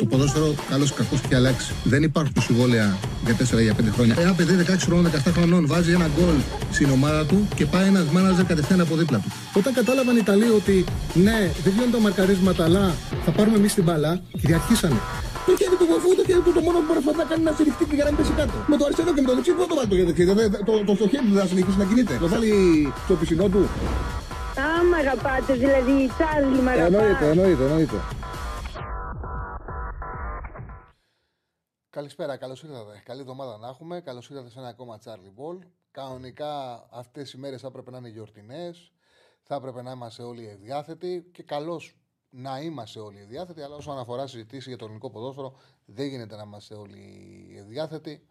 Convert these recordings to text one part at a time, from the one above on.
Το ποδόσφαιρο, καλώς ή κακώς, έχει αλλάξει. Δεν υπάρχουν συμβόλαια για 4-5 χρόνια. Ένα παιδί 16 χρόνων, 17 χρονών βάζει ένα γκολ στην ομάδα του και πάει ένας μάναζερ κατευθείαν από δίπλα του. Όταν κατάλαβαν οι Ιταλοί ότι ναι, δεν βγαίνουν τα μαρκαρίσματα, αλλά θα πάρουμε εμείς την μπάλα, κυριαρχήσανε. Το χέρι του βοηθού, το χέρι του το μόνο που μπορεί να κάνει να συρριχτεί και να μην πέσει κάτω. Με το αριστερό και με το δεξί, πού το βάλει το χέρι του. Το χέρι του δεν θα συνεχίσει να κινείται. Το βάλει στο πισινό του. Α, μ' αγαπάτε, δηλαδή οι Ιταλοί μ' αγαπάτε. Εννοείται. Καλησπέρα, καλώς ήρθατε. Καλή εβδομάδα να έχουμε. Καλώς ήρθατε σε ένα ακόμα Charlie Ball. Κανονικά αυτές οι μέρες θα έπρεπε να είναι γιορτινές. Θα έπρεπε να είμαστε όλοι ευδιάθετοι και καλώς να είμαστε όλοι ευδιάθετοι. Αλλά όσον αφορά συζητήσεις για το ελληνικό ποδόσφαιρο, δεν γίνεται να είμαστε όλοι ευδιάθετοι.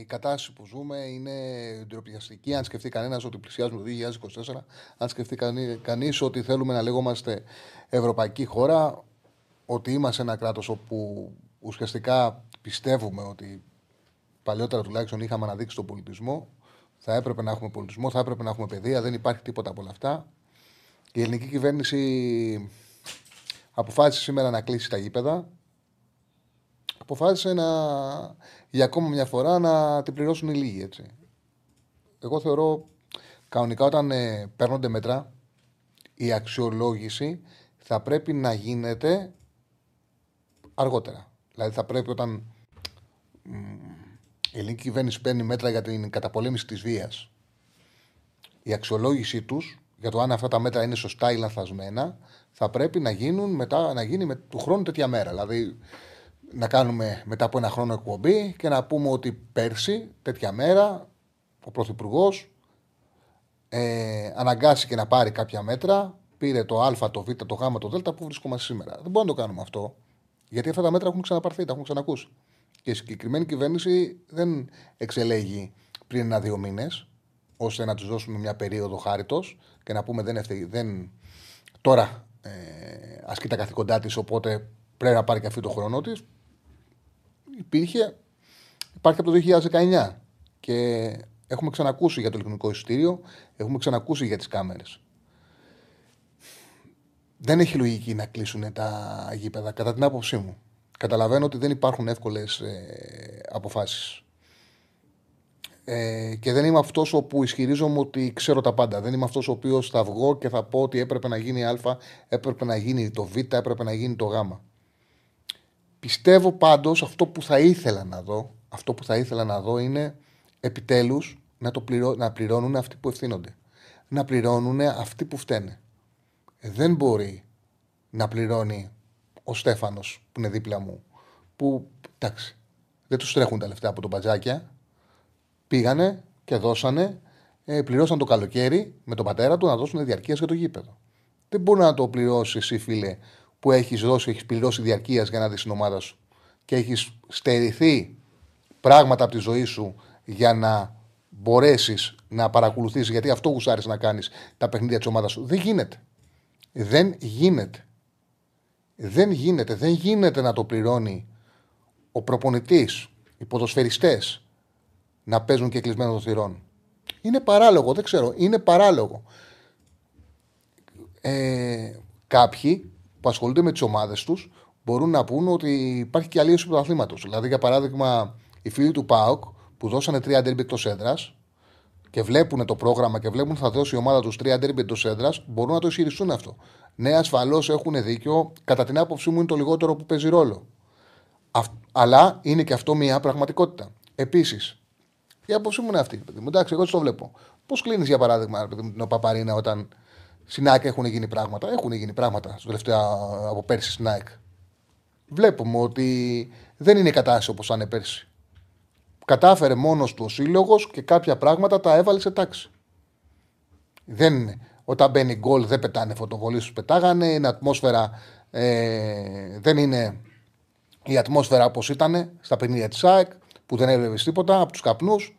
Η κατάσταση που ζούμε είναι ντροπιαστική. Αν σκεφτεί κανένας ότι πλησιάζουμε το 2024, αν σκεφτεί κανείς ότι θέλουμε να λέγομαστε ευρωπαϊκή χώρα, ότι είμαστε ένα κράτος όπου ουσιαστικά πιστεύουμε ότι παλαιότερα τουλάχιστον είχαμε αναδείξει τον πολιτισμό. Θα έπρεπε να έχουμε πολιτισμό, θα έπρεπε να έχουμε παιδεία, δεν υπάρχει τίποτα από όλα αυτά. Η ελληνική κυβέρνηση αποφάσισε σήμερα να κλείσει τα γήπεδα. Αποφάσισε για ακόμα μια φορά να την πληρώσουν οι λίγοι, έτσι. Εγώ θεωρώ κανονικά όταν παίρνονται μέτρα, η αξιολόγηση θα πρέπει να γίνεται αργότερα. Δηλαδή θα πρέπει όταν η ελληνική κυβέρνηση παίρνει μέτρα για την καταπολέμηση της βίας, η αξιολόγησή τους για το αν αυτά τα μέτρα είναι σωστά ή λανθασμένα θα πρέπει να, γίνει με του χρόνου τέτοια μέρα. Δηλαδή να κάνουμε μετά από ένα χρόνο εκπομπή και να πούμε ότι πέρσι τέτοια μέρα ο Πρωθυπουργός αναγκάστηκε να πάρει κάποια μέτρα, πήρε το Α, το Β, το Γ, το Δ που βρισκόμαστε σήμερα. Δεν μπορούμε να το κάνουμε αυτό. Γιατί αυτά τα μέτρα έχουν ξαναπαρθεί, τα έχουν ξανακούσει. Και η συγκεκριμένη κυβέρνηση δεν εξελέγει πριν ένα-δύο μήνες, ώστε να τους δώσουμε μια περίοδο χάριτος και να πούμε τώρα ασκεί τα καθήκοντά της, οπότε πρέπει να πάρει και αυτή το χρόνο της. Υπάρχει από το 2019 και έχουμε ξανακούσει για το ηλεκτρονικό εισιτήριο, έχουμε ξανακούσει για τις κάμερες. Δεν έχει λογική να κλείσουν τα γήπεδα, κατά την άποψή μου. Καταλαβαίνω ότι δεν υπάρχουν εύκολες αποφάσεις. Και δεν είμαι αυτός όπου ισχυρίζομαι ότι ξέρω τα πάντα. Δεν είμαι αυτός ο οποίος θα βγω και θα πω ότι έπρεπε να γίνει Α, έπρεπε να γίνει το Β, έπρεπε να γίνει το Γ. Πιστεύω πάντως αυτό που θα ήθελα να δω, είναι επιτέλους να πληρώνουν αυτοί που ευθύνονται. Να πληρώνουν αυτοί που φταίνε. Δεν μπορεί να πληρώνει ο Στέφανος που είναι δίπλα μου, που εντάξει, δεν τους τρέχουν τα λεφτά από τον Μπατζάκια. Πήγανε και δώσανε, πληρώσαν το καλοκαίρι με τον πατέρα του να δώσουν διαρκείας για το γήπεδο. Δεν μπορεί να το πληρώσει εσύ, φίλε, που έχεις πληρώσει διαρκείας για να δεις την ομάδα σου και έχεις στερηθεί πράγματα από τη ζωή σου για να μπορέσεις να παρακολουθήσεις, γιατί αυτό γουσάρεις να κάνεις τα παιχνίδια της ομάδας σου. Δεν γίνεται. Δεν γίνεται να το πληρώνει ο προπονητής, οι ποδοσφαιριστές να παίζουν και κλεισμένο των θυρών. Είναι παράλογο, δεν ξέρω, είναι παράλογο. Κάποιοι που ασχολούνται με τις ομάδες τους μπορούν να πούν ότι υπάρχει και αλλίωση του πρωταθλήματος. Δηλαδή, για παράδειγμα, οι φίλοι του ΠΑΟΚ που δώσανε 3 ντέρμπι εκτός έδρας και βλέπουν το πρόγραμμα και βλέπουν θα δώσει η ομάδα τους 3 ντέρμπι εντός έδρας, μπορούν να το ισχυριστούν αυτό. Ναι, ασφαλώς έχουν δίκιο. Κατά την άποψή μου είναι το λιγότερο που παίζει ρόλο. Αλλά είναι και αυτό μια πραγματικότητα. Επίσης, η άποψή μου είναι αυτή. Εντάξει, εγώ το βλέπω. Πώς κλείνεις, για παράδειγμα, την Παπαρίνα όταν στην ΑΕΚ έχουν γίνει πράγματα? Έχουν γίνει πράγματα από πέρσι στην ΑΕΚ. Βλέπουμε ότι δεν είναι η κατάσταση όπως ήταν πέρσι. Κατάφερε μόνος του ο σύλλογος και κάποια πράγματα τα έβαλε σε τάξη. Δεν, όταν μπαίνει γκολ δεν πετάνε φωτοβολίες, τους πετάγανε. Η ατμόσφαιρα δεν είναι η ατμόσφαιρα όπως ήταν στα παιχνίδια της ΑΕΚ, που δεν έβρεβε τίποτα από τους καπνούς.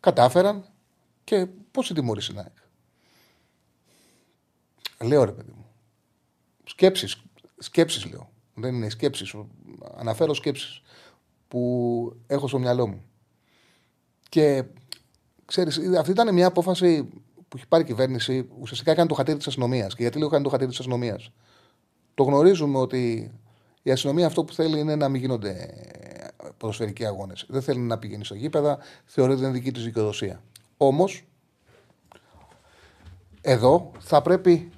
Κατάφεραν και πώς η τιμωρήσε η ΑΕΚ? Λέω, ρε παιδί μου, σκέψεις λέω. Δεν είναι σκέψεις, αναφέρω σκέψεις που έχω στο μυαλό μου. Και ξέρεις, αυτή ήταν μια απόφαση που έχει πάρει η κυβέρνηση. Ουσιαστικά έκανε το χατήρι της αστυνομίας. Και γιατί λέω έκανε το χατήρι της αστυνομίας? Το γνωρίζουμε ότι Η αστυνομία αυτό που θέλει είναι να μην γίνονται ποδοσφαιρικοί αγώνες. Δεν θέλει να πηγαίνει στα γήπεδα, θεωρεί ότι είναι δική της δικαιοδοσία. Όμως, εδώ θα πρέπει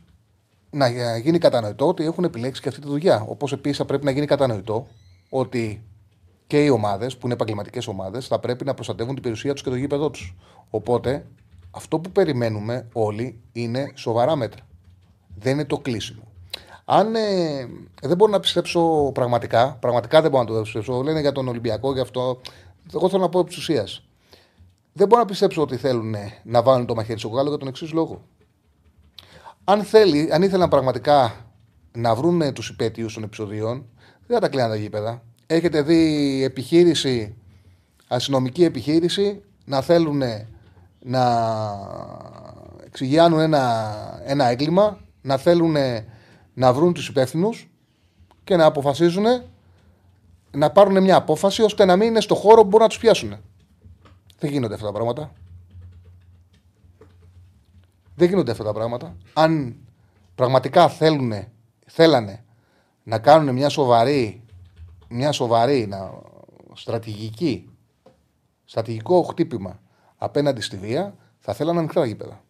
να γίνει κατανοητό ότι έχουν επιλέξει και αυτή τη δουλειά. Όπως επίσης θα πρέπει να γίνει κατανοητό ότι και οι ομάδες που είναι επαγγελματικές ομάδες θα πρέπει να προστατεύουν την περιουσία τους και το γήπεδό τους. Οπότε, αυτό που περιμένουμε όλοι είναι σοβαρά μέτρα. Δεν είναι το κλείσιμο. Αν δεν μπορώ να πιστέψω πραγματικά δεν μπορώ να το πιστέψω. Λένε για τον Ολυμπιακό, γι' αυτό. Εγώ θέλω να πω επί τη ουσία. Δεν μπορώ να πιστέψω ότι θέλουν να βάλουν το μαχαίρι στο κόκαλο για τον εξής λόγο. Αν ήθελαν πραγματικά να βρουν τους υπαίτιους των επεισοδίων, δεν θα τα κλείναν τα γήπεδα. Έχετε δει επιχείρηση, αστυνομική επιχείρηση, να θέλουν να εξηγιάνουν ένα έγκλημα, να θέλουν να βρουν τους υπεύθυνους και να αποφασίζουν να πάρουν μια απόφαση ώστε να μην είναι στο χώρο που μπορούν να τους πιάσουν. Δεν γίνονται αυτά τα πράγματα. Δεν γίνονται αυτά τα πράγματα. Αν πραγματικά θέλανε να κάνουν μια σοβαρή στρατηγικό χτύπημα απέναντι στη βία, θα θέλανε ανοιχτά τα γήπεδα.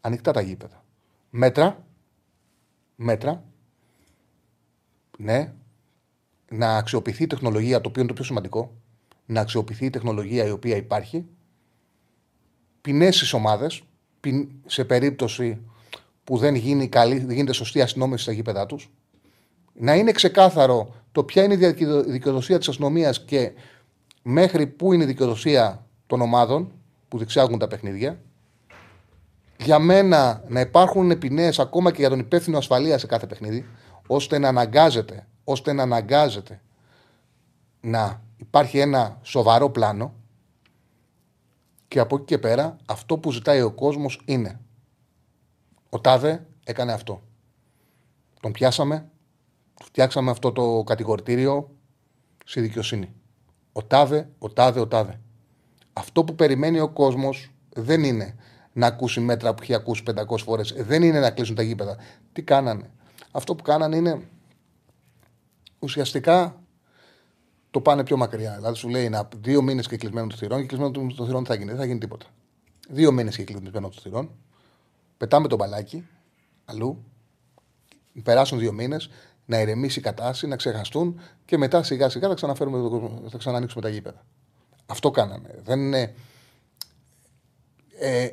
Ανοιχτά τα γήπεδα. Μέτρα, ναι, να αξιοποιηθεί η τεχνολογία, το οποίο είναι το πιο σημαντικό, να αξιοποιηθεί η τεχνολογία η οποία υπάρχει, ποινές στις ομάδες, σε περίπτωση που δεν γίνεται σωστή αστυνόμευση στα γήπεδά τους, να είναι ξεκάθαρο το ποια είναι η δικαιοδοσία της αστυνομίας και μέχρι πού είναι η δικαιοδοσία των ομάδων που διεξάγουν τα παιχνίδια. Για μένα να υπάρχουν ποινές ακόμα και για τον υπεύθυνο ασφαλείας σε κάθε παιχνίδι, ώστε να αναγκάζεται να υπάρχει ένα σοβαρό πλάνο, και από εκεί και πέρα αυτό που ζητάει ο κόσμος είναι ο τάδε έκανε αυτό. Τον πιάσαμε, φτιάξαμε αυτό το κατηγορητήριο στη δικαιοσύνη. Ο τάδε. Αυτό που περιμένει ο κόσμος δεν είναι να ακούσει μέτρα που έχει ακούσει 500 φορές. Δεν είναι να κλείσουν τα γήπεδα. Τι κάνανε? Αυτό που κάνανε είναι ουσιαστικά το πάνε πιο μακριά. Δηλαδή σου λέει να 2 μήνες και κλεισμένο των θυρών, και κλεισμένο των θυρών θα γίνει. Δεν θα γίνει τίποτα. 2 μήνες και κλεισμένο των θυρών. Πετάμε τον μπαλάκι αλλού. Περάσουν 2 μήνες να ηρεμήσει η κατάσταση, να ξεχαστούν και μετά σιγά σιγά θα ξανανοίξουμε τα γήπεδα. Αυτό κάνανε. Δεν είναι.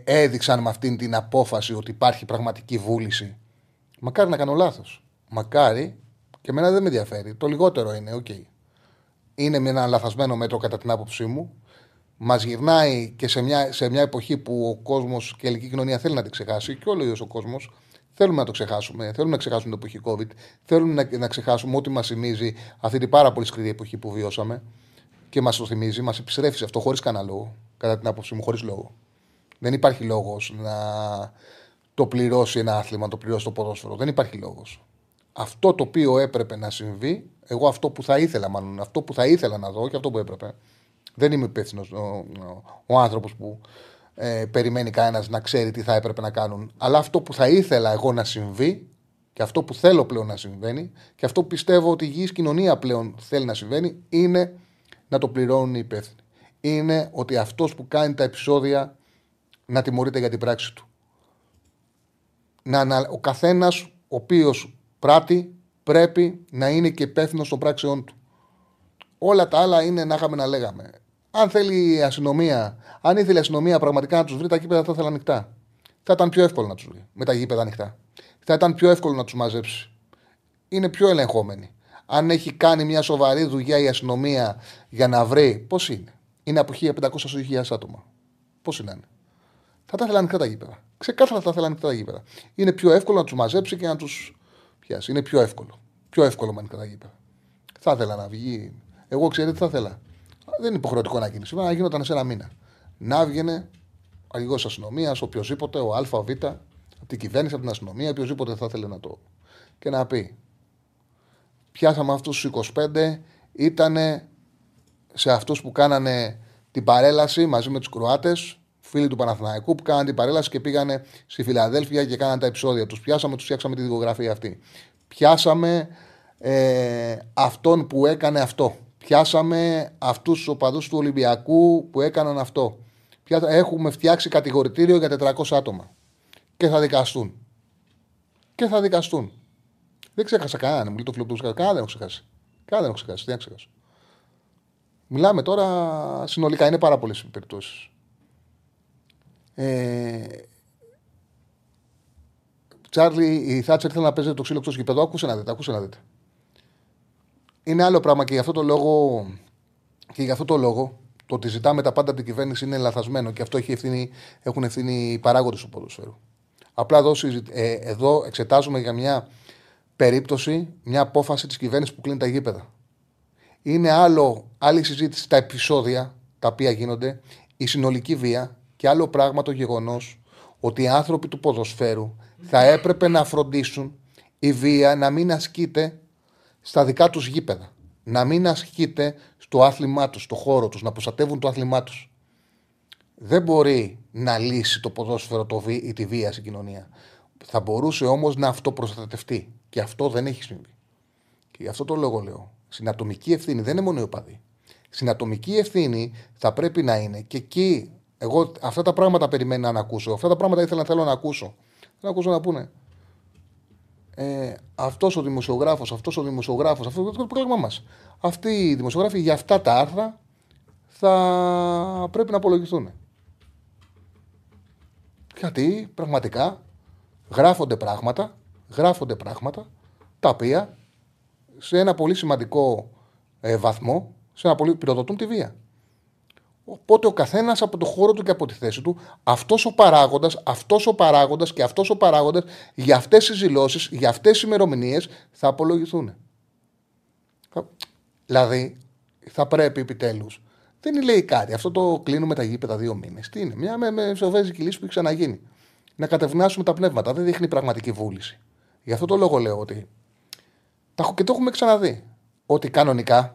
Έδειξαν με αυτήν την απόφαση ότι υπάρχει πραγματική βούληση. Μακάρι να κάνω λάθος. Μακάρι, και εμένα δεν με ενδιαφέρει. Το λιγότερο είναι, okay. Είναι με ένα λαθασμένο μέτρο κατά την άποψή μου. Μας γυρνάει και σε μια εποχή που ο κόσμος και η ελληνική κοινωνία θέλει να την ξεχάσει, και όλο ο κόσμος θέλουμε να το ξεχάσουμε. Θέλουμε να ξεχάσουμε την εποχή COVID. Θέλουμε να ξεχάσουμε ό,τι μας θυμίζει αυτή την πάρα πολύ σκληρή εποχή που βιώσαμε. Και μας το θυμίζει, μας επιστρέφει σε αυτό χωρίς κανένα λόγο. Κατά την άποψή μου, χωρίς λόγο. Δεν υπάρχει λόγος να το πληρώσει ένα άθλημα, να το πληρώσει το ποδόσφαιρο. Δεν υπάρχει λόγος. Αυτό το οποίο έπρεπε να συμβεί, εγώ αυτό που θα ήθελα μάλλον, αυτό που θα ήθελα να δω και αυτό που έπρεπε. Δεν είμαι υπεύθυνος ο άνθρωπος που περιμένει κανένας να ξέρει τι θα έπρεπε να κάνουν. Αλλά αυτό που θα ήθελα εγώ να συμβεί και αυτό που θέλω πλέον να συμβαίνει και αυτό που πιστεύω ότι η υγιής κοινωνία πλέον θέλει να συμβαίνει είναι να το πληρώνουν οι υπεύθυνοι. Είναι ότι αυτός που κάνει τα επεισόδια να τιμωρείται για την πράξη του. Ο καθένας ο οποίος πράττει πρέπει να είναι και υπεύθυνος των πράξεών του. Όλα τα άλλα είναι να είχαμε να λέγαμε. Αν ήθελε η αστυνομία πραγματικά να τους βρει, τα γήπεδα θα ήταν ανοιχτά. Θα ήταν πιο εύκολο να τους βρει με τα γήπεδα ανοιχτά. Θα ήταν πιο εύκολο να τους μαζέψει. Είναι πιο ελεγχόμενοι. Αν έχει κάνει μια σοβαρή δουλειά η αστυνομία για να βρει. Πώς είναι? Είναι από 1.500-2.000 άτομα. Πώς είναι? Θα τα θέλανε ανοιχτά τα γήπεδα. Ξεκάθαρα θα θέλανε ανοιχτά τα γήπεδα. Είναι πιο εύκολο να τους μαζέψει και να τους πιάσει. Είναι πιο εύκολο. Πιο εύκολο με ανοιχτά τα γήπεδα. Θα ήθελα να βγει. Εγώ ξέρετε τι θα ήθελα. Δεν είναι υποχρεωτικό να γίνει. Σήμερα να γινόταν σε ένα μήνα. Να βγαινε ο αρχηγός αστυνομίας, οποιοδήποτε, ο Α, Β, από την κυβέρνηση, από την αστυνομία, οποιοδήποτε θα ήθελε να το. Και να πει: πιάσαμε αυτούς τους 25, ήταν σε αυτούς που κάνανε την παρέλαση μαζί με τους Κροάτες. Φίλοι του Παναθηναϊκού που κάνανε την παρέλαση και πήγανε στη Φιλαδέλφια και κάνανε τα επεισόδια. Τους πιάσαμε, τους φτιάξαμε τη δικογραφία αυτή. Πιάσαμε αυτόν που έκανε αυτό. Πιάσαμε αυτούς τους οπαδούς του Ολυμπιακού που έκαναν αυτό. Έχουμε φτιάξει κατηγορητήριο για 400 άτομα. Και θα δικαστούν. Και θα δικαστούν. Δεν ξέχασα κανέναν. Μιλώ το φιλοπτώπιση. Κανένα δεν έχω ξεχάσει. Τι να ξεχάσω. Μιλάμε τώρα συνολικά. Είναι πάρα πολλές περιπτώσεις. Τσάρλι, η Θάτσερ ήθελε να παίζει το ξύλο εκτός γηπέδου. Ακούσε να δείτε. Είναι άλλο πράγμα και γι' αυτό το λόγο το ότι ζητάμε τα πάντα από την κυβέρνηση είναι λαθασμένο και αυτό έχουν ευθύνη οι παράγοντες του ποδοσφαίρου. Απλά εδώ εξετάζουμε για μια περίπτωση, μια απόφαση της κυβέρνησης που κλείνει τα γήπεδα. Είναι άλλη συζήτηση τα επεισόδια τα οποία γίνονται, η συνολική βία και άλλο πράγμα το γεγονός ότι οι άνθρωποι του ποδοσφαίρου θα έπρεπε να φροντίσουν η βία να μην ασκείται στα δικά τους γήπεδα. Να μην ασκείται στο άθλημά τους, στο χώρο τους, να προστατεύουν το άθλημά τους. Δεν μπορεί να λύσει το ποδόσφαιρο τη βία στην κοινωνία. Θα μπορούσε όμως να αυτοπροστατευτεί. Και αυτό δεν έχει συμβεί. Και γι' αυτό το λόγο λέω. Συνατομική ευθύνη δεν είναι μόνο οι οπαδοί. Συνατομική ευθύνη θα πρέπει να είναι. Και εκεί, εγώ αυτά τα πράγματα περιμένω να ακούσω. Αυτά τα πράγματα θέλω να ακούσω. Θέλω να ακούσω να πούνε. Αυτός ο δημοσιογράφος, αυτό το πρόγραμμα μας. Αυτοί οι δημοσιογράφοι για αυτά τα άρθρα θα πρέπει να απολογηθούν. Γιατί πραγματικά γράφονται πράγματα τα οποία σε ένα πολύ σημαντικό βαθμό πυροδοτούν τη βία. Οπότε ο καθένας από το χώρο του και από τη θέση του, αυτός ο παράγοντας για αυτές τις δηλώσεις, για αυτές τις ημερομηνίες θα απολογηθούν. Δηλαδή, θα πρέπει επιτέλους. Δεν λέει κάτι. Αυτό το κλείνουμε τα γήπεδα 2 μήνες. Τι είναι, μια μεσοβέζικη λύση που έχει ξαναγίνει. Να κατευνάσουμε τα πνεύματα. Δεν δείχνει πραγματική βούληση. Γι' αυτό το λόγο λέω ότι. Και το έχουμε ξαναδεί. Ότι κανονικά.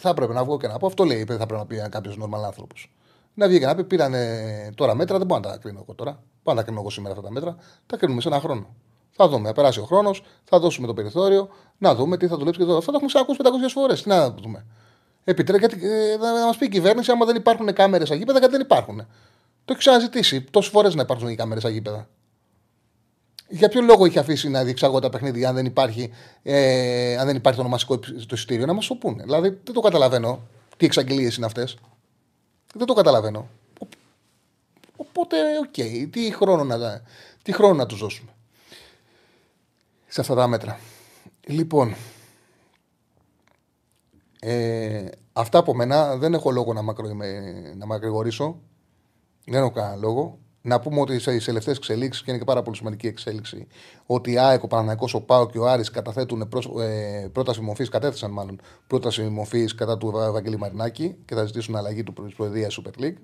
Θα έπρεπε να βγω και να πω. Αυτό λέει, θα πρέπει να πει κάποιος normal άνθρωπος. Να βγει και να πει: πήρανε τώρα μέτρα, δεν μπορώ να τα κρίνω εγώ τώρα. Πάω να κρίνω εγώ σήμερα αυτά τα μέτρα. Τα κρίνουμε σε ένα χρόνο. Θα δούμε, θα περάσει ο χρόνος, θα δώσουμε το περιθώριο, να δούμε τι θα δουλέψει και τώρα. Αυτό το έχουμε ξανακούσει 500 φορές. Τι να δούμε. Επιτρέπεται να μας πει η κυβέρνηση: άμα δεν υπάρχουν κάμερες στα γήπεδα, γιατί δεν υπάρχουν. Το έχει ξαναζητήσει τόσες φορές να υπάρχουν οι κάμερες στα γήπεδα. Για ποιο λόγο έχει αφήσει να διεξάγονται τα παιχνίδια αν δεν υπάρχει το ονομαστικό εισιτήριο, να μας το πούνε. Δηλαδή δεν το καταλαβαίνω τι εξαγγελίες είναι αυτές. Δεν το καταλαβαίνω. Οπότε, οκ, τι χρόνο να τους δώσουμε σε αυτά τα μέτρα. Λοιπόν, αυτά από μένα. Δεν έχω λόγο να μακρηγορήσω. Δεν έχω κανένα λόγο. Να πούμε ότι στις τελευταίες εξελίξεις, και είναι και πάρα πολύ σημαντική εξέλιξη, ότι η ΑΕΚ, ο Παναθηναϊκός, ο ΠΑΟΚ και ο Άρης καταθέτουν πρόταση μορφής κατά του Ευαγγελίου Μαρινάκη και θα ζητήσουν αλλαγή του προεδρίας Super League.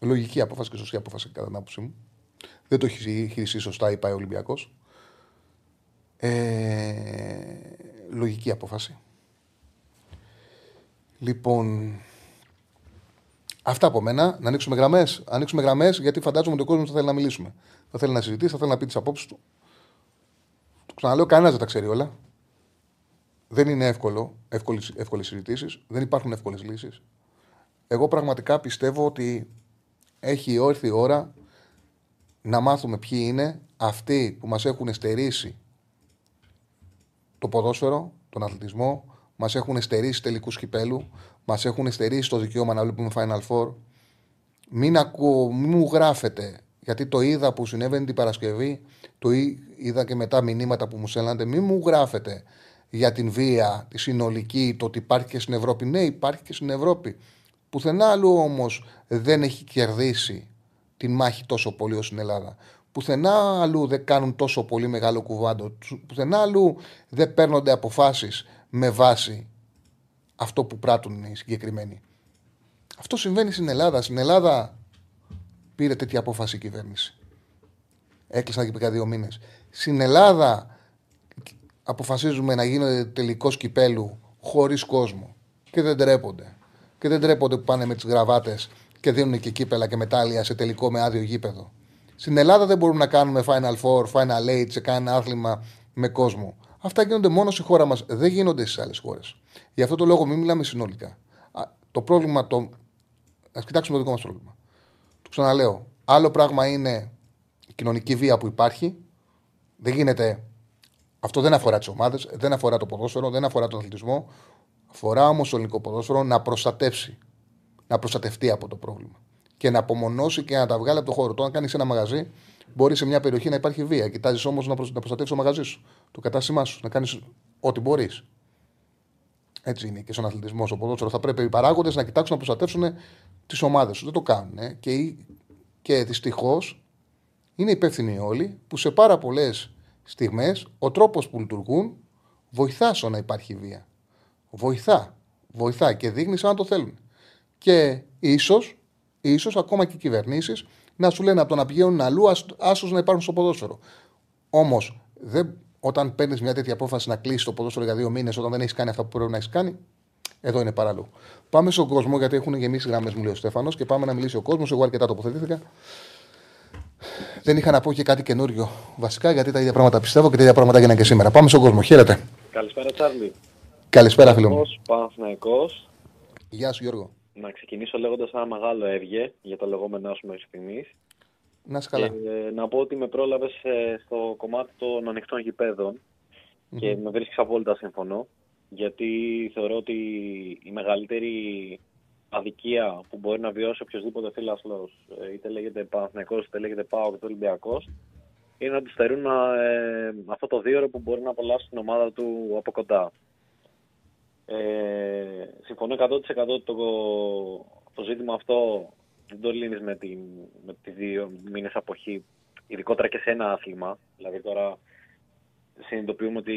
Λογική απόφαση και σωστή απόφαση κατά την άποψή μου. Δεν το έχει χειριστεί σωστά, είπα, ο Ολυμπιακός. Λογική απόφαση. Λοιπόν. Αυτά από μένα. Να ανοίξουμε γραμμές. Ανοίξουμε γραμμές γιατί φαντάζομαι ότι ο κόσμος θα θέλει να μιλήσουμε. Θα θέλει να συζητήσει, θα θέλει να πει τις απόψεις του. Το ξαναλέω, κανένας δεν τα ξέρει όλα. Δεν είναι εύκολες συζητήσεις. Δεν υπάρχουν εύκολες λύσεις. Εγώ πραγματικά πιστεύω ότι έχει έρθει η ώρα να μάθουμε ποιοι είναι αυτοί που μας έχουν στερήσει το ποδόσφαιρο, τον αθλητισμό. Μας έχουν στερήσει τελικούς κυπέλου, μας έχουν στερήσει το δικαίωμα να βλέπουμε Final Four. Μην μου γράφετε, γιατί το είδα που συνέβαινε την Παρασκευή, το είδα και μετά μηνύματα που μου στέλνατε. Μην μου γράφετε για την βία, τη συνολική, το ότι υπάρχει και στην Ευρώπη. Ναι, υπάρχει και στην Ευρώπη. Πουθενά αλλού όμως δεν έχει κερδίσει τη μάχη τόσο πολύ όσο στην Ελλάδα. Πουθενά αλλού δεν κάνουν τόσο πολύ μεγάλο κουβάντο. Πουθενά αλλού δεν παίρνονται αποφάσεις με βάση αυτό που πράττουν οι συγκεκριμένοι. Αυτό συμβαίνει στην Ελλάδα. Στην Ελλάδα πήρε τέτοια απόφαση η κυβέρνηση. Έκλεισαν και 2 μήνες. Στην Ελλάδα αποφασίζουμε να γίνεται τελικός κυπέλου χωρίς κόσμο. Και δεν τρέπονται. Και δεν τρέπονται που πάνε με τις γραβάτες και δίνουν και κύπελα και μετάλλια σε τελικό με άδειο γήπεδο. Στην Ελλάδα δεν μπορούμε να κάνουμε Final Four, Final Eight σε κανένα άθλημα με κόσμο. Αυτά γίνονται μόνο στη χώρα μας, δεν γίνονται στις άλλες χώρες. Γι' αυτό το λόγο μην μιλάμε συνολικά. Το πρόβλημα, ας κοιτάξουμε το δικό μας πρόβλημα. Το ξαναλέω. Άλλο πράγμα είναι η κοινωνική βία που υπάρχει. Δεν γίνεται. Αυτό δεν αφορά τις ομάδες, δεν αφορά το ποδόσφαιρο, δεν αφορά τον αθλητισμό. Αφορά όμως το ελληνικό ποδόσφαιρο να προστατεύσει. Να προστατευτεί από το πρόβλημα. Και να απομονώσει και να τα βγάλει από το χώρο. Το αν κάνεις ένα μαγαζί, μπορεί σε μια περιοχή να υπάρχει βία. Κοιτάζεις όμως να προστατεύσεις το μαγαζί σου, το κατάστημά σου, να κάνεις ό,τι μπορείς. Έτσι είναι και στον αθλητισμό, στο ποδόσφαιρο. Θα πρέπει οι παράγοντες να κοιτάξουν να προστατεύσουν τις ομάδες του. Δεν το κάνουν. Και δυστυχώς είναι υπεύθυνοι όλοι που σε πάρα πολλές στιγμές ο τρόπος που λειτουργούν βοηθά στο να υπάρχει βία. Βοηθά και δείχνει σαν να το θέλουν. Και ίσως ακόμα και οι κυβερνήσεις να σου λένε από το να πηγαίνουν αλλού, άσως να υπάρχουν στο ποδόσφαιρο. Όμως, όταν παίρνεις μια τέτοια απόφαση να κλείσεις το ποδόσφαιρο για 2 μήνες, όταν δεν έχεις κάνει αυτά που πρέπει να έχεις κάνει, εδώ είναι παράλογο. Πάμε στον κόσμο, γιατί έχουν γεμίσει γραμμές, μου λέει ο Στέφανος, και πάμε να μιλήσει ο κόσμος. Εγώ αρκετά τοποθετήθηκα. Δεν είχα να πω και κάτι καινούριο βασικά, γιατί τα ίδια πράγματα πιστεύω και τα ίδια πράγματα έγιναν και σήμερα. Πάμε στον κόσμο. Χαίρετε. Καλησπέρα, Τσάρλι. Καλησπέρα, φίλο μου. Παναθηναϊκός. Γεια σου, Γιώργο. Να ξεκινήσω λέγοντας ένα μεγάλο έβγε για τα λεγόμενά σου μέχρι στιγμής. Να είσαι καλά. Να πω ότι με πρόλαβες στο κομμάτι των ανοιχτών γηπέδων και με βρίσκεις απόλυτα συμφωνώ, γιατί θεωρώ ότι η μεγαλύτερη αδικία που μπορεί να βιώσει οποιοδήποτε φίλαθλος, είτε λέγεται Παναθηναϊκός, είτε λέγεται ΠΑΟΚ, είτε Ολυμπιακός, είναι να του στερούν αυτό το 2ωρο που μπορεί να απολαύσει την ομάδα του από κοντά. Συμφωνώ 100% ότι το ζήτημα αυτό δεν το λύνεις με τις 2 μήνες αποχή, ειδικότερα και σε ένα άθλημα. Δηλαδή, τώρα συνειδητοποιούμε ότι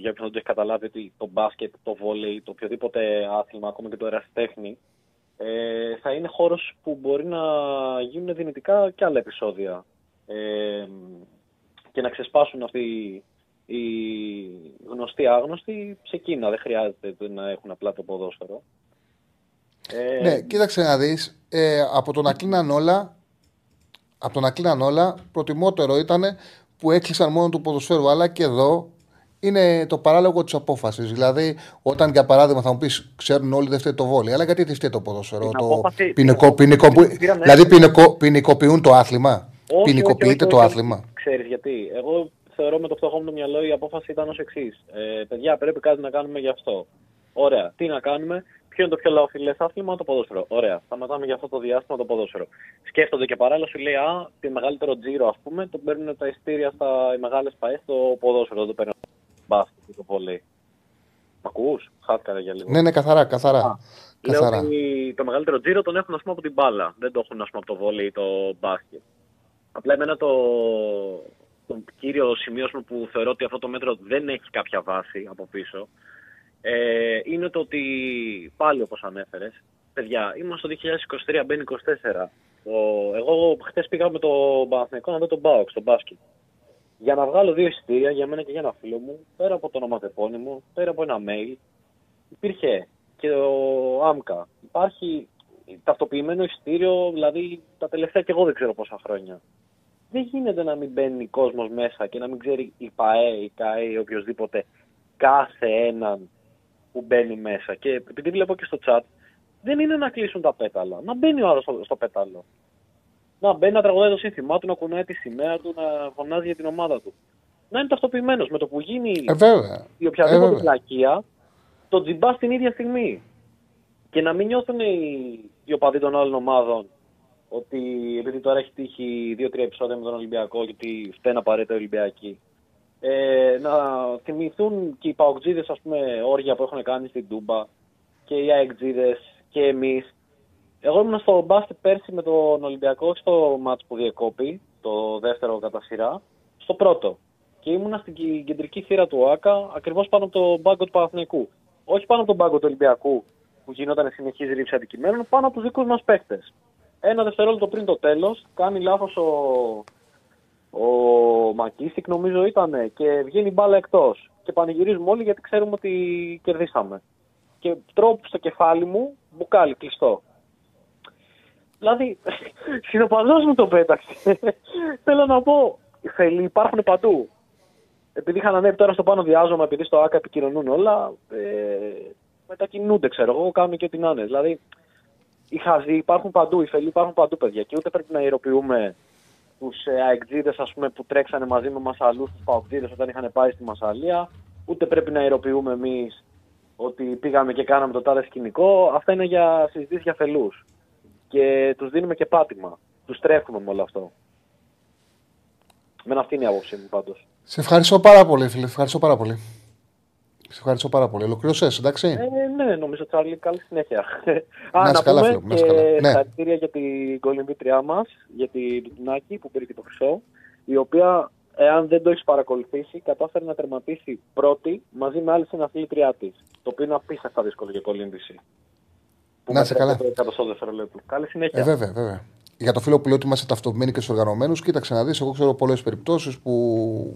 για όποιον δεν το έχει καταλάβει, ότι το μπάσκετ, το βόλεϊ, το οποιοδήποτε άθλημα, ακόμα και το ερασιτέχνη, θα είναι χώρος που μπορεί να γίνουν δυνητικά και άλλα επεισόδια και να ξεσπάσουν αυτοί οι γνωστοί-άγνωστοι σε εκείνα. Δεν χρειάζεται να έχουν απλά το ποδόσφαιρο. Ναι, κοίταξε να δεις. Από το να κλείναν όλα, προτιμότερο ήταν που έκλεισαν μόνο του ποδοσφαίρου. Αλλά και εδώ είναι το παράλογο της απόφασης. Δηλαδή, όταν για παράδειγμα θα μου πεις, ξέρουν όλοι δεν φταίει το βόλι, αλλά γιατί δεν φταίει το ποδόσφαιρο, δηλαδή ποινικοποιούν το άθλημα. Ποινικοποιείται το άθλημα. Ξέρεις γιατί. Εγώ θεωρώ με το φτωχό μου το μυαλό η απόφαση ήταν ως εξής. Παιδιά, πρέπει κάτι να κάνουμε γι' αυτό. Ωραία, τι να κάνουμε, ποιο είναι το πιο λαοφιλές άθλημα, το ποδόσφαιρο. Ωραία, σταματάμε για αυτό το διάστημα το ποδόσφαιρο. Σκέφτονται και παράλληλα σου λέει, το μεγαλύτερο τζίρο, ας πούμε, το παίρνουν τα ειστήρια οι μεγάλες ΠΑΕ στο ποδόσφαιρο. Δεν το παίρνουν μπάσκετ ή το βόλεϊ. Μ' ακούς, χάθηκα για λίγο. Ναι, καθαρά. Λέω ότι το μεγαλύτερο τζίρο τον έχουν, ας πούμε, από την μπάλα. Δεν το έχουν, ας πούμε, από το βόλεϊ ή το μπάσκετ. Απλά εμένα το κύριο σημείο που θεωρώ ότι αυτό το μέτρο δεν έχει κάποια βάση από πίσω είναι το ότι, πάλι όπως ανέφερες, παιδιά, είμαστε το 2023, μπαίνει 24. Εγώ χτες πήγα με τον Παναθηναϊκό να δω τον ΠΑΟΚ στο μπάσκετ. Για να βγάλω 2 εισιτήρια, για μένα και για ένα φίλο μου, πέρα από το ονοματεπώνυμο, πέρα από ένα mail, υπήρχε και ο ΆΜΚΑ. Υπάρχει ταυτοποιημένο εισιτήριο, δηλαδή τα τελευταία και εγώ δεν ξέρω πόσα χρόνια. Δεν γίνεται να μην μπαίνει κόσμος μέσα και να μην ξέρει η ΠΑΕ, η ΚΑΕ ή οποιοδήποτε κάθε έναν που μπαίνει μέσα. Και επειδή βλέπω και στο chat, δεν είναι να κλείσουν τα πέταλα. Να μπαίνει ο άλλος στο πέταλο. Να μπαίνει, να τραγουδάει το σύνθημά του, να κουνάει τη σημαία του, να φωνάζει για την ομάδα του. Να είναι ταυτοποιημένος. Με το που γίνει η οποιαδήποτε πλακεία, το τζιμπά στην ίδια στιγμή. Και να μην νιώθουν οι οπαδοί των άλλων ομάδων ότι επειδή τώρα έχει τύχει 2-3 επεισόδια με τον Ολυμπιακό, γιατί φταίνε απαραίτητα Ολυμπιακοί. Να θυμηθούν και οι παοκτζίδες, ας πούμε, όργια που έχουν κάνει στην Τούμπα και οι αεκτζίδες και εμείς. Εγώ ήμουν στο μπάσκετ πέρσι με τον Ολυμπιακό, στο μάτς που διεκόπη, το δεύτερο κατά σειρά, στο πρώτο. Και ήμουν στην κεντρική θύρα του ΟΑΚΑ, ακριβώς πάνω από τον μπάγκο του Παναθηναϊκού. Όχι πάνω από τον μπάγκο του Ολυμπιακού, που γινόταν συνεχής ρήψη αντικειμένων, πάνω από τους δικούς μας παίκτες. 1 δευτερόλεπτο πριν το τέλος, κάνει λάθος ο Μακίσtik, νομίζω ήταν, και βγαίνει μπάλα εκτός. Και πανηγυρίζουμε όλοι γιατί ξέρουμε ότι κερδίσαμε. Και τρώω στο κεφάλι μου, μπουκάλι κλειστό. Δηλαδή, συνοπαδός μου το πέταξε. Θέλω να πω, υπάρχουν παντού. επειδή είχαν ανέβει τώρα στο πάνω διάζωμα, επειδή στο ΆΚΑ επικοινωνούν όλα, μετακινούνται, ξέρω εγώ, κάνουν και την άνε. Δηλαδή, είχα δει, υπάρχουν παντού, οι φελοί υπάρχουν παντού, παιδιά. Και ούτε πρέπει να ηρωποιούμε τους αεκτζίδες, ας πούμε, που τρέξανε μαζί με μασαλούς, τους παοκτζίδες όταν είχαν πάει στη Μασσαλία. Ούτε πρέπει να ηρωποιούμε εμείς ότι πήγαμε και κάναμε το τάδε σκηνικό. Αυτά είναι για συζητήσεις για φελούς. Και τους δίνουμε και πάτημα. Τους τρέχουμε με όλο αυτό. Μεν αυτή είναι η άποψή μου πάντως. Σε ευχαριστώ πάρα πολύ, φίλε. Ευχαριστώ πάρα πολύ. Σε ευχαριστώ πάρα πολύ. Ολοκλήρωσες, εντάξει. Ναι, νομίζω, Τσάρλι, καλή συνέχεια. Να είσαι καλά, φίλε. Συγχαρητήρια για την κολυμπήτριά μας, για την Λουτουνάκη που πήρε και το χρυσό, η οποία, εάν δεν το έχει παρακολουθήσει, κατάφερε να τερματίσει πρώτη μαζί με άλλη συναθλήτριά της. Το οποίο είναι απίστευτα δύσκολο για κολύμβηση. Να είσαι καλά. Καλή συνέχεια. Βέβαια, βέβαια. Για το φίλο που λέει ότι είμαστε ταυτοποιημένοι και στους οργανωμένους, κοίταξε να δεις. Εγώ ξέρω πολλές περιπτώσεις που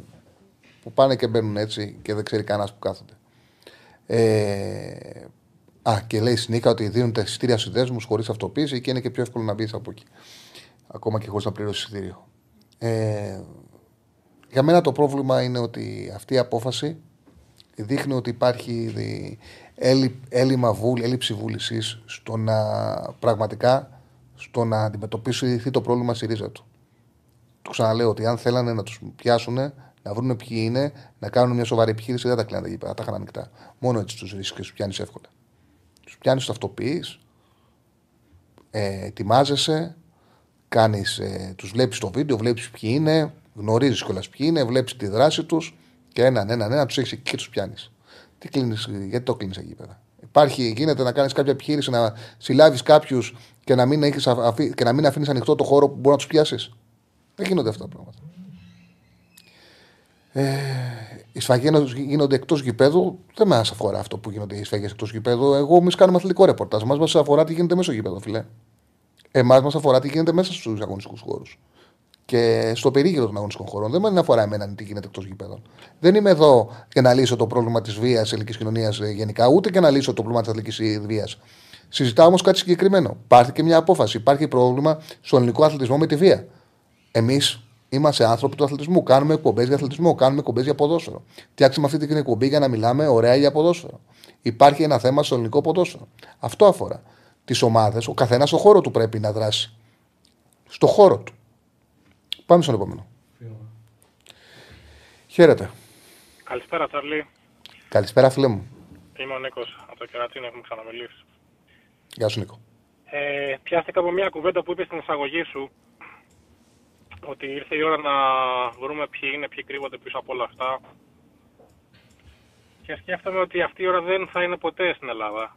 πάνε και μπαίνουν έτσι και δεν ξέρει κανένας που κάθονται. Και λέει συνήθως ότι δίνουν τα εισιτήρια στους δέσμους χωρίς αυτοποίηση και είναι και πιο εύκολο να μπεις από εκεί. Ακόμα και χωρίς να πληρώσεις εισιτήριο. Για μένα το πρόβλημα είναι ότι αυτή η απόφαση δείχνει ότι υπάρχει έλλειψη βούλησης στο να πραγματικά στο να αντιμετωπίσει το πρόβλημα στη ρίζα του. Το ξαναλέω ότι αν θέλανε να τους πιάσουν, να βρουν ποιοι είναι, να κάνουν μια σοβαρή επιχείρηση, δεν τα κλείνανε τα γήπεδα, τα είχαν ανοιχτά. Μόνο έτσι τους ρίσεις και τους πιάνεις εύκολα. Τους πιάνεις, τους αυτοποιείς, ετοιμάζεσαι, τους βλέπεις το βίντεο, βλέπεις ποιοι είναι, γνωρίζεις κιόλας ποιοι είναι, βλέπεις τη δράση τους και έναν τους έχεις εκεί και τους πιάνεις. Τι κλείνεις, γιατί το κλείνεις τα γήπεδα? Γίνεται να κάνεις κάποια επιχείρηση, να συλλάβεις κάποιους και να μην, μην αφήνεις ανοιχτό το χώρο που μπορεί να τους πιάσεις. Δεν γίνονται αυτά τα πράγματα. Οι σφαγές γίνονται εκτός γηπέδου. Δεν μας αφορά αυτό που γίνονται οι σφαγές εκτός γηπέδου. Εγώ, εμείς κάνουμε αθλητικό ρεπορτάζ. Μας αφορά τι γίνεται μέσα στο γήπεδο, φιλέ. Εμάς μας αφορά τι γίνεται μέσα στους αγωνιστικούς χώρους και στο περίγυρο των αγωνιστικών χωρών. Δεν με αφορά εμένα τι γίνεται εκτός γηπέδων. Δεν είμαι εδώ για να λύσω το πρόβλημα της βίας της ελληνικής κοινωνίας γενικά, ούτε και να λύσω το πρόβλημα της αθλητικής βίας. Συζητάω όμως κάτι συγκεκριμένο. Πάρθηκε μια απόφαση. Υπάρχει πρόβλημα στον ελληνικό αθλητισμό με τη βία. Εμείς είμαστε άνθρωποι του αθλητισμού. Κάνουμε εκπομπές για αθλητισμό, κάνουμε εκπομπές για ποδόσφαιρο. Φτιάξαμε αυτή την εκπομπή για να μιλάμε ωραία για ποδόσφαιρο. Υπάρχει ένα θέμα στο ελληνικό ποδόσφαιρο. Αυτό αφορά τις ομάδες. Ο καθένας στο χώρο του πρέπει να δράσει. Στο χώρο του. Πάμε στον επόμενο. Χαίρετε. Καλησπέρα, Τσαρλί. Καλησπέρα, φίλε μου. Είμαι ο Νίκος, από το Κερατίνο, έχουμε ξαναμιλήσει. Γεια σου, Νίκο. Πιάστηκα από μια κουβέντα που είπες στην εισαγωγή σου ότι ήρθε η ώρα να βρούμε ποιοι είναι, ποιοι κρύβονται πίσω από όλα αυτά. Και σκέφτομαι ότι αυτή η ώρα δεν θα είναι ποτέ στην Ελλάδα.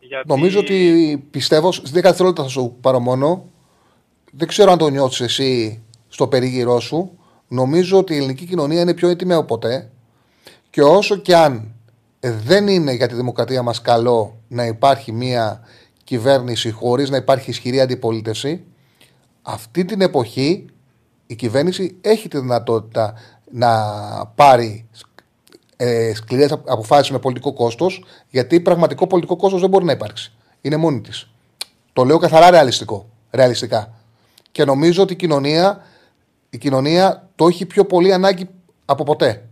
Γιατί... Νομίζω ότι πιστεύω, στις 10 δευτερόλεπτα θα σου πάρω μόνο. Δεν ξέρω αν το νιώθεις εσύ στο περίγυρό σου. Νομίζω ότι η ελληνική κοινωνία είναι πιο έτοιμη από ποτέ. Και όσο και αν δεν είναι για τη δημοκρατία μας καλό να υπάρχει μια κυβέρνηση χωρίς να υπάρχει ισχυρή αντιπολίτευση, αυτή την εποχή η κυβέρνηση έχει τη δυνατότητα να πάρει σκληρές αποφάσεις με πολιτικό κόστος, γιατί πραγματικό πολιτικό κόστος δεν μπορεί να υπάρξει. Είναι μόνη της. Το λέω καθαρά ρεαλιστικά. Και νομίζω ότι η κοινωνία το έχει πιο πολύ ανάγκη από ποτέ.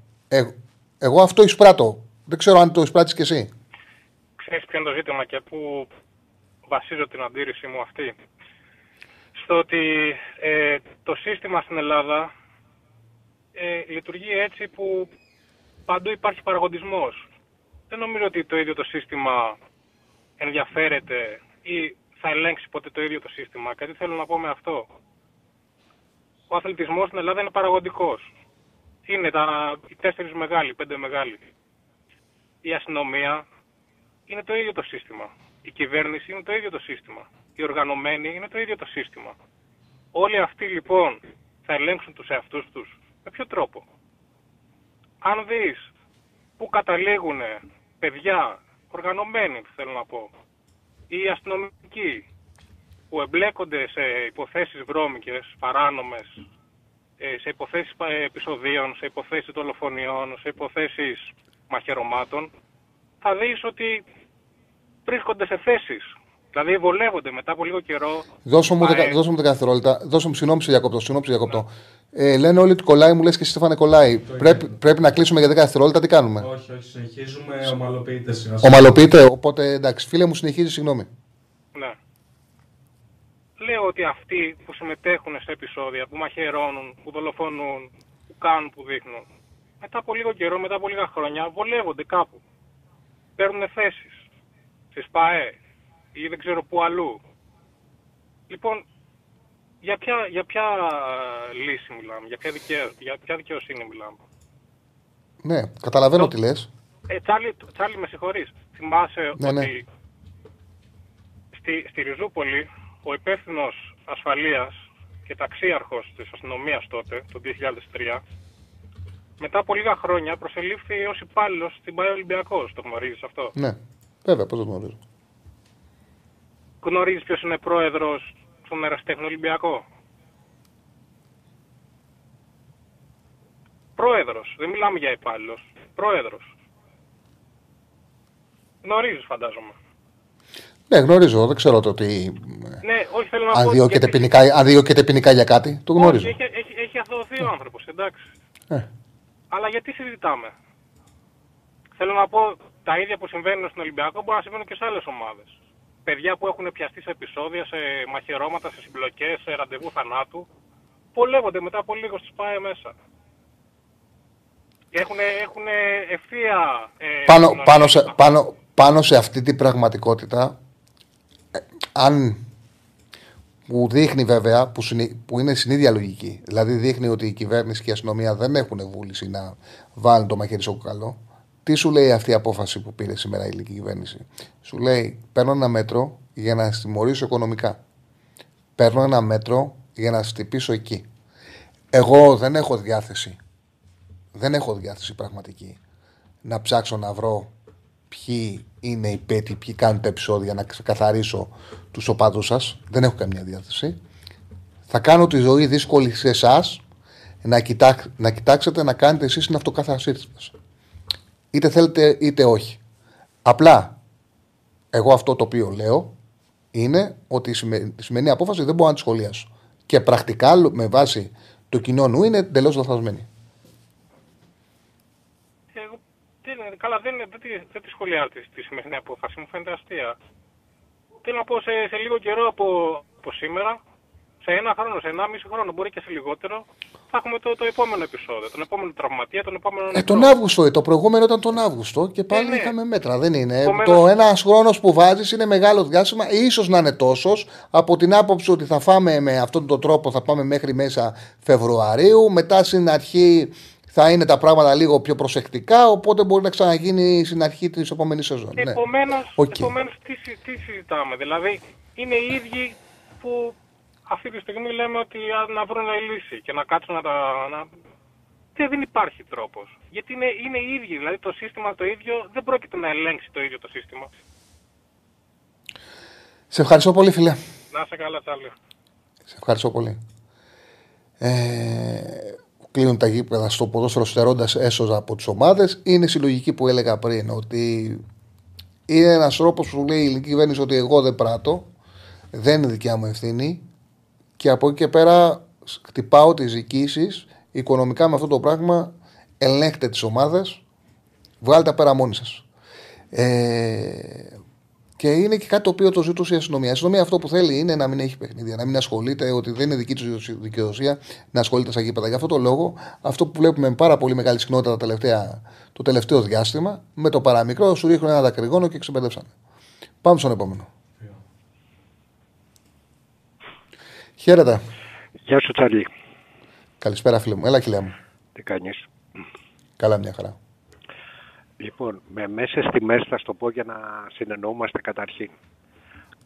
Εγώ αυτό εισπράττω. Δεν ξέρω αν το εισπράττεις κι εσύ. Ξέρεις ποιο είναι το ζήτημα και πού βασίζω την αντίρρησή μου αυτή? Στο ότι το σύστημα στην Ελλάδα λειτουργεί έτσι που παντού υπάρχει παραγοντισμός. Δεν νομίζω ότι το ίδιο το σύστημα ενδιαφέρεται ή θα ελέγξει ποτέ το ίδιο το σύστημα. Και τι θέλω να πω με αυτό? Ο αθλητισμός στην Ελλάδα είναι παραγοντικός. Είναι οι 4 μεγάλοι, 5 μεγάλοι. Η αστυνομία είναι το ίδιο το σύστημα. Η κυβέρνηση είναι το ίδιο το σύστημα. Οι οργανωμένοι είναι το ίδιο το σύστημα. Όλοι αυτοί λοιπόν θα ελέγξουν τους εαυτούς τους. Με ποιο τρόπο? Αν δεις πού καταλήγουν παιδιά οργανωμένοι, θέλω να πω, οι αστυνομικοί που εμπλέκονται σε υποθέσεις βρώμικες, παράνομες, σε υποθέσεις επεισοδίων, σε υποθέσεις δολοφονιών, σε υποθέσεις μαχαιρωμάτων, θα δεις ότι βρίσκονται σε θέσεις Δηλαδή βολεύονται μετά από λίγο καιρό. Δώσε μου 10 δευτερόλεπτα. Δώσε μου συγγνώμη σε διακόπτω. Λένε όλοι ότι κολλάει, μου λες και εσύ Στέφανε κολλάει. Πρέπει να κλείσουμε για 10 δευτερόλεπτα, τι κάνουμε. Όχι, όχι, συνεχίζουμε. Ομαλοποιείτε σιγά-σιγά. Ομαλοποιείτε, οπότε εντάξει, φίλε μου, συνεχίζει, συγγνώμη. Ναι. Λέω ότι αυτοί που συμμετέχουν σε επεισόδια, που μαχαιρώνουν, που δολοφονούν, που κάνουν, που δείχνουν, μετά από λίγο καιρό, μετά από λίγα χρόνια, βολεύονται κάπου. Παίρνουν θέσεις στις ΠΑΕ ή δεν ξέρω πού αλλού. Λοιπόν, για ποια λύση μιλάμε, για ποια δικαιοσύνη μιλάμε. Ναι, καταλαβαίνω τι λες. Τσάλι, με συγχωρείς. Θυμάσαι ότι στη Ριζούπολη ο υπεύθυνος ασφαλείας και ταξίαρχος της αστυνομίας τότε, το 2003, μετά από λίγα χρόνια προσελήφθη ως υπάλληλος στην ΠΑΕ Ολυμπιακός. Το γνωρίζεις αυτό? Ναι, βέβαια, πώς το γνωρίζω. Γνωρίζεις ποιος είναι πρόεδρος στον Ερασιτέχνη Ολυμπιακό? Πρόεδρος, δεν μιλάμε για υπάλληλος. Πρόεδρος. Γνωρίζεις, φαντάζομαι. Ναι, γνωρίζω, δεν ξέρω το ότι. Ναι, όχι, θέλω να πω. Αδιώκεται ποινικά για κάτι, το γνωρίζω. Όχι, έχει αθωωωθεί ο άνθρωπος, εντάξει. Αλλά γιατί συζητάμε? Θέλω να πω, τα ίδια που συμβαίνουν στον Ολυμπιακό μπορεί να συμβαίνουν και σε άλλες ομάδες. Παιδιά που έχουν πιαστεί σε επεισόδια, σε μαχαιρώματα, σε συμπλοκές, σε ραντεβού θανάτου, πολεύονται μετά από λίγο στις ΠΑΕ μέσα. Έχουν ευθεία. Πάνω σε αυτή την πραγματικότητα, αν που δείχνει βέβαια, που είναι συνίδια λογική, δηλαδή δείχνει ότι η κυβέρνηση και η αστυνομία δεν έχουν βούληση να βάλουν το μαχαίρι στο κουκαλό. Τι σου λέει αυτή η απόφαση που πήρε σήμερα η ελληνική κυβέρνηση? Σου λέει: παίρνω ένα μέτρο για να στιμωρήσω οικονομικά. Παίρνω ένα μέτρο για να στυπήσω εκεί. Εγώ δεν έχω διάθεση. Δεν έχω διάθεση πραγματική να ψάξω να βρω ποιοι είναι οι πέτοι, ποιοι κάνουν τα επεισόδια, να ξεκαθαρίσω τους οπαδούς σας. Δεν έχω καμία διάθεση. Θα κάνω τη ζωή δύσκολη σε εσάς να κοιτάξετε να κάνετε εσείς την αυτοκαθαρσή σας. Είτε θέλετε είτε όχι. Απλά, εγώ αυτό το οποίο λέω είναι ότι η σημερινή απόφαση δεν μπορώ να τη σχολιάσω. Και πρακτικά, με βάση το κοινό νου, είναι εντελώς λαθασμένη. Καλά, δεν τη σχολιάζω τη σημερινή απόφαση, μου φαίνεται αστεία. Θέλω να πω σε λίγο καιρό από σήμερα, σε ένα χρόνο, σε 1,5 χρόνο, μπορεί και σε λιγότερο, θα έχουμε το επόμενο επεισόδιο, τον επόμενο τραυματία, τον επόμενο. Τον Αύγουστο, το προηγούμενο ήταν τον Αύγουστο και πάλι είχαμε μέτρα. Δεν είναι. Το ένας χρόνος που βάζεις είναι μεγάλο διάστημα, ίσως να είναι τόσος, από την άποψη ότι θα φάμε με αυτόν τον τρόπο, θα πάμε μέχρι μέσα Φεβρουαρίου, μετά στην αρχή θα είναι τα πράγματα λίγο πιο προσεκτικά, οπότε μπορεί να ξαναγίνει στην αρχή της επόμενης σεζόν. Επομένως, τι συζητάμε? Δηλαδή, είναι οι ίδιοι που αυτή τη στιγμή λέμε ότι να βρουν λύση και να κάτσουν να τα. Δεν υπάρχει τρόπος. Γιατί είναι οι ίδιοι. Δηλαδή, το σύστημα το ίδιο δεν πρόκειται να ελέγξει το ίδιο το σύστημα. Σε ευχαριστώ πολύ, φίλε. Να είσαι καλά, Τσάρλι. Σε ευχαριστώ πολύ. Κλείνουν τα γήπεδα στο ποδόσφαιρο στερώντας έσοδα από τις ομάδες. Είναι συλλογική που έλεγα πριν, ότι είναι ένας τρόπος που λέει η ελληνική κυβέρνηση ότι εγώ δεν πράττω, δεν είναι δικιά μου ευθύνη και από εκεί και πέρα χτυπάω τις διοικήσεις οικονομικά με αυτό το πράγμα. Ελέγχτε τις ομάδες, βγάλτε τα πέρα μόνοι σας. Και είναι και κάτι το οποίο το ζητούσε η αστυνομία. Η αστυνομία αυτό που θέλει είναι να μην έχει παιχνίδια, να μην ασχολείται, ότι δεν είναι δική της δικαιοδοσία να ασχολείται στα γήπεδα. Γι' αυτό το λόγο, αυτό που βλέπουμε με πάρα πολύ μεγάλη συχνότητα το τελευταίο διάστημα, με το παραμικρό, σου ρίχνουν ένα δακρυγόνο και ξεμπερδεύσανε. Πάμε στον επόμενο. Χαίρετε. Γεια σου, Τσαρλί. Καλησπέρα, φίλε μου. Έλα, κοιλιά μου. Τι κάνεις? Καλά, μια χαρά. Λοιπόν, με μέσες τιμές θα στο πω για να συνεννοούμαστε καταρχήν.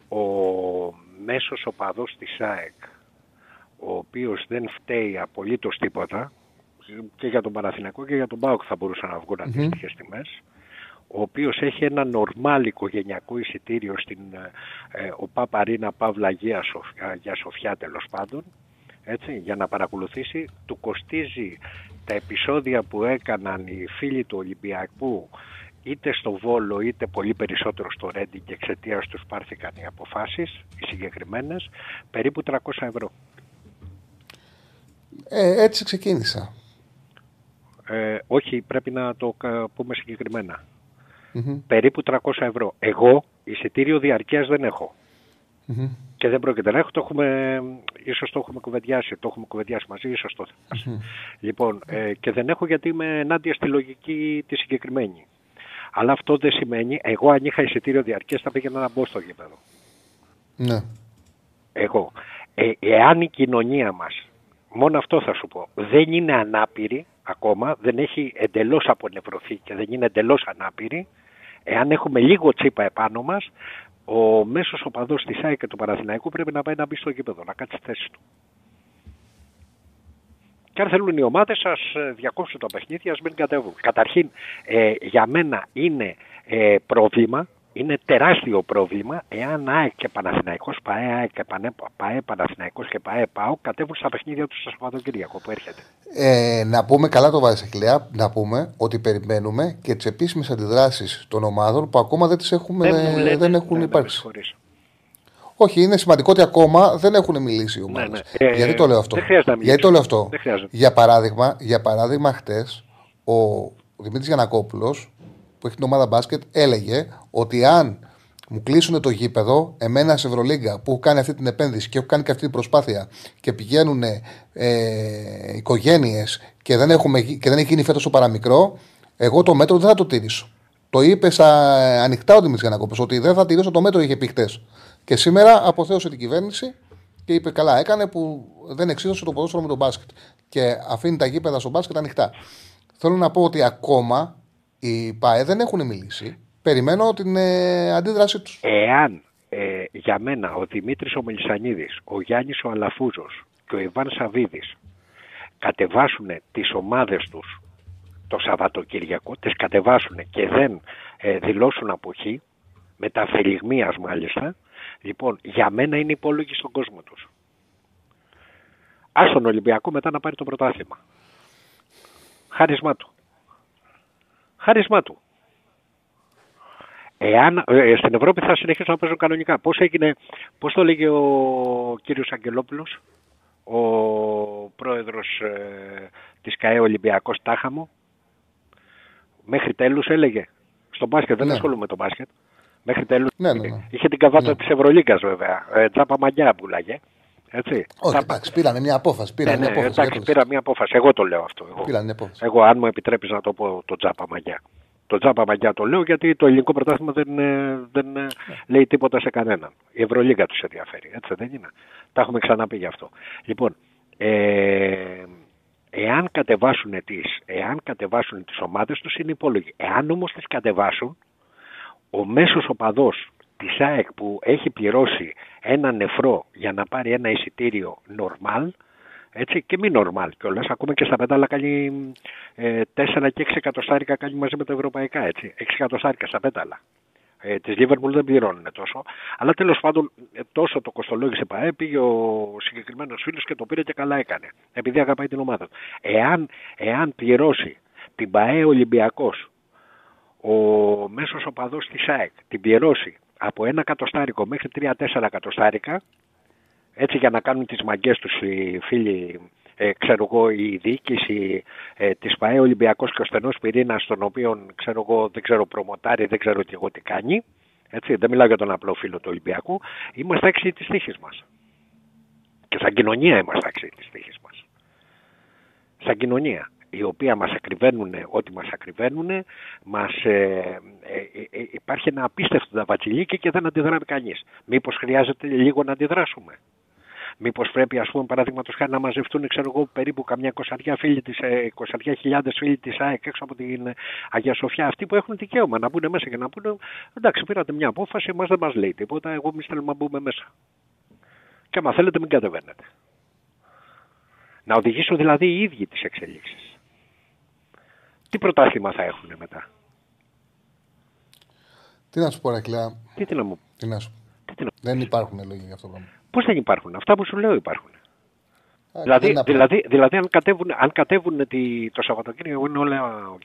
Ο μέσος οπαδός της ΑΕΚ, ο οποίος δεν φταίει απολύτως τίποτα, και για τον Παναθηναϊκό και για τον ΠΑΟΚ θα μπορούσαν να βγουν αντίστοιχες τιμές, ο οποίος έχει ένα νορμάλ οικογενειακό εισιτήριο στην ΟΠΑ Παρίνα Παύλα Αγία Σοφιά, τέλος πάντων, έτσι, για να παρακολουθήσει, του κοστίζει τα επεισόδια που έκαναν οι φίλοι του Ολυμπιακού είτε στο Βόλο είτε πολύ περισσότερο στο Ρέντινγκ, και εξαιτίας τους πάρθηκαν οι αποφάσεις, οι συγκεκριμένες, περίπου 300 ευρώ. Έτσι ξεκίνησα. Όχι, πρέπει να το πούμε συγκεκριμένα. Mm-hmm. Περίπου 300 ευρώ. Εγώ εισιτήριο διαρκείας δεν έχω. Mm-hmm. Και δεν πρόκειται να έχω, ίσως το έχουμε κουβεντιάσει, το έχουμε κουβεντιάσει μαζί, ίσως το θυμάσαι. Mm-hmm. Λοιπόν, και δεν έχω γιατί είμαι ενάντια στη λογική τη συγκεκριμένη. Αλλά αυτό δεν σημαίνει, εγώ αν είχα εισιτήριο διαρκείας θα πήγαινα να μπω στο γήπεδο. Ναι. Εγώ. Εάν η κοινωνία μας, μόνο αυτό θα σου πω, δεν είναι ανάπηρη ακόμα, δεν έχει εντελώς απονευρωθεί και δεν είναι εντελώς ανάπηρη, εάν έχουμε λίγο τσίπα επάνω μας, ο μέσος οπαδός της ΑΕΚ και του Παναθηναϊκού πρέπει να πάει να μπει στο γήπεδο, να κάτσει στη θέση του. Και αν θέλουν οι ομάδες, σας διακόψουν τα παιχνίδια, ας μην κατέβουν. Καταρχήν, για μένα είναι πρόβλημα, είναι τεράστιο πρόβλημα, εάν ΑΕΚ και Παναθηναϊκός, ΠΑΕ Παναθηναϊκός και ΠΑΕ ΠΑΟ κατέβουν στα παιχνίδια τους στο Σαββατοκύριακο που έρχεται. Να πούμε, καλά το βάζεις Αχιλλέα, να πούμε ότι περιμένουμε και τις επίσημες αντιδράσεις των ομάδων που ακόμα δεν τις έχουμε, δεν έχουν υπάρξει. Όχι, είναι σημαντικό ότι ακόμα δεν έχουν μιλήσει οι ομάδες. Ναι, ναι. Γιατί το λέω αυτό. Γιατί το λέω αυτό. Για παράδειγμα, χτες ο Δημήτρης Γιαννακόπουλος, που έχει την ομάδα μπάσκετ, έλεγε ότι αν μου κλείσουν το γήπεδο, εμένα σε Ευρωλίγκα που έχω κάνει αυτή την επένδυση και έχω κάνει και αυτή την προσπάθεια και πηγαίνουν οικογένειες και δεν έχει γίνει φέτος ο παραμικρό, εγώ το μέτρο δεν θα το τήρησω. Το είπε ανοιχτά ο Δημήτρης Γιαννακόπουλος ότι δεν θα τηρήσω το μέτρο, είχε πει χτες. Και σήμερα αποθέωσε την κυβέρνηση και είπε: καλά έκανε που δεν εξίσωσε το ποδόσφαιρο με τον μπάσκετ. Και αφήνει τα γήπεδα στο μπάσκετ ανοιχτά. Θέλω να πω ότι ακόμα οι ΠΑΕ δεν έχουν μιλήσει. Περιμένω την αντίδρασή τους. Εάν για μένα ο Δημήτρης ο Μελισσανίδης, ο Γιάννης ο Αλαφούζος και ο Ιβάν Σαββίδης κατεβάσουν τις ομάδες τους το Σαββατοκύριακο, τις κατεβάσουν και δεν δηλώσουν αποχή, με τα αφελιγμίας μάλιστα. Λοιπόν, για μένα είναι υπόλογοι στον κόσμο τους. Ας τον Ολυμπιακό μετά να πάρει το πρωτάθλημα. Χάρισμά του. Χάρισμά του. Εάν, στην Ευρώπη θα συνεχίσουν να παίζουν κανονικά. Πώς έγινε, πώς το λέγει ο κύριος Αγγελόπουλος, ο πρόεδρος της ΚΑΕ Ολυμπιακός Τάχαμο, μέχρι τέλους έλεγε, στο μπάσκετ, δεν ασχολούμαι με το μπάσκετ. Μέχρι τέλος. Ναι. Είχε την καβάτα της Ευρωλίγκας βέβαια. Τσάπα μαγιά πουλάγε. Έτσι. Όχι, εντάξει, πήρανε μια απόφαση. Πήρα μια απόφαση. Εγώ το λέω αυτό. Εγώ αν μου επιτρέπεις να το πω, το τσάπα μαγιά. Το τσάπα μαγιά το λέω γιατί το ελληνικό πρωτάθλημα δεν λέει τίποτα σε κανέναν. Η Ευρωλίγκα τους ενδιαφέρει. Έτσι δεν είναι. Τα έχουμε ξαναπεί γι' αυτό. Λοιπόν, εάν κατεβάσουν τις ομάδες τους είναι υπόλογοι. Εάν όμως τις κατεβάσουν, ο μέσος οπαδός της ΑΕΚ που έχει πληρώσει ένα νεφρό για να πάρει ένα εισιτήριο normal, έτσι, και μη normal κιόλας, ακόμα και στα πεντάλα κάνει 4 και 6 εκατοστάρικα κάνει μαζί με τα ευρωπαϊκά, έτσι, 6 εκατοστάρικα στα πεντάλα. Της Liverpool δεν πληρώνουν τόσο, αλλά τέλος πάντων τόσο το κοστολόγησε ΠΑΕ, πήγε ο συγκεκριμένος φίλος και το πήρε και καλά έκανε, επειδή αγαπάει την ομάδα. Εάν πληρώσει την ΠΑΕ Ολυμπιακός, ο μέσος οπαδός της ΑΕΚ την πληρώσει από 1 εκατοστάρικο μέχρι 3-4 εκατοστάρικα, έτσι για να κάνουν τις μαγκές τους οι φίλοι, ξέρω εγώ, η διοίκηση της ΠΑΕ Ολυμπιακός και ο στενός πυρήνας, τον οποίον ξέρω εγώ, δεν ξέρω προμοτάρει, δεν ξέρω τι εγώ τι κάνει, έτσι, δεν μιλάω για τον απλό φίλο του Ολυμπιακού, είμαστε άξιοι της τύχης μας. Και σαν κοινωνία είμαστε άξιοι της τύχης μας. Σαν κοινωνία, η οποία μας ακριβένουν ό,τι μας ακριβένουν, υπάρχει ένα απίστευτο ταβατσιλίκι και δεν αντιδράμε κανείς. Μήπως χρειάζεται λίγο να αντιδράσουμε. Μήπως πρέπει, ας πούμε, παραδείγματος χάρη να μαζευτούν, ξέρω εγώ, περίπου καμιά 20.000 φίλοι της ΑΕΚ έξω από την Αγία Σοφιά, αυτοί που έχουν δικαίωμα να μπουν μέσα και να πούνε: εντάξει, πήρατε μια απόφαση, εμάς δεν μας λέει τίποτα, εγώ εμείς θέλουμε να μπούμε μέσα. Και άμα θέλετε, μην κατεβαίνετε. Να οδηγήσουν δηλαδή οι ίδιοι τις εξελίξεις. Τι πρωτάθλημα θα έχουν μετά. Τι να σου πω, Ρακλέα. Δεν υπάρχουν λόγια για αυτό το πράγμα. Πώς δεν υπάρχουν, αυτά που σου λέω υπάρχουν. Δηλαδή αν κατέβουν το Σαββατοκύριακο είναι όλα οκ.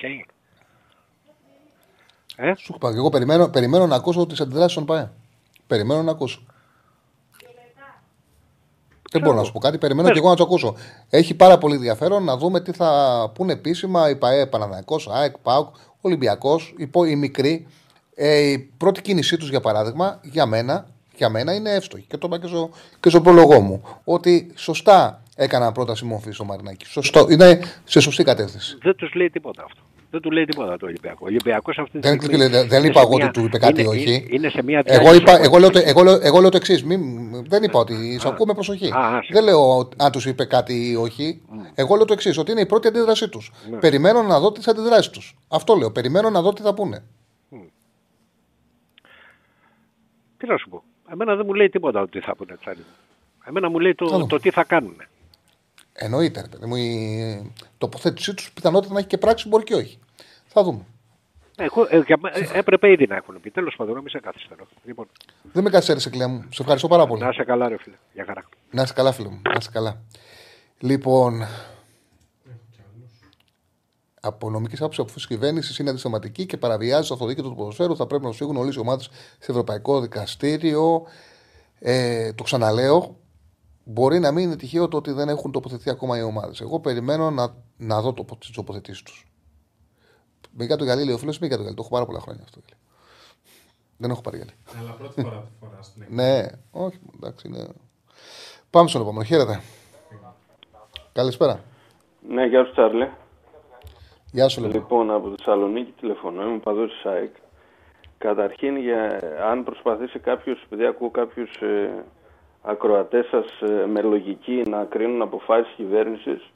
Σου είπα και εγώ περιμένω να ακούσω τις αντιδράσεις των ΠΑΕ. Περιμένω να ακούσω. Δεν μπορώ να σου πω κάτι, περιμένω και εγώ να το ακούσω. Έχει πάρα πολύ ενδιαφέρον να δούμε τι θα πούνε επίσημα η ΠΑΕ, Παναθηναϊκός, ΑΕΚ, ΠΑΟΚ, Ολυμπιακός, οι μικροί. Η πρώτη κίνησή τους, για παράδειγμα, για μένα είναι εύστοχη. Και το είπα και στον προλογό μου. Ότι σωστά έκανα πρόταση μορφή στο Μαρινάκη. Σωστό. Είναι σε σωστή κατεύθυνση. Δεν τους λέει τίποτα αυτό. Δεν του λέει τίποτα το Ολυμπιακό. Ο Ολυμπιακός αυτή τη στιγμή. Δεν είπα εγώ ότι του είπε κάτι, όχι. Είναι σε μια εγώ λέω το εξής. Δεν είπα ότι. Σας ακούω με προσοχή. Δεν λέω αν τους είπε κάτι ή όχι. Εγώ λέω το εξής. Ότι είναι η πρώτη αντίδρασή τους. Περιμένω να δω τις αντιδράσεις τους. Αυτό λέω. Περιμένω να δω τι θα πούνε. Τι να σου πω. Εμένα δεν μου λέει τίποτα ότι θα πούνε. Εμένα μου λέει το τι θα κάνουν. Εννοείται, παιδί μου, η τοποθέτησή τους πιθανότητα να έχει και πράξη, μπορεί και όχι. Θα δούμε. Έπρεπε ήδη να έχουν πει. Τέλος πάντων, μην σε καθυστερώ. Λοιπόν. Δεν με καθυστέρησε, Κλέα μου. Σε ευχαριστώ πάρα πολύ. Να είσαι καλά, ρε φίλε. Για χαρά. Να είσαι καλά, φίλε μου. Να είσαι καλά. Λοιπόν. Από νομική άποψη, απόφαση κυβέρνηση είναι αντισυνταγματική και παραβιάζει το αυτοδίκαιο του ποδοσφαίρου. Θα πρέπει να φύγουν όλες οι ομάδες σε Ευρωπαϊκό Δικαστήριο. Το ξαναλέω. Μπορεί να μην είναι τυχαίο το ότι δεν έχουν τοποθετηθεί ακόμα οι ομάδες. Εγώ περιμένω να δω τις τοποθετήσεις τους. Μήκα το γυαλί, λέει ο φίλος, μήκα το γυαλί. Το έχω πάρα πολλά χρόνια αυτό. Δεν έχω πάρει γυαλί. Αλλά πρώτη φορά που φοράς. Ναι, όχι, εντάξει, είναι. Πάμε στον επόμενο. Χαίρετε. Καλησπέρα. Ναι, γεια σου, Τσάρλε. Γεια σου, Λεβά. Λοιπόν, από Θεσσαλονίκη τηλεφωνώ. Είμαι παδός της ΑΕΚ. Καταρχήν, αν προσπαθήσει κάποιο, επειδή ακούω κάποιου. Ακροατές σας με λογική να κρίνουν αποφάσεις κυβέρνησης,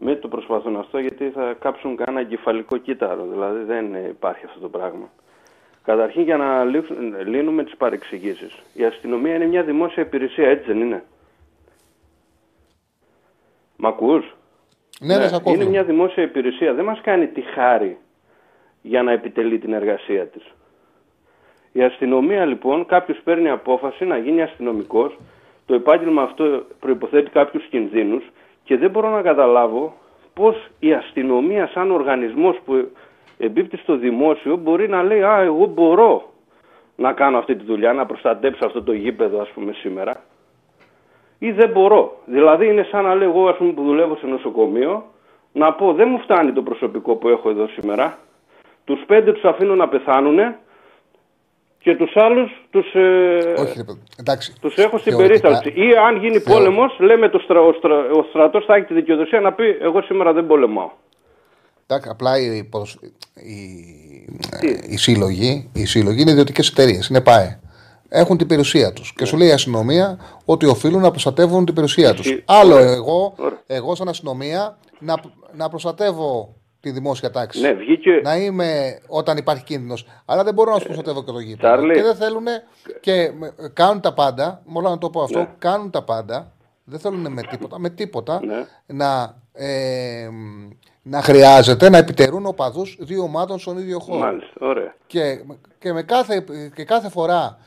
μην το προσπαθούν αυτό, γιατί θα κάψουν κανένα εγκεφαλικό κύτταρο. Δηλαδή δεν υπάρχει αυτό το πράγμα. Καταρχήν, για να λύνουμε τις παρεξηγήσεις. Η αστυνομία είναι μια δημόσια υπηρεσία, έτσι δεν είναι? Μ' ακούς? Ναι, είναι μια δημόσια υπηρεσία. Δεν μας κάνει τη χάρη για να επιτελεί την εργασία της. Η αστυνομία, λοιπόν, κάποιος παίρνει απόφαση να γίνει αστυνομικός. Το επάγγελμα αυτό προϋποθέτει κάποιους κινδύνους και δεν μπορώ να καταλάβω πώς η αστυνομία σαν οργανισμός που εμπίπτει στο δημόσιο μπορεί να λέει «Α, εγώ μπορώ να κάνω αυτή τη δουλειά, να προστατέψω αυτό το γήπεδο, ας πούμε, σήμερα» ή «Δεν μπορώ». Δηλαδή είναι σαν να λέω εγώ, ας πούμε, που δουλεύω σε νοσοκομείο, να πω «Δεν μου φτάνει το προσωπικό που έχω εδώ σήμερα, τους 5 τους αφήνω να πεθάνουνε, και τους άλλους τους έχω στην περίθαλψη». Ή αν γίνει πόλεμος, λέμε ο στρατός θα έχει τη δικαιοδοσία να πει «Εγώ σήμερα δεν πολεμάω». Εντάξει, απλά οι σύλλογοι είναι ιδιωτικές εταιρείες, είναι ΠΑΕ. Έχουν την περιουσία τους. Και σου λέει η αστυνομία ότι οφείλουν να προστατεύουν την περιουσία τους. Άλλο εγώ σαν αστυνομία να προστατεύω τη δημόσια τάξη. Ναι, βγήκε. Να είμαι όταν υπάρχει κίνδυνος. Αλλά δεν μπορώ να σου προστατεύω και το γήπεδο. Και δεν θέλουν. Και κάνουν τα πάντα. Μόνο να το πω αυτό. Ναι. Κάνουν τα πάντα. Δεν θέλουν με τίποτα ναι. να χρειάζεται να επιτερούν οπαδούς δύο ομάδων στον ίδιο χώρο. Μάλιστα, ωραία. Και κάθε φορά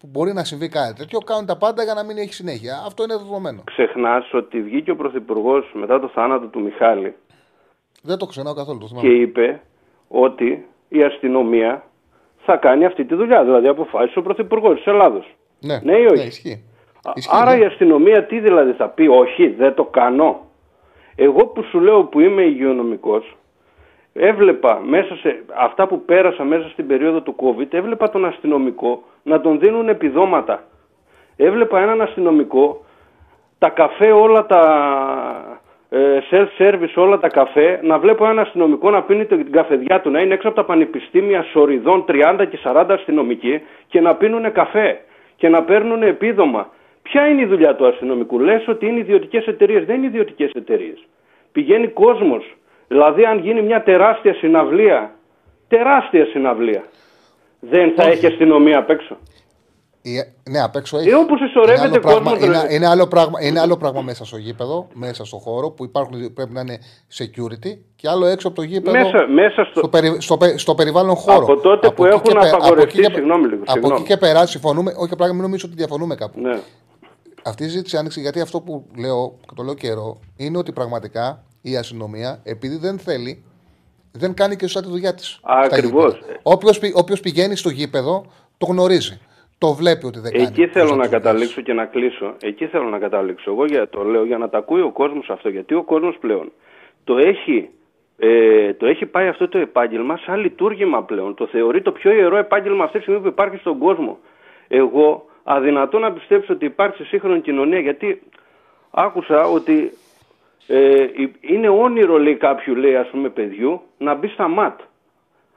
που μπορεί να συμβεί κάτι τέτοιο, κάνουν τα πάντα για να μην έχει συνέχεια. Αυτό είναι δεδομένο. Ξεχνάς ότι βγήκε ο Πρωθυπουργός μετά το θάνατο του Μιχάλη. Δεν το ξενάω καθόλου, το θυμάμαι. Και είπε ότι η αστυνομία θα κάνει αυτή τη δουλειά. Δηλαδή αποφάσισε ο Πρωθυπουργός της Ελλάδος. Ναι ή όχι? Ναι, ισχύει, άρα ναι. Η αστυνομία τι δηλαδή θα πει? Όχι, δεν το κάνω. Εγώ που σου λέω που είμαι υγειονομικός, έβλεπα μέσα σε αυτά που πέρασα μέσα στην περίοδο του COVID, έβλεπα τον αστυνομικό να τον δίνουν επιδόματα. Έβλεπα έναν αστυνομικό τα καφέ όλα τα... self-service, όλα τα καφέ, να βλέπω έναν αστυνομικό να πίνει την καφεδιά του, να είναι έξω από τα πανεπιστήμια σοριδών 30 και 40 αστυνομικοί και να πίνουνε καφέ και να παίρνουν επίδομα. Ποια είναι η δουλειά του αστυνομικού? Λες ότι είναι ιδιωτικές εταιρείες. Δεν είναι ιδιωτικές εταιρείες. Πηγαίνει κόσμος. Δηλαδή αν γίνει μια τεράστια συναυλία δεν θα έχει αστυνομία απ' έξω? Ναι, απ' έξω έχει. Είναι άλλο πράγμα μέσα στο γήπεδο, μέσα στο χώρο που υπάρχουν, πρέπει να είναι security, και άλλο έξω από το γήπεδο. Στο περιβάλλον χώρο. Από τότε από που έχουν απαγορευτεί. Από εκεί και πέρα συμφωνούμε. Όχι, απλά μην νομίζω ότι διαφωνούμε κάπου. Ναι. Αυτή η συζήτηση άνοιξε γιατί αυτό που λέω και το λέω καιρό είναι ότι πραγματικά η αστυνομία, επειδή δεν θέλει, δεν κάνει και σωστά τη δουλειά της. Ακριβώς. Όποιος πηγαίνει στο γήπεδο το γνωρίζει. Το βλέπει ότι δεν κάνει. Εκεί θέλω να καταλήξω και να κλείσω. Εκεί θέλω να καταλήξω. Εγώ το λέω για να τα ακούει ο κόσμος αυτό. Γιατί ο κόσμος πλέον το έχει πάει αυτό το επάγγελμα σαν λειτουργήμα πλέον. Το θεωρεί το πιο ιερό επάγγελμα αυτή τη στιγμή που υπάρχει στον κόσμο. Εγώ αδυνατό να πιστέψω ότι υπάρχει στη σύγχρονη κοινωνία, γιατί άκουσα ότι είναι όνειρο, λέει κάποιου, λέει, ας πούμε, παιδιού να μπει στα ΜΑΤ.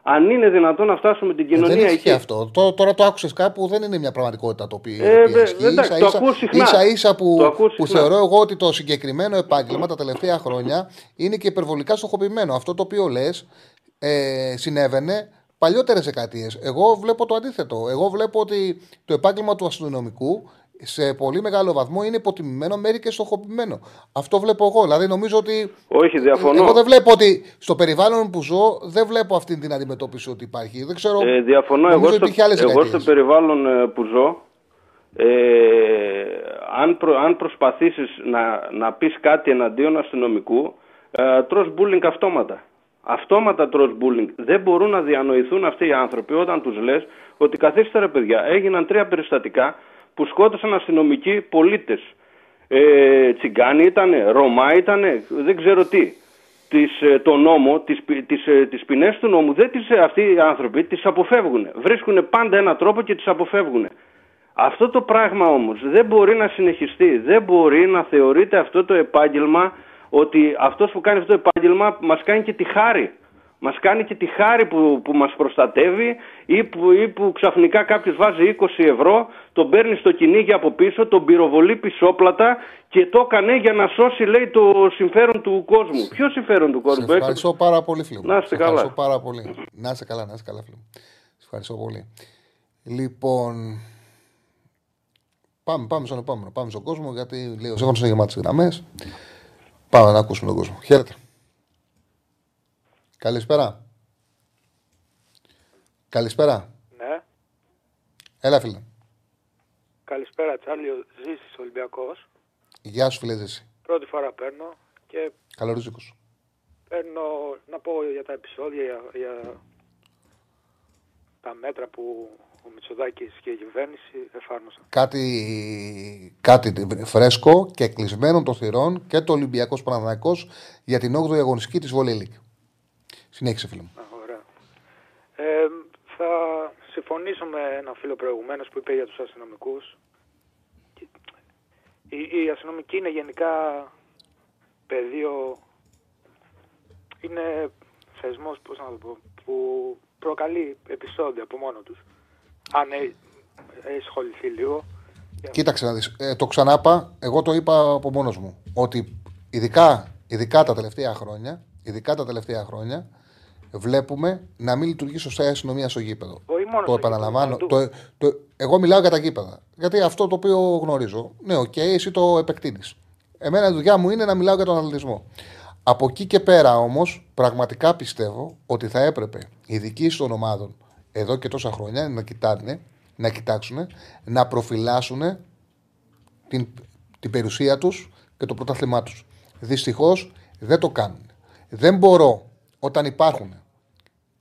Αν είναι δυνατόν να φτάσουμε την κοινωνία εκεί. Δεν ισχύει αυτό. Τώρα το άκουσες κάπου, δεν είναι μια πραγματικότητα το οποίο ισχύει. Εντάξει, το ακούω συχνά. Ίσα-ίσα που θεωρώ εγώ ότι το συγκεκριμένο επάγγελμα τα τελευταία χρόνια είναι και υπερβολικά στοχοποιημένο. Αυτό το οποίο λες συνέβαινε παλιότερες δεκαετίες. Εγώ βλέπω το αντίθετο. Εγώ βλέπω ότι το επάγγελμα του αστυνομικού σε πολύ μεγάλο βαθμό είναι υποτιμημένο, μέρη και στοχοποιημένο. Αυτό βλέπω εγώ. Δηλαδή, νομίζω ότι. Όχι, διαφωνώ. Εγώ δεν βλέπω ότι στο περιβάλλον που ζω, δεν βλέπω αυτή την αντιμετώπιση ότι υπάρχει. Δεν ξέρω. Διαφωνώ. Εγώ στο περιβάλλον που ζω, αν προσπαθήσεις να πεις κάτι εναντίον αστυνομικού, τρως bullying αυτόματα. Αυτόματα τρως bullying. Δεν μπορούν να διανοηθούν αυτοί οι άνθρωποι όταν τους λες ότι καθίστε ρε παιδιά, έγιναν 3 περιστατικά που σκότωσαν αστυνομικοί πολίτες. Τσιγκάνοι ήτανε, Ρωμά ήτανε, δεν ξέρω τι. Το νόμο, τις ποινές του νόμου, αυτοί οι άνθρωποι τις αποφεύγουν. Βρίσκουν πάντα έναν τρόπο και τις αποφεύγουν. Αυτό το πράγμα όμως δεν μπορεί να συνεχιστεί. Δεν μπορεί να θεωρείται αυτό το επάγγελμα ότι αυτός που κάνει αυτό το επάγγελμα μας κάνει και τη χάρη. Μας κάνει και τη χάρη που μας προστατεύει ή που ξαφνικά κάποιος βάζει 20 ευρώ, τον παίρνει στο κυνήγι από πίσω, τον πυροβολεί πισόπλατα και το έκανε για να σώσει, λέει, το συμφέρον του κόσμου. Ποιο συμφέρον του κόσμου? Ευχαριστώ πάρα πολύ, φίλο μου. Να είστε καλά. Να είστε καλά, φίλο μου. Σε ευχαριστώ πολύ. Λοιπόν, πάμε στον επόμενο. Πάμε στον κόσμο, γιατί λέει ο Σέφανος είναι γεμάτος γραμμές. Πάμε να ακούσουμε τον κόσμο. Χαίρετε. Καλησπέρα. Καλησπέρα. Ναι. Έλα, φίλε. Καλησπέρα, Τσάρλι. Ο Ζήσης, Ολυμπιακός. Γεια σου, φίλε Ζήση. Πρώτη φορά παίρνω και... Καλωρίζικος. Παίρνω να πω για τα επεισόδια, για τα μέτρα που ο Μητσοτάκης και η κυβέρνηση εφάρμοσαν. Κάτι φρέσκο και κλεισμένο των θυρών και το Ολυμπιακός Παναθηναϊκός για την 8η αγωνιστική της Volley League. Συνέχισε, φίλο μου. Ωραία. Θα συμφωνήσω με έναν φίλο προηγουμένως που είπε για τους αστυνομικούς. Η αστυνομική είναι γενικά πεδίο, είναι θεσμός, πώς να το πω, που προκαλεί επεισόδια από μόνο τους. Αν εισχοληθεί λίγο. Κοίταξε να δεις, το ξανάπα, εγώ το είπα από μόνος μου, ότι ειδικά τα τελευταία χρόνια βλέπουμε να μην λειτουργεί σωστά η αστυνομία στο γήπεδο. Το επαναλαμβάνω. Εγώ μιλάω για τα γήπεδα. Γιατί αυτό το οποίο γνωρίζω, ναι, οκ, εσύ το επεκτείνεις. Εμένα η δουλειά μου είναι να μιλάω για τον αθλητισμό. Από εκεί και πέρα όμως, πραγματικά πιστεύω ότι θα έπρεπε οι ειδικοί των ομάδων εδώ και τόσα χρόνια να κοιτάξουν, να προφυλάσσουν την περιουσία τους και το πρωτάθλημά τους. Δυστυχώς δεν το κάνουν. Δεν μπορώ, όταν υπάρχουν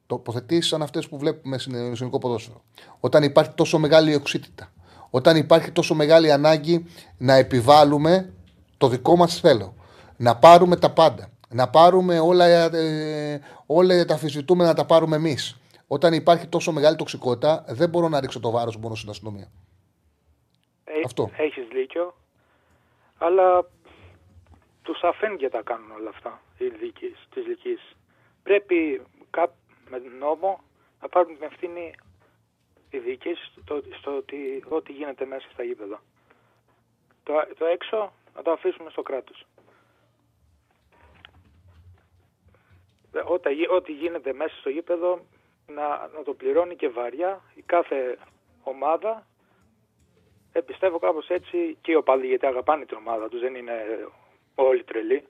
τοποθετήσεις σαν αυτές που βλέπουμε στην ελληνικό ποδόσφαιρο, όταν υπάρχει τόσο μεγάλη οξύτητα, όταν υπάρχει τόσο μεγάλη ανάγκη να επιβάλλουμε το δικό μας θέλω, να πάρουμε τα πάντα, να πάρουμε όλα τα αφισβητούμενα να τα πάρουμε εμείς. Όταν υπάρχει τόσο μεγάλη τοξικότητα, δεν μπορώ να ρίξω το βάρος μόνο στην αστυνομία. Αυτό. Έχεις δίκιο, αλλά τους αφήνουν και τα κάνουν όλα αυτά. Της λυκής. Πρέπει με νόμο να πάρουν την ευθύνη οι δίκες στο ότι ό,τι γίνεται μέσα στα γήπεδα. Το έξω να το αφήσουμε στο κράτος. Ό,τι γίνεται μέσα στο γήπεδο να το πληρώνει και βαριά η κάθε ομάδα. Πιστεύω κάπως έτσι και οι οπαδοί, γιατί αγαπάνε την ομάδα τους, δεν είναι όλοι τρελοί.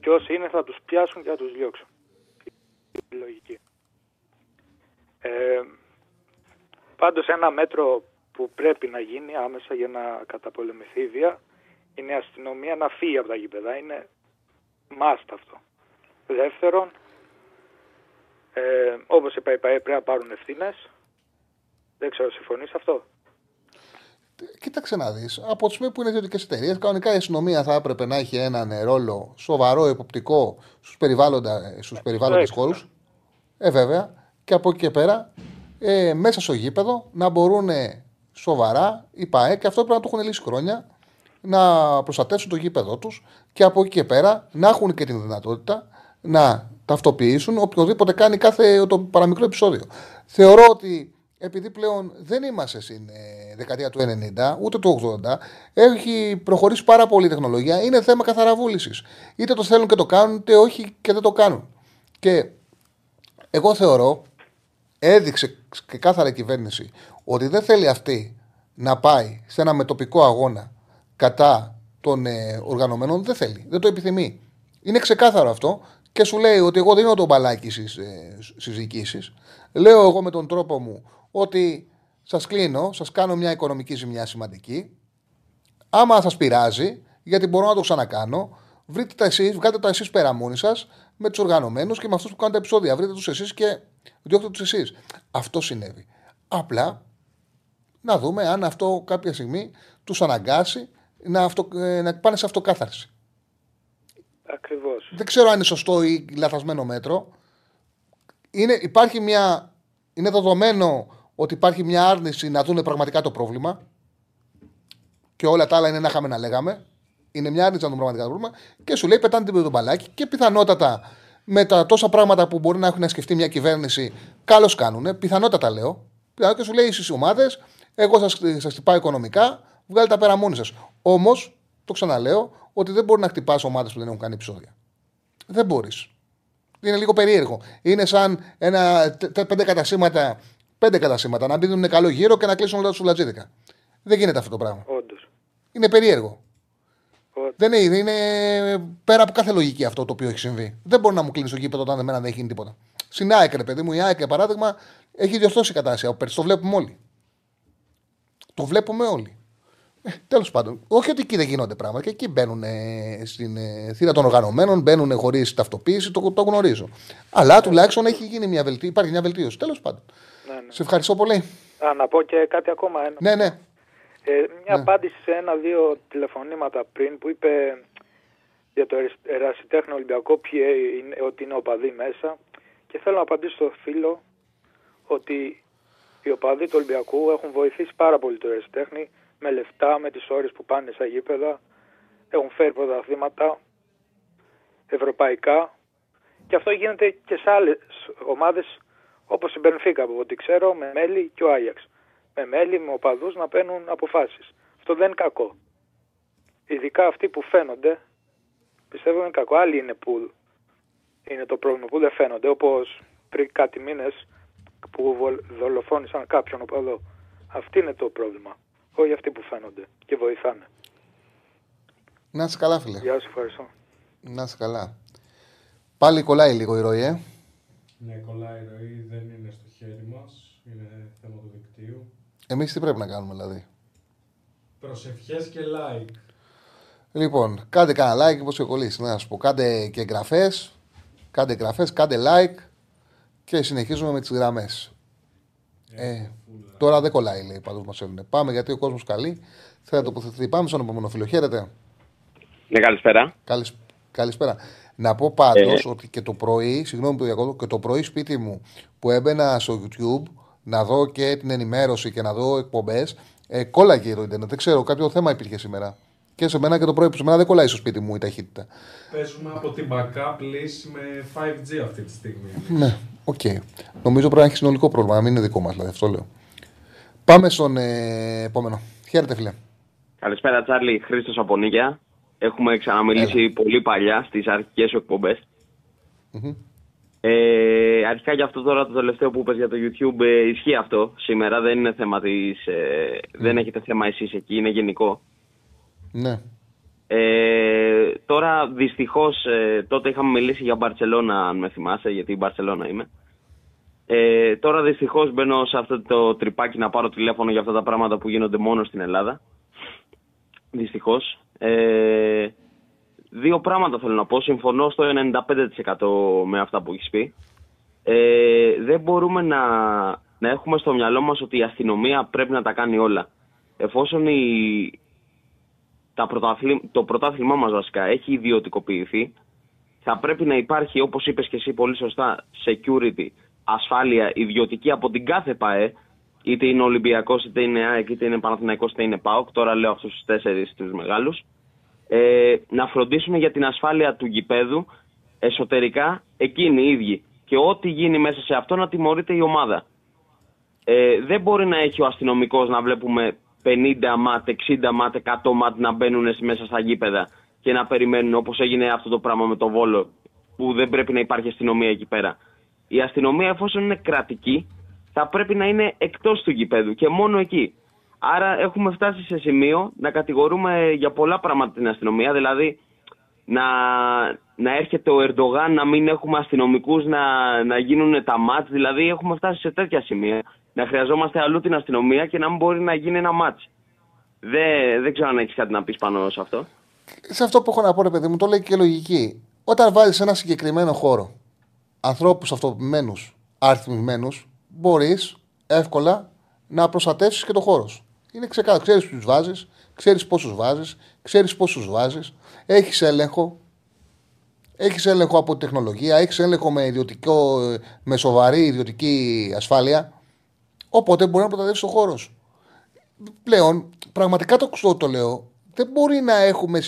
Και όσοι είναι θα τους πιάσουν και θα τους διώξουν. Η λογική. Πάντως ένα μέτρο που πρέπει να γίνει άμεσα για να καταπολεμηθεί η βία είναι η αστυνομία να φύγει από τα γήπεδα. Είναι must αυτό. Δεύτερον, Όπως είπα, πρέπει να πάρουν ευθύνες. Δεν ξέρω, συμφωνείς αυτό? Κοίταξε να δεις. Από τη στιγμή που είναι ιδιωτικές εταιρείες, κανονικά η αστυνομία θα έπρεπε να έχει έναν ρόλο σοβαρό, εποπτικό στους περιβάλλοντες χώρους. Βέβαια. Και από εκεί και πέρα, μέσα στο γήπεδο να μπορούν σοβαρά οι ΠΑΕ, και αυτό πρέπει να το έχουν λύσει χρόνια, να προστατεύσουν το γήπεδο τους, και από εκεί και πέρα να έχουν και την δυνατότητα να ταυτοποιήσουν οποιοδήποτε κάνει κάθε το παραμικρό επεισόδιο. Θεωρώ ότι επειδή πλέον δεν είμαστε στην δεκαετία του 90 ούτε του 80, έχει προχωρήσει πάρα πολύ η τεχνολογία. Είναι θέμα καθαρά βούλησης. Είτε το θέλουν και το κάνουν, είτε όχι και δεν το κάνουν. Και εγώ θεωρώ, έδειξε και κάθαρα η κυβέρνηση ότι δεν θέλει αυτή να πάει σε ένα μετοπικό αγώνα κατά των οργανωμένων. Δεν θέλει, δεν το επιθυμεί. Είναι ξεκάθαρο αυτό. Και σου λέει ότι εγώ δεν είμαι το μπαλάκι στις διοικήσεις. Λέω εγώ με τον τρόπο μου ότι σας κλείνω, σας κάνω μια οικονομική ζημιά σημαντική. Άμα σας πειράζει, γιατί μπορώ να το ξανακάνω, βρείτε τα εσείς, βγάλτε τα εσείς πέρα μόνοι σας με τους οργανωμένους και με αυτούς που κάνουν τα επεισόδια. Βρείτε τους εσείς και διώχτε τους εσείς. Αυτό συνέβη. Απλά να δούμε αν αυτό κάποια στιγμή τους αναγκάσει να πάνε σε αυτοκάθαρση. Ακριβώς. Δεν ξέρω αν είναι σωστό ή λαθασμένο μέτρο. Είναι δεδομένο ότι υπάρχει μια άρνηση να δουν πραγματικά το πρόβλημα. Και όλα τα άλλα είναι να είχαμε να λέγαμε. Είναι μια άρνηση να δουν πραγματικά το πρόβλημα. Και σου λέει πετάνε την μπαλάκι. Και πιθανότατα με τα τόσα πράγματα που μπορεί να έχουν να σκεφτεί μια κυβέρνηση, καλώς κάνουν. Πιθανότατα λέω. Και σου λέει εσείς οι ομάδες, εγώ σας χτυπάω οικονομικά, βγάλτε τα πέρα μόνοι σας. Όμως, το ξαναλέω, ότι δεν μπορεί να χτυπάς ομάδες που δεν έχουν κάνει επεισόδια. Δεν μπορείς. Είναι λίγο περίεργο. Είναι σαν πέντε κατασύμματα να μπει δουν καλό γύρο και να κλείσουν όλα τα σουλατζίδικα. Δεν γίνεται αυτό το πράγμα. Όντως. Είναι περίεργο. Δεν είναι πέρα από κάθε λογική αυτό το οποίο έχει συμβεί. Δεν μπορεί να μου κλείνει το γήπεδο όταν εμένα δεν έχει τίποτα. Στην ΑΕΚ, ρε παιδί μου, η ΑΕΚ, για παράδειγμα, έχει διορθώσει η κατάσταση. Το βλέπουμε όλοι. Το βλέπουμε όλοι. Τέλος πάντων, όχι ότι εκεί δεν γίνονται πράγματα, και εκεί μπαίνουν στην θύρα των οργανωμένων, μπαίνουν χωρίς ταυτοποίηση, το γνωρίζω. Αλλά τουλάχιστον έχει γίνει μια βελτίωση, υπάρχει μια βελτίωση. Τέλος πάντων. Ναι. Σε ευχαριστώ πολύ. Να πω και κάτι ακόμα. Ναι. Μια απάντηση σε ένα-δύο τηλεφωνήματα πριν που είπε για το ερασιτέχνο Ολυμπιακό, ότι είναι οπαδοί μέσα. Και θέλω να απαντήσω στο φίλο ότι οι οπαδοί του Ολυμπιακού έχουν βοηθήσει πάρα πολύ το ερασιτέχνη. Με λεφτά, με τις ώρες που πάνε στα γήπεδα, έχουν φέρει πρωταθλήματα ευρωπαϊκά, και αυτό γίνεται και σε άλλες ομάδες όπως η Μπενφίκα, από ό,τι ξέρω, με μέλη, και ο Άγιαξ. Με μέλη, με οπαδούς να παίρνουν αποφάσεις. Αυτό δεν είναι κακό. Ειδικά αυτοί που φαίνονται, πιστεύω είναι κακό. Άλλοι είναι που είναι το πρόβλημα, που δεν φαίνονται, όπως πριν κάτι μήνες που δολοφόνησαν κάποιον οπαδό. Αυτή είναι το πρόβλημα. Όχι αυτοί που φαίνονται και βοηθάνε. Να είσαι καλά, φίλε. Γεια σου, ευχαριστώ. Να είσαι καλά. Πάλι κολλάει λίγο η ροή, Ναι, κολλάει η ροή. Δεν είναι στο χέρι μας. Είναι θέμα του δικτύου. Εμείς τι πρέπει να κάνουμε, δηλαδή? Προσευχές και like. Λοιπόν, κάντε κανένα like, πώς και κολλήσει. Να σου πω, κάντε και εγγραφές. Κάντε εγγραφές, κάντε like. Και συνεχίζουμε με τις γραμμές. Τώρα δεν κολλάει, λέει, πάντως μας έβγαινε. Πάμε, γιατί ο κόσμος καλεί. Θέλει να τοποθετηθεί. Πάμε στον επόμενο φίλο. Χαίρετε. Ναι, καλησπέρα. Καλησπέρα. Να πω πάντως ότι και το πρωί, συγγνώμη που διακόπτω, και το πρωί σπίτι μου που έμπαινα στο YouTube να δω και την ενημέρωση και να δω εκπομπές, κόλλαγε το Ιντερνετ. Δεν ξέρω, κάποιο θέμα υπήρχε σήμερα. Και σε μένα και το πρωί που σήμερα δεν κολλάει στο σπίτι μου η ταχύτητα. Παίζουμε από την backup λύση με 5G αυτή τη στιγμή. Ναι, οκ. Okay. Νομίζω πρέπει να έχει συνολικό πρόβλημα, να μην είναι δικό μας, δηλαδή, αυτό λέω. Πάμε στον επόμενο. Χαίρετε, φίλε. Καλησπέρα, Τσάρλι. Χρήστος από Νίκαια. Έχουμε ξαναμιλήσει πολύ παλιά στις αρχικές σου εκπομπές. Mm-hmm. Αρχικά για αυτό τώρα το τελευταίο που είπες για το YouTube, ισχύει αυτό σήμερα. Δεν είναι θέμα της, δεν έχετε θέμα εσείς εκεί, είναι γενικό. Ναι. Τώρα δυστυχώς, τότε είχαμε μιλήσει για Μπαρτσελώνα, αν με θυμάσαι, γιατί η Μπαρτσελώνα είμαι. Τώρα δυστυχώς μπαίνω σε αυτό το τρυπάκι να πάρω τηλέφωνο για αυτά τα πράγματα που γίνονται μόνο στην Ελλάδα. Δυστυχώς. Δύο πράγματα θέλω να πω. Συμφωνώ στο 95% με αυτά που έχεις πει. δεν μπορούμε να έχουμε στο μυαλό μας ότι η αστυνομία πρέπει να τα κάνει όλα. Εφόσον το πρωτάθλημά μας βασικά έχει ιδιωτικοποιηθεί, θα πρέπει να υπάρχει, όπως είπες και εσύ πολύ σωστά, security, ασφάλεια ιδιωτική από την κάθε ΠΑΕ, είτε είναι Ολυμπιακός, είτε είναι ΑΕΚ, είτε είναι Παναθηναϊκός, είτε είναι ΠΑΟΚ. Τώρα λέω αυτούς τους τέσσερις τους μεγάλους. Να φροντίσουν για την ασφάλεια του γηπέδου εσωτερικά εκείνοι οι ίδιοι. Και ό,τι γίνει μέσα σε αυτό να τιμωρείται η ομάδα. Δεν μπορεί να έχει ο αστυνομικός να βλέπουμε 50 μάτ, 60 μάτ, 100 μάτ να μπαίνουν μέσα στα γήπεδα και να περιμένουν, όπως έγινε αυτό το πράγμα με το Βόλο, που δεν πρέπει να υπάρχει αστυνομία εκεί πέρα. Η αστυνομία, εφόσον είναι κρατική, θα πρέπει να είναι εκτός του γηπέδου και μόνο εκεί. Άρα έχουμε φτάσει σε σημείο να κατηγορούμε για πολλά πράγματα την αστυνομία, δηλαδή να έρχεται ο Ερντογάν, να μην έχουμε αστυνομικούς, να γίνουν τα μάτς, δηλαδή έχουμε φτάσει σε τέτοια σημεία. Να χρειαζόμαστε αλλού την αστυνομία και να μην μπορεί να γίνει ένα μάτς. Δεν ξέρω αν έχεις κάτι να πεις πάνω σε αυτό. Σε αυτό που έχω να πω, ρε παιδί μου, το λέει και λογική. Όταν βάζεις ένα συγκεκριμένο χώρο ανθρώπους αυτοποιημένους, αριθμισμένους, μπορείς εύκολα να προστατεύσεις και το χώρο σου. Είναι ξεκάθαρο. Ξέρεις ποιους βάζεις, ξέρεις πόσους βάζεις, ξέρεις πόσους βάζεις. Έχεις έλεγχο. Έχεις έλεγχο από τη τεχνολογία, έχεις έλεγχο με σοβαρή ιδιωτική ασφάλεια. Οπότε μπορεί να προστατεύσεις το χώρο σου. Πλέον, πραγματικά το λέω, δεν μπορεί να έχουμε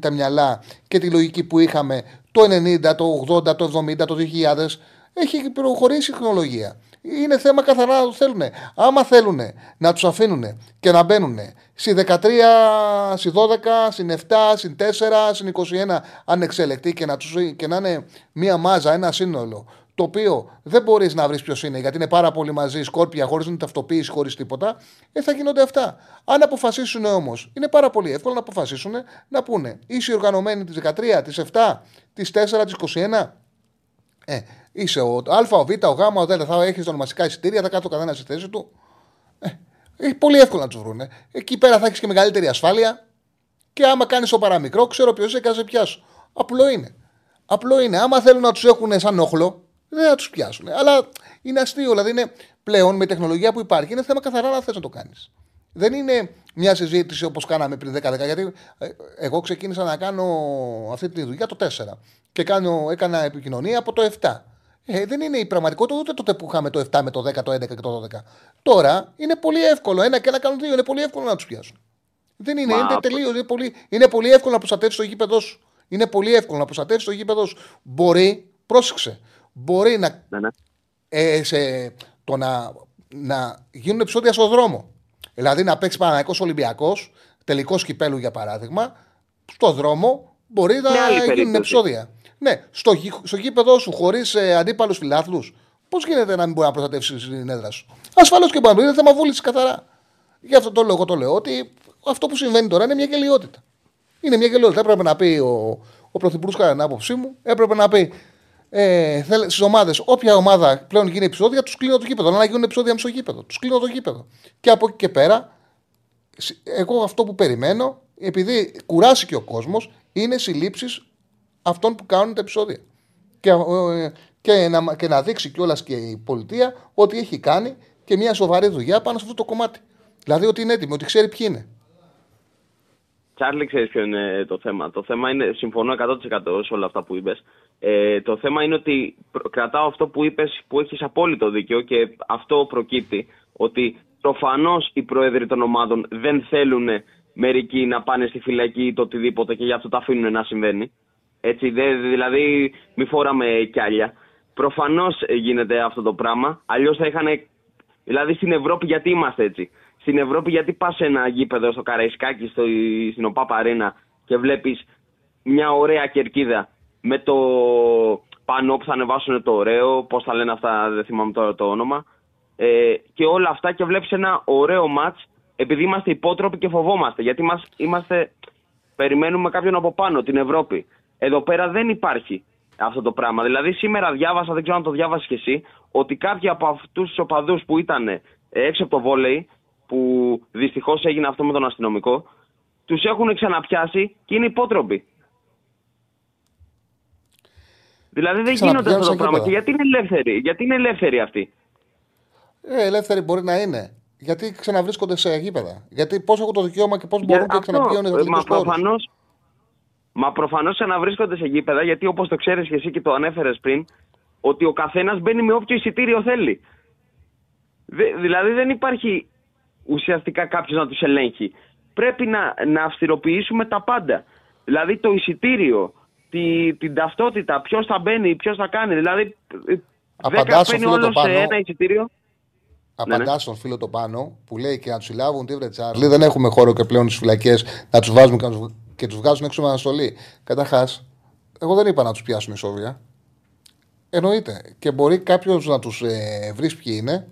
τα μυαλά και τη λογική που είχαμε το 90, το 80, το 70, το 2000. Έχει προχωρήσει η τεχνολογία. Είναι θέμα καθαρά να το θέλουν. Άμα θέλουν να τους αφήνουν και να μπαίνουν συν 13, συν 12, συν 7, συν 4, συν 21 ανεξέλεκτοι και να είναι μία μάζα, ένα σύνολο, το οποίο δεν μπορείς να βρεις ποιος είναι, γιατί είναι πάρα πολύ μαζί, σκόρπια, χωρίς να την ταυτοποιείς, χωρίς τίποτα, θα γίνονται αυτά. Αν αποφασίσουν όμως, είναι πάρα πολύ εύκολο να αποφασίσουν να πούνε είσαι οργανωμένοι της 13, της 7, της 4, της 21. Είσαι ο Α, ο Β, ο Γ, ο Δ, θα έχεις ονομαστικά εισιτήρια, θα κάτω ο καθένας στη θέση του. Πολύ εύκολο να τους βρούνε. Εκεί πέρα θα έχεις και μεγαλύτερη ασφάλεια. Και άμα κάνεις το παραμικρό, ξέρω ποιος είσαι και θα σε πιάσω. Απλό είναι. Άμα θέλουν να τους έχουν σαν όχλο, δεν θα τους πιάσουν. Αλλά είναι αστείο. Δηλαδή είναι πλέον με τεχνολογία που υπάρχει, είναι θέμα καθαρά να θες να το κάνεις. Δεν είναι μια συζήτηση όπως κάναμε πριν 10-10. Γιατί εγώ ξεκίνησα να κάνω αυτή τη δουλειά το 4 και έκανα επικοινωνία από το 7. Δεν είναι η πραγματικότητα ούτε τότε που είχαμε το 7 με το 10, το 11 και το 12. Τώρα είναι πολύ εύκολο. Ένα και ένα κάνουν δύο. Είναι πολύ εύκολο να τους πιάσουν. Δεν είναι. Είναι πολύ εύκολο να προστατεύσεις το γήπεδό σου. Είναι πολύ εύκολο να προστατεύσεις το γήπεδό σου. Μπορεί, πρόσεξε, μπορεί να, να γίνουν επεισόδια στον δρόμο. Δηλαδή να παίξει Παναθηναϊκός Ολυμπιακός, τελικός κυπέλου για παράδειγμα, στον δρόμο μπορεί να γίνουν επεισόδια. Ναι, στο γήπεδο σου χωρίς αντίπαλους φιλάθλους, πώς γίνεται να μην μπορεί να προστατεύσεις την έδρα σου? Ασφαλώς και μπορεί, είναι θέμα βούλησης καθαρά. Γι' αυτό το λόγο το λέω ότι αυτό που συμβαίνει τώρα είναι μια γελοιότητα. Είναι μια γελοιότητα. Έπρεπε να πει ο Πρωθυπουργός, κατά την άποψή μου, έπρεπε να πει στις ομάδες, όποια ομάδα πλέον γίνει επεισόδια, τους κλείνω το γήπεδο. Να γίνουν επεισόδια με στο γήπεδο. Τους κλείνω το γήπεδο. Και από εκεί και πέρα, εγώ αυτό που περιμένω, επειδή κουράσει και ο κόσμος, είναι συλλήψεις αυτών που κάνουν τα επεισόδια. Και να δείξει κιόλας και η πολιτεία ότι έχει κάνει και μια σοβαρή δουλειά πάνω σε αυτό το κομμάτι. Δηλαδή ότι είναι έτοιμη, ότι ξέρει ποιοι είναι. Τσάρλι, ξέρεις ποιο είναι το θέμα? Το θέμα είναι, συμφωνώ 100% σε όλα αυτά που είπες. Το θέμα είναι ότι κρατάω αυτό που είπες, που έχεις απόλυτο δίκιο, και αυτό προκύπτει ότι προφανώς οι πρόεδροι των ομάδων δεν θέλουν μερικοί να πάνε στη φυλακή ή το οτιδήποτε και γι' αυτό τα αφήνουν να συμβαίνει. Έτσι, δηλαδή μη φόραμε κιάλια. Προφανώς γίνεται αυτό το πράγμα, αλλιώς θα είχαν... Δηλαδή στην Ευρώπη γιατί είμαστε έτσι? Στην Ευρώπη γιατί πας σε ένα γήπεδο στο Καραϊσκάκι, στην ΟΠΑΠ Αρένα και βλέπεις μια ωραία κερκίδα με το πανό που θα ανεβάσουν το ωραίο, πώς θα λένε αυτά, δεν θυμάμαι τώρα το όνομα, και όλα αυτά, και βλέπεις ένα ωραίο μάτς, επειδή είμαστε υπότροποι και φοβόμαστε, γιατί περιμένουμε κάποιον από πάνω, την Ευρώπη. Εδώ πέρα δεν υπάρχει αυτό το πράγμα. Δηλαδή σήμερα διάβασα, δεν ξέρω αν το διάβασες και εσύ, ότι κάποιοι από αυτούς τους οπαδούς που ήταν έξω από το βόλεϊ, που δυστυχώς έγινε αυτό με τον αστυνομικό, τους έχουν ξαναπιάσει και είναι υπότροποι. Δηλαδή δεν γίνονται αυτό το πράγμα. Και γιατί είναι ελεύθεροι, αυτοί. Ελεύθεροι μπορεί να είναι. Γιατί ξαναβρίσκονται σε γήπεδα. Γιατί πώς έχουν το δικαίωμα και πώς μπορούν να ξαναπιώνουν οι αθλητικοί χώρους. Μα προφανώς ξαναβρίσκονται σε γήπεδα, γιατί όπως το ξέρεις και εσύ και το ανέφερες πριν, ότι ο καθένας μπαίνει με όποιο εισιτήριο θέλει. Δηλαδή δεν υπάρχει ουσιαστικά κάποιος να τους ελέγχει. Πρέπει να αυστηροποιήσουμε τα πάντα. Δηλαδή το εισιτήριο, την ταυτότητα, ποιος θα μπαίνει, ποιος θα κάνει. Δηλαδή απαντάς στον φίλο το πάνω, φίλο το πάνω που λέει και να τους συλλάβουν, τι βρε Τσάρλι, δεν έχουμε χώρο και πλέον στις φυλακές να τους βάζουμε και τους βγάζουν έξω με αναστολή. Καταρχάς, εγώ δεν είπα να τους πιάσουν ισόβια. Εννοείται. Και μπορεί κάποιος να τους βρει ποιοι είναι.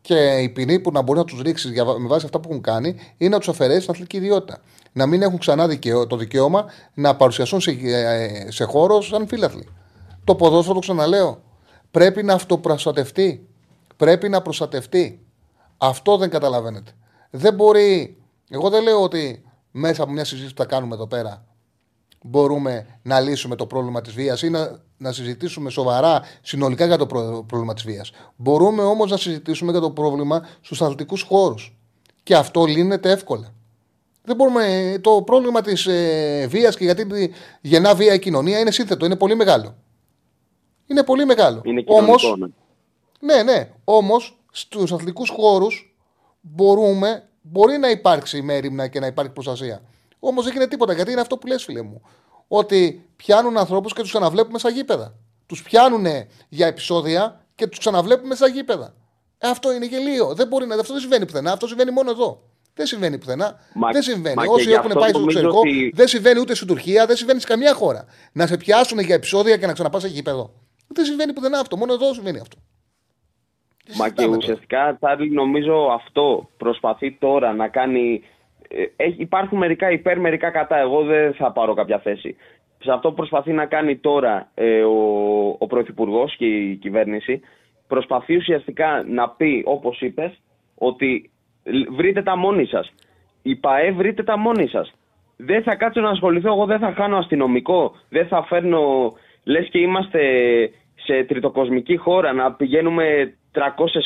Και η ποινή που να μπορεί να τους ρίξει με βάση αυτά που έχουν κάνει είναι να τους αφαιρέσει την αθλητική ιδιότητα. Να μην έχουν ξανά το δικαίωμα να παρουσιαστούν σε χώρο σαν φίλαθλοι. Το ποδόσφαιρο, το ξαναλέω, πρέπει να αυτοπροστατευτεί. Πρέπει να προστατευτεί. Αυτό δεν καταλαβαίνετε. Δεν μπορεί. Εγώ δεν λέω ότι μέσα από μια συζήτηση που θα κάνουμε εδώ πέρα μπορούμε να λύσουμε το πρόβλημα της βίας ή να συζητήσουμε σοβαρά συνολικά για το πρόβλημα της βίας. Μπορούμε όμως να συζητήσουμε για το πρόβλημα στους αθλητικούς χώρους. Και αυτό λύνεται εύκολα. Δεν μπορούμε, το πρόβλημα της βίας και γιατί γεννά βία η κοινωνία είναι σύνθετο, είναι πολύ μεγάλο. Είναι πολύ μεγάλο. Είναι όμως, όμως στους αθλητικούς χώρους μπορεί να υπάρξει μέριμνα και να υπάρχει προστασία. Όμως δεν γίνεται τίποτα, γιατί είναι αυτό που λες, φίλε μου. Ότι πιάνουν ανθρώπους και τους ξαναβλέπουμε στα γήπεδα. Τους πιάνουν για επεισόδια και τους ξαναβλέπουμε στα γήπεδα. Αυτό είναι γελίο. Αυτό δεν συμβαίνει πουθενά. Αυτό συμβαίνει μόνο εδώ. Δεν συμβαίνει πουθενά. Δεν συμβαίνει. Όσοι έχουν πάει στο εξωτερικό, δεν συμβαίνει ούτε στην Τουρκία, δεν συμβαίνει σε καμιά χώρα. Να σε πιάσουν για επεισόδια και να ξαναπάς σε γήπεδο. Δεν συμβαίνει πουθενά αυτό. Μόνο εδώ συμβαίνει αυτό. Μα και ουσιαστικά, Τσάρλι, νομίζω αυτό προσπαθεί τώρα να κάνει. Υπάρχουν μερικά υπέρ, μερικά κατά. Εγώ δεν θα πάρω κάποια θέση. Σε αυτό προσπαθεί να κάνει τώρα ο Πρωθυπουργός και η κυβέρνηση. Προσπαθεί ουσιαστικά να πει, όπως είπες, ότι βρείτε τα μόνοι σας. Η ΠΑΕ βρείτε τα μόνοι σας. Δεν θα κάτσω να ασχοληθώ. Εγώ δεν θα χάνω αστυνομικό. Δεν θα φέρνω, λες και είμαστε σε τριτοκοσμική χώρα, να πηγαίνουμε 300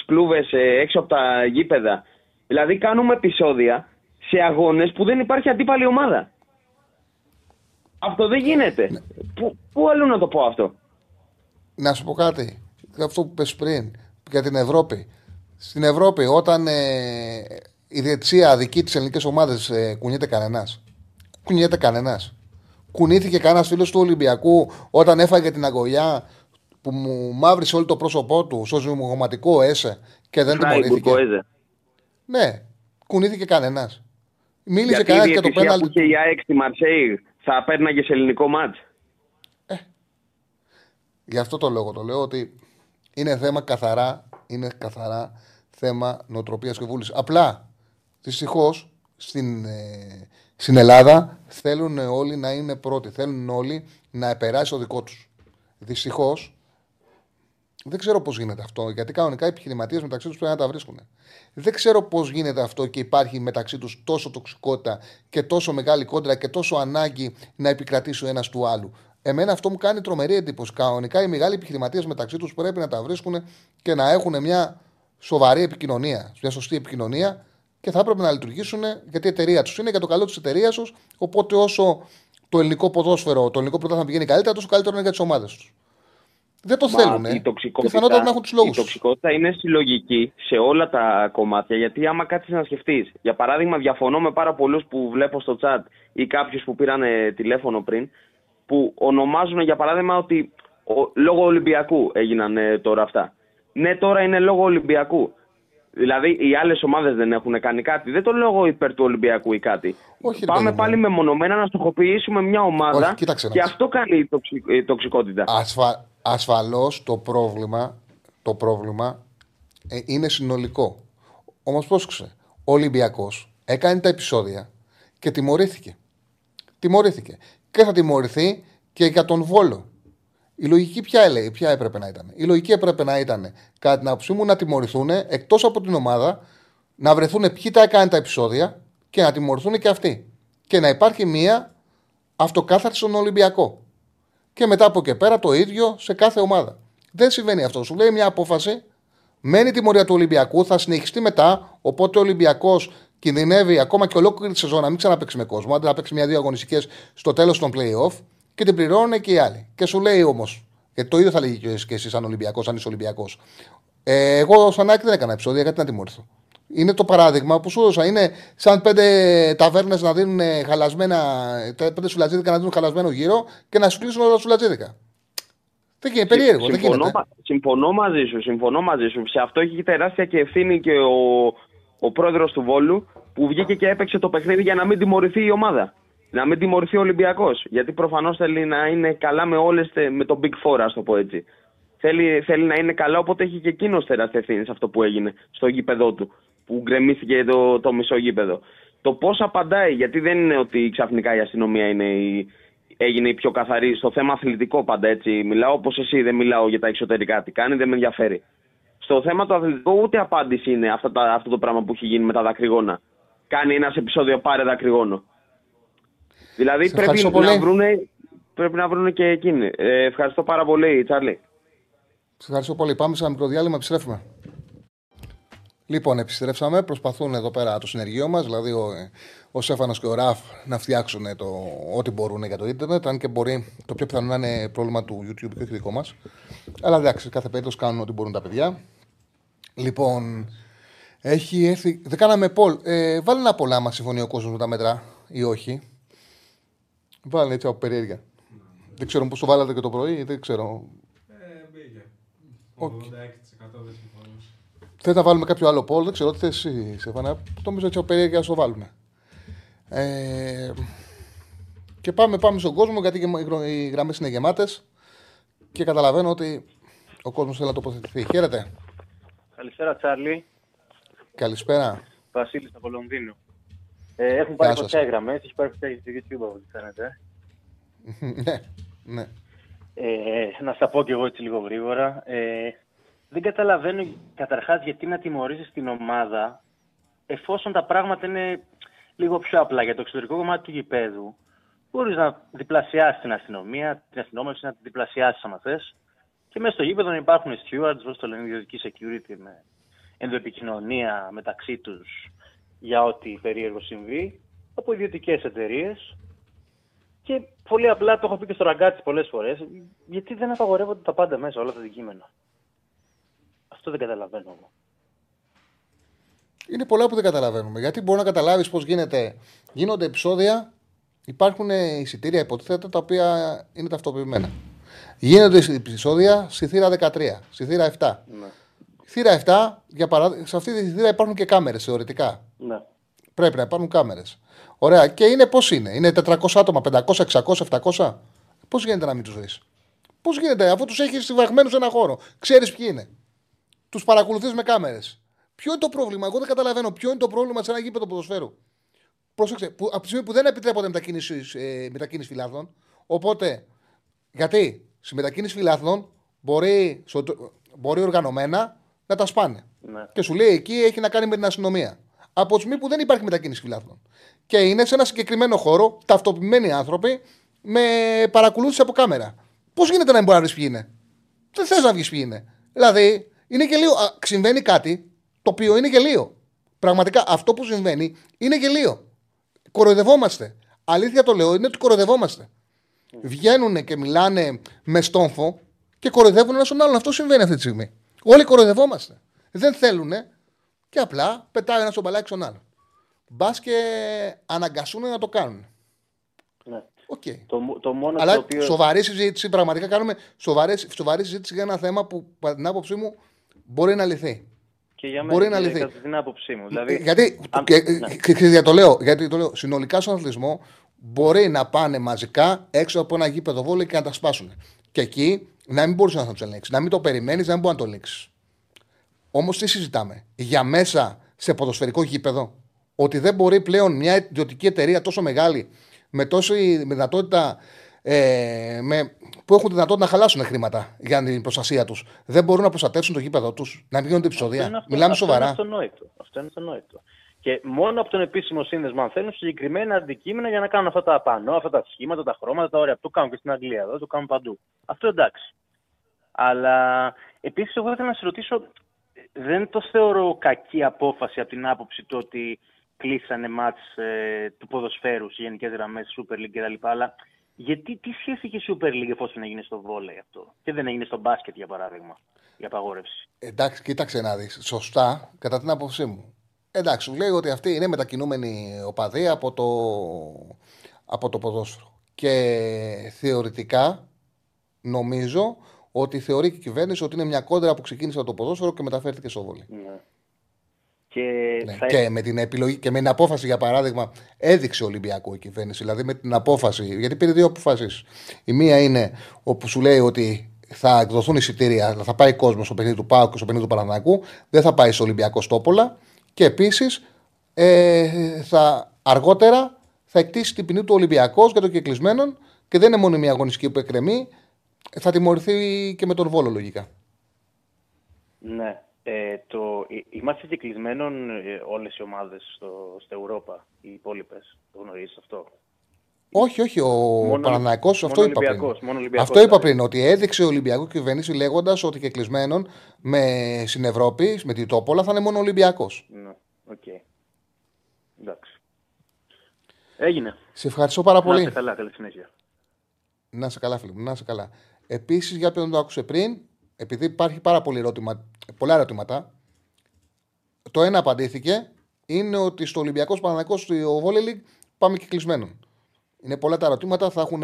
κλούβες έξω από τα γήπεδα. Δηλαδή κάνουμε επεισόδια σε αγώνες που δεν υπάρχει αντίπαλη ομάδα. Αυτό δεν γίνεται. Ναι. Πού αλλού να το πω αυτό. Να σου πω κάτι. Αυτό που πες πριν για την Ευρώπη. Στην Ευρώπη, όταν η διετησία δική της ελληνικής ομάδας κουνιέται κανένας. Κουνιέται κανένας. Κουνήθηκε κανένας φίλος του Ολυμπιακού όταν έφαγε την αγκολιά που μου μαύρισε όλο το πρόσωπό του στο ζυμογωματικό ΕΣΕ και δεν τιμωρήθηκε. Ναι, κουνήθηκε κανένας. Μίλησε κανένα και το πέναλτι. Αν είχε η ΑΕΚ στη Μαρσέη, θα πέρναγε σε ελληνικό μάτς. Γι' αυτό το λόγο το λέω, ότι είναι θέμα καθαρά θέμα νοοτροπίας και βούλης. Απλά δυστυχώς στην Ελλάδα θέλουν όλοι να είναι πρώτοι. Θέλουν όλοι να περάσει το δικό τους. Δυστυχώς δεν ξέρω πώς γίνεται αυτό. Γιατί κανονικά οι επιχειρηματίες μεταξύ τους πρέπει να τα βρίσκουν. Δεν ξέρω πώς γίνεται αυτό και υπάρχει μεταξύ τους τόσο τοξικότητα και τόσο μεγάλη κόντρα και τόσο ανάγκη να επικρατήσει ο ένας του άλλου. Εμένα αυτό μου κάνει τρομερή εντύπωση. Κανονικά οι μεγάλοι επιχειρηματίες μεταξύ τους πρέπει να τα βρίσκουν και να έχουν μια σοβαρή επικοινωνία, μια σωστή επικοινωνία, και θα έπρεπε να λειτουργήσουν γιατί η εταιρεία τους είναι για το καλό της εταιρείας τους. Οπότε όσο το ελληνικό ποδόσφαιρο, το ελληνικό πρωτάθλημα πηγαίνει καλύτερα, τόσο καλύτερο είναι για τις ομάδες τους. Δεν το θέλουν. Πιθανότατα να έχουν τους λόγους. Η τοξικότητα είναι συλλογική σε όλα τα κομμάτια. Γιατί άμα κάτσεις να σκεφτείς, για παράδειγμα, διαφωνώ με πάρα πολλούς που βλέπω στο chat ή κάποιους που πήραν τηλέφωνο πριν, που ονομάζουν για παράδειγμα ότι λόγω Ολυμπιακού έγιναν τώρα αυτά. Ναι, τώρα είναι λόγω Ολυμπιακού. Δηλαδή οι άλλες ομάδες δεν έχουν κάνει κάτι. Δεν το λέω υπέρ του Ολυμπιακού ή κάτι. Όχι, πάμε πάλι μεμονωμένα να στοχοποιήσουμε μια ομάδα. Όχι, κοίταξε, και αυτό κάνει η τοξικότητα. Ασφαλώς το πρόβλημα είναι συνολικό. Όμως πρόσεξε, ο Ολυμπιακός έκανε τα επεισόδια και τιμωρήθηκε. Τιμωρήθηκε. Και θα τιμωρηθεί και για τον Βόλο. Η λογική ποια έπρεπε να ήταν. Η λογική έπρεπε να ήταν, κατά την άποψή μου, να τιμωρηθούν εκτός από την ομάδα, να βρεθούν ποιοι τα έκανε τα επεισόδια και να τιμωρηθούν και αυτοί. Και να υπάρχει μία αυτοκάθαρση στον Ολυμπιακό. και μετά από εκεί πέρα το ίδιο σε κάθε ομάδα. Δεν συμβαίνει αυτό. Σου λέει μια απόφαση, μένει τιμωρία του Ολυμπιακού, θα συνεχιστεί μετά. Οπότε ο Ολυμπιακός κινδυνεύει ακόμα και ολόκληρη τη σεζόν να μην ξαναπαίξει με κόσμο. Άντε να παίξει μια-δύο αγωνιστικές στο τέλος των play-off και την πληρώνουν και οι άλλοι. Και σου λέει όμως, γιατί το ίδιο θα λέγει και εσύ σαν Ολυμπιακός, αν είσαι Ολυμπιακός. Εγώ σαν Άκη δεν έκανα επεισόδια, γιατί να τιμωρηθώ. Είναι το παράδειγμα που σου έδωσα. Είναι σαν πέντε ταβέρνες να δίνουν χαλασμένα, πέντε σουλατζίδικα να δίνουν χαλασμένο γύρο και να σου κλείσουν όλα τα σουλατζίδικα. Δεν είναι περίεργο. Συμφωνώ μαζί σου. Σε αυτό έχει τεράστια και ευθύνη και ο πρόεδρος του Βόλου που βγήκε και έπαιξε το παιχνίδι για να μην τιμωρηθεί η ομάδα. Να μην τιμωρηθεί ο Ολυμπιακός. Γιατί προφανώς θέλει να είναι καλά με τον Big Four, ας το πω έτσι. Θέλει να είναι καλά, οπότε έχει και εκείνος τεράστια ευθύνη σε αυτό που έγινε στο γήπεδό του. Που γκρεμίστηκε το μισό γήπεδο. Το πώς απαντάει, γιατί δεν είναι ότι ξαφνικά η αστυνομία έγινε η πιο καθαρή στο θέμα αθλητικό πάντα, έτσι. Μιλάω όπως εσύ, δεν μιλάω για τα εξωτερικά. Τι κάνει, δεν με ενδιαφέρει. Στο θέμα του αθλητικού, ούτε απάντηση είναι αυτό το πράγμα που έχει γίνει με τα δακρυγόνα. Κάνει ένα επεισόδιο, πάρε δακρυγόνο. Δηλαδή πρέπει να βρουν και εκείνοι. Ευχαριστώ πάρα πολύ, Τσάρλι. Σε ευχαριστώ πολύ. Πάμε σε ένα μικρό διάλειμμα, επιστρέφουμε. Λοιπόν, επιστρέψαμε. Προσπαθούν εδώ πέρα το συνεργείο μας, δηλαδή ο Σέφανος και ο Ραφ, να φτιάξουν ό,τι μπορούν για το ίντερνετ. Αν και μπορεί, το πιο πιθανό να είναι πρόβλημα του YouTube και όχι δικό μας. Αλλά εντάξει, κάθε περίπτωση κάνουν ό,τι μπορούν τα παιδιά. Λοιπόν, έχει έρθει. Δεν κάναμε poll. Βάλει ένα poll άμα συμφωνεί ο κόσμος με τα μέτρα ή όχι. Βάλει έτσι από περιέργεια. Δεν ξέρω πώς το βάλατε και το πρωί, δεν ξέρω. Μπήκε. Okay. Θες να βάλουμε κάποιο άλλο poll, δεν ξέρω τι θες εσύ, Σεφάνα. Το μισό έτσι ο περίεργα το βάλουμε. Και πάμε στον κόσμο, γιατί οι γραμμές είναι γεμάτες και καταλαβαίνω ότι ο κόσμος θέλει να τοποθετηθεί. Χαίρετε. Καλησπέρα, Τσάρλι. Καλησπέρα. Βασίλης από Λονδίνο. Έχουν πάρει φωτιά οι γραμμές, έχει πάρει φωτιά στο YouTube από ό,τι φαίνεται. Ναι. Να στα πω κι εγώ έτσι λίγο γρήγορα. Δεν καταλαβαίνω καταρχάς γιατί να τιμωρίζεις την ομάδα εφόσον τα πράγματα είναι λίγο πιο απλά. Για το εξωτερικό κομμάτι του γηπέδου μπορείς να διπλασιάσεις την αστυνομία, την αστυνόμευση να την διπλασιάσεις άμα θες. Και μέσα στο γήπεδο να υπάρχουν stewards, όπως το λένε, ιδιωτική security με ενδοεπικοινωνία μεταξύ τους για ό,τι περίεργο συμβεί από ιδιωτικές εταιρείες. Και πολύ απλά, το έχω πει και στο ραγκάτσι πολλές φορές, γιατί δεν απαγορεύονται τα πάντα μέσα, όλα τα αντικείμενα. Αυτό δεν καταλαβαίνω εγώ. Είναι πολλά που δεν καταλαβαίνουμε. Γιατί μπορεί να καταλάβεις πώς γίνονται επεισόδια, υπάρχουν εισιτήρια υποτίθεται τα οποία είναι ταυτοποιημένα. Γίνονται επεισόδια στη θύρα 13, στη θύρα 7. Ναι. Θύρα 7, σε αυτή τη θύρα υπάρχουν και κάμερες θεωρητικά. Ναι. Πρέπει να υπάρχουν κάμερες. Ωραία. Και είναι πώς είναι. Είναι 400 άτομα, 500, 600, 700. Πώς γίνεται να μην τους δεις. Πώς γίνεται αφού τους έχεις βαγμένους σε ένα χώρο. Ξέρεις ποιοι είναι. Τους παρακολουθείς με κάμερες. Ποιο είναι το πρόβλημα, εγώ δεν καταλαβαίνω ποιο είναι το πρόβλημα σε ένα γήπεδο ποδοσφαίρου. Πρόσεξε, από τη στιγμή που δεν επιτρέπονται μετακίνηση φιλάθλων, οπότε, γιατί στη μετακίνηση φιλάθλων μπορεί οργανωμένα να τα σπάνε. Ναι. Και σου λέει εκεί έχει να κάνει με την αστυνομία. Από τη στιγμή που δεν υπάρχει μετακίνηση φιλάθλων και είναι σε ένα συγκεκριμένο χώρο, ταυτοποιημένοι άνθρωποι με παρακολούθηση από κάμερα. Πώς γίνεται να μην μπορεί να βρει ποιοι είναι. Δεν θες να βγει ποιοι είναι. Δηλαδή. Είναι γελίο. Συμβαίνει κάτι το οποίο είναι γελίο. Πραγματικά αυτό που συμβαίνει είναι γελίο. Κοροϊδευόμαστε. Αλήθεια το λέω, είναι ότι κοροϊδευόμαστε. Βγαίνουν και μιλάνε με στόμφο και κοροϊδεύουν ένα τον άλλον. Αυτό συμβαίνει αυτή τη στιγμή. Όλοι κοροϊδευόμαστε. Δεν θέλουν και απλά πετάει ένα τον μπαλάκι στον άλλον. Μπας και αναγκαστούν να το κάνουν. Ναι. Okay. Το μόνο αλλά το οποίο... σοβαρή συζήτηση, πραγματικά κάνουμε σοβαρή συζήτηση για ένα θέμα που κατά την άποψή μου. Μπορεί να λυθεί. Και για μένα είναι κατά την άποψή μου. Δηλαδή, γιατί το λέω, συνολικά στον αθλητισμό μπορεί να πάνε μαζικά έξω από ένα γήπεδο βόλεϊ και να τα σπάσουν. Και εκεί να μην μπορούσε να του ελέγξει. Να μην το περιμένει, να μην μπορεί να το ελέγξει. Όμως τι συζητάμε. Για μέσα σε ποδοσφαιρικό γήπεδο. Ότι δεν μπορεί πλέον μια ιδιωτική εταιρεία τόσο μεγάλη με τόση δυνατότητα. Που έχουν δυνατότητα να χαλάσουν χρήματα για την προστασία τους. Δεν μπορούν να προστατεύσουν το γήπεδο τους, να μην γίνονται επεισόδια. Μιλάμε σοβαρά. Αυτό είναι αυτονόητο. Και μόνο από τον επίσημο σύνδεσμο, αν θέλουν, συγκεκριμένα αντικείμενα για να κάνουν αυτά τα πανό, αυτά τα σχήματα, τα χρώματα, τα ωραία. Αυτό το κάνουν και στην Αγγλία, εδώ το κάνουν παντού. Αυτό εντάξει. Αλλά επίσης, εγώ ήθελα να σε ρωτήσω, δεν το θεωρώ κακή απόφαση από την άποψη του ότι κλείσανε μάτς του ποδοσφαίρου σε γενικές γραμμές, Super League κτλ. Αλλά γιατί, τι σχέση είχε η Super League εφόσον έγινε στο βόλεϊ αυτό και δεν έγινε στο μπάσκετ, για παράδειγμα, η απαγόρευση? Εντάξει, κοίταξε να δεις. Σωστά, κατά την άποψή μου. Εντάξει, λέει ότι αυτή είναι μετακινούμενη οπαδή από το ποδόσφαιρο. Και θεωρητικά νομίζω ότι θεωρεί και η κυβέρνηση ότι είναι μια κόντρα που ξεκίνησε από το ποδόσφαιρο και μεταφέρθηκε στο βόλεϊ. Ναι. Και, ναι. Θα... και με την επιλογή και με την απόφαση, για παράδειγμα, έδειξε ο Ολυμπιακό η κυβέρνηση. Δηλαδή με την απόφαση, γιατί πήρε δύο αποφάσεις. Η μία είναι όπου σου λέει ότι θα εκδοθούν εισιτήρια, θα πάει κόσμο στο παιχνίδι του ΠΑΟΚ και στο παιχνίδι του Παναθηναϊκού, δεν θα πάει στο Ολυμπιακό Στόπολα. Και επίσης αργότερα θα εκτίσει την ποινή του Ολυμπιακός για των κεκλεισμένων και δεν είναι μόνο μια αγωνιστική που εκκρεμεί, θα τιμωρηθεί και με τον Βόλο λογικά. Ναι. Είμαστε κεκλεισμένων όλες οι ομάδες στην Ευρώπη, οι υπόλοιπες. Το γνωρίζεις αυτό? Όχι. Ο Παναθηναϊκός, αυτό είπα πριν. Αυτό είπα πριν, ότι έδειξε η Ολυμπιακή κυβέρνηση λέγοντας ότι και κλεισμένον στην Ευρώπη, με την Τόπολα, θα είναι μόνο Ολυμπιακός. Ναι, οκ. Εντάξει. Έγινε. Σε ευχαριστώ πάρα πολύ. Να είσαι καλά, καλή συνέχεια. Να είσαι καλά, φίλοι μου, να είσαι καλά. Επίσης, για ποιον το άκουσε πριν, επειδή υπάρχει πάρα πολλά ερωτήματα, το ένα απαντήθηκε, είναι ότι στο Ολυμπιακός Παναθηναϊκός, στο Volley League, πάμε και κλεισμένον. Είναι πολλά τα ερωτήματα, θα έχουν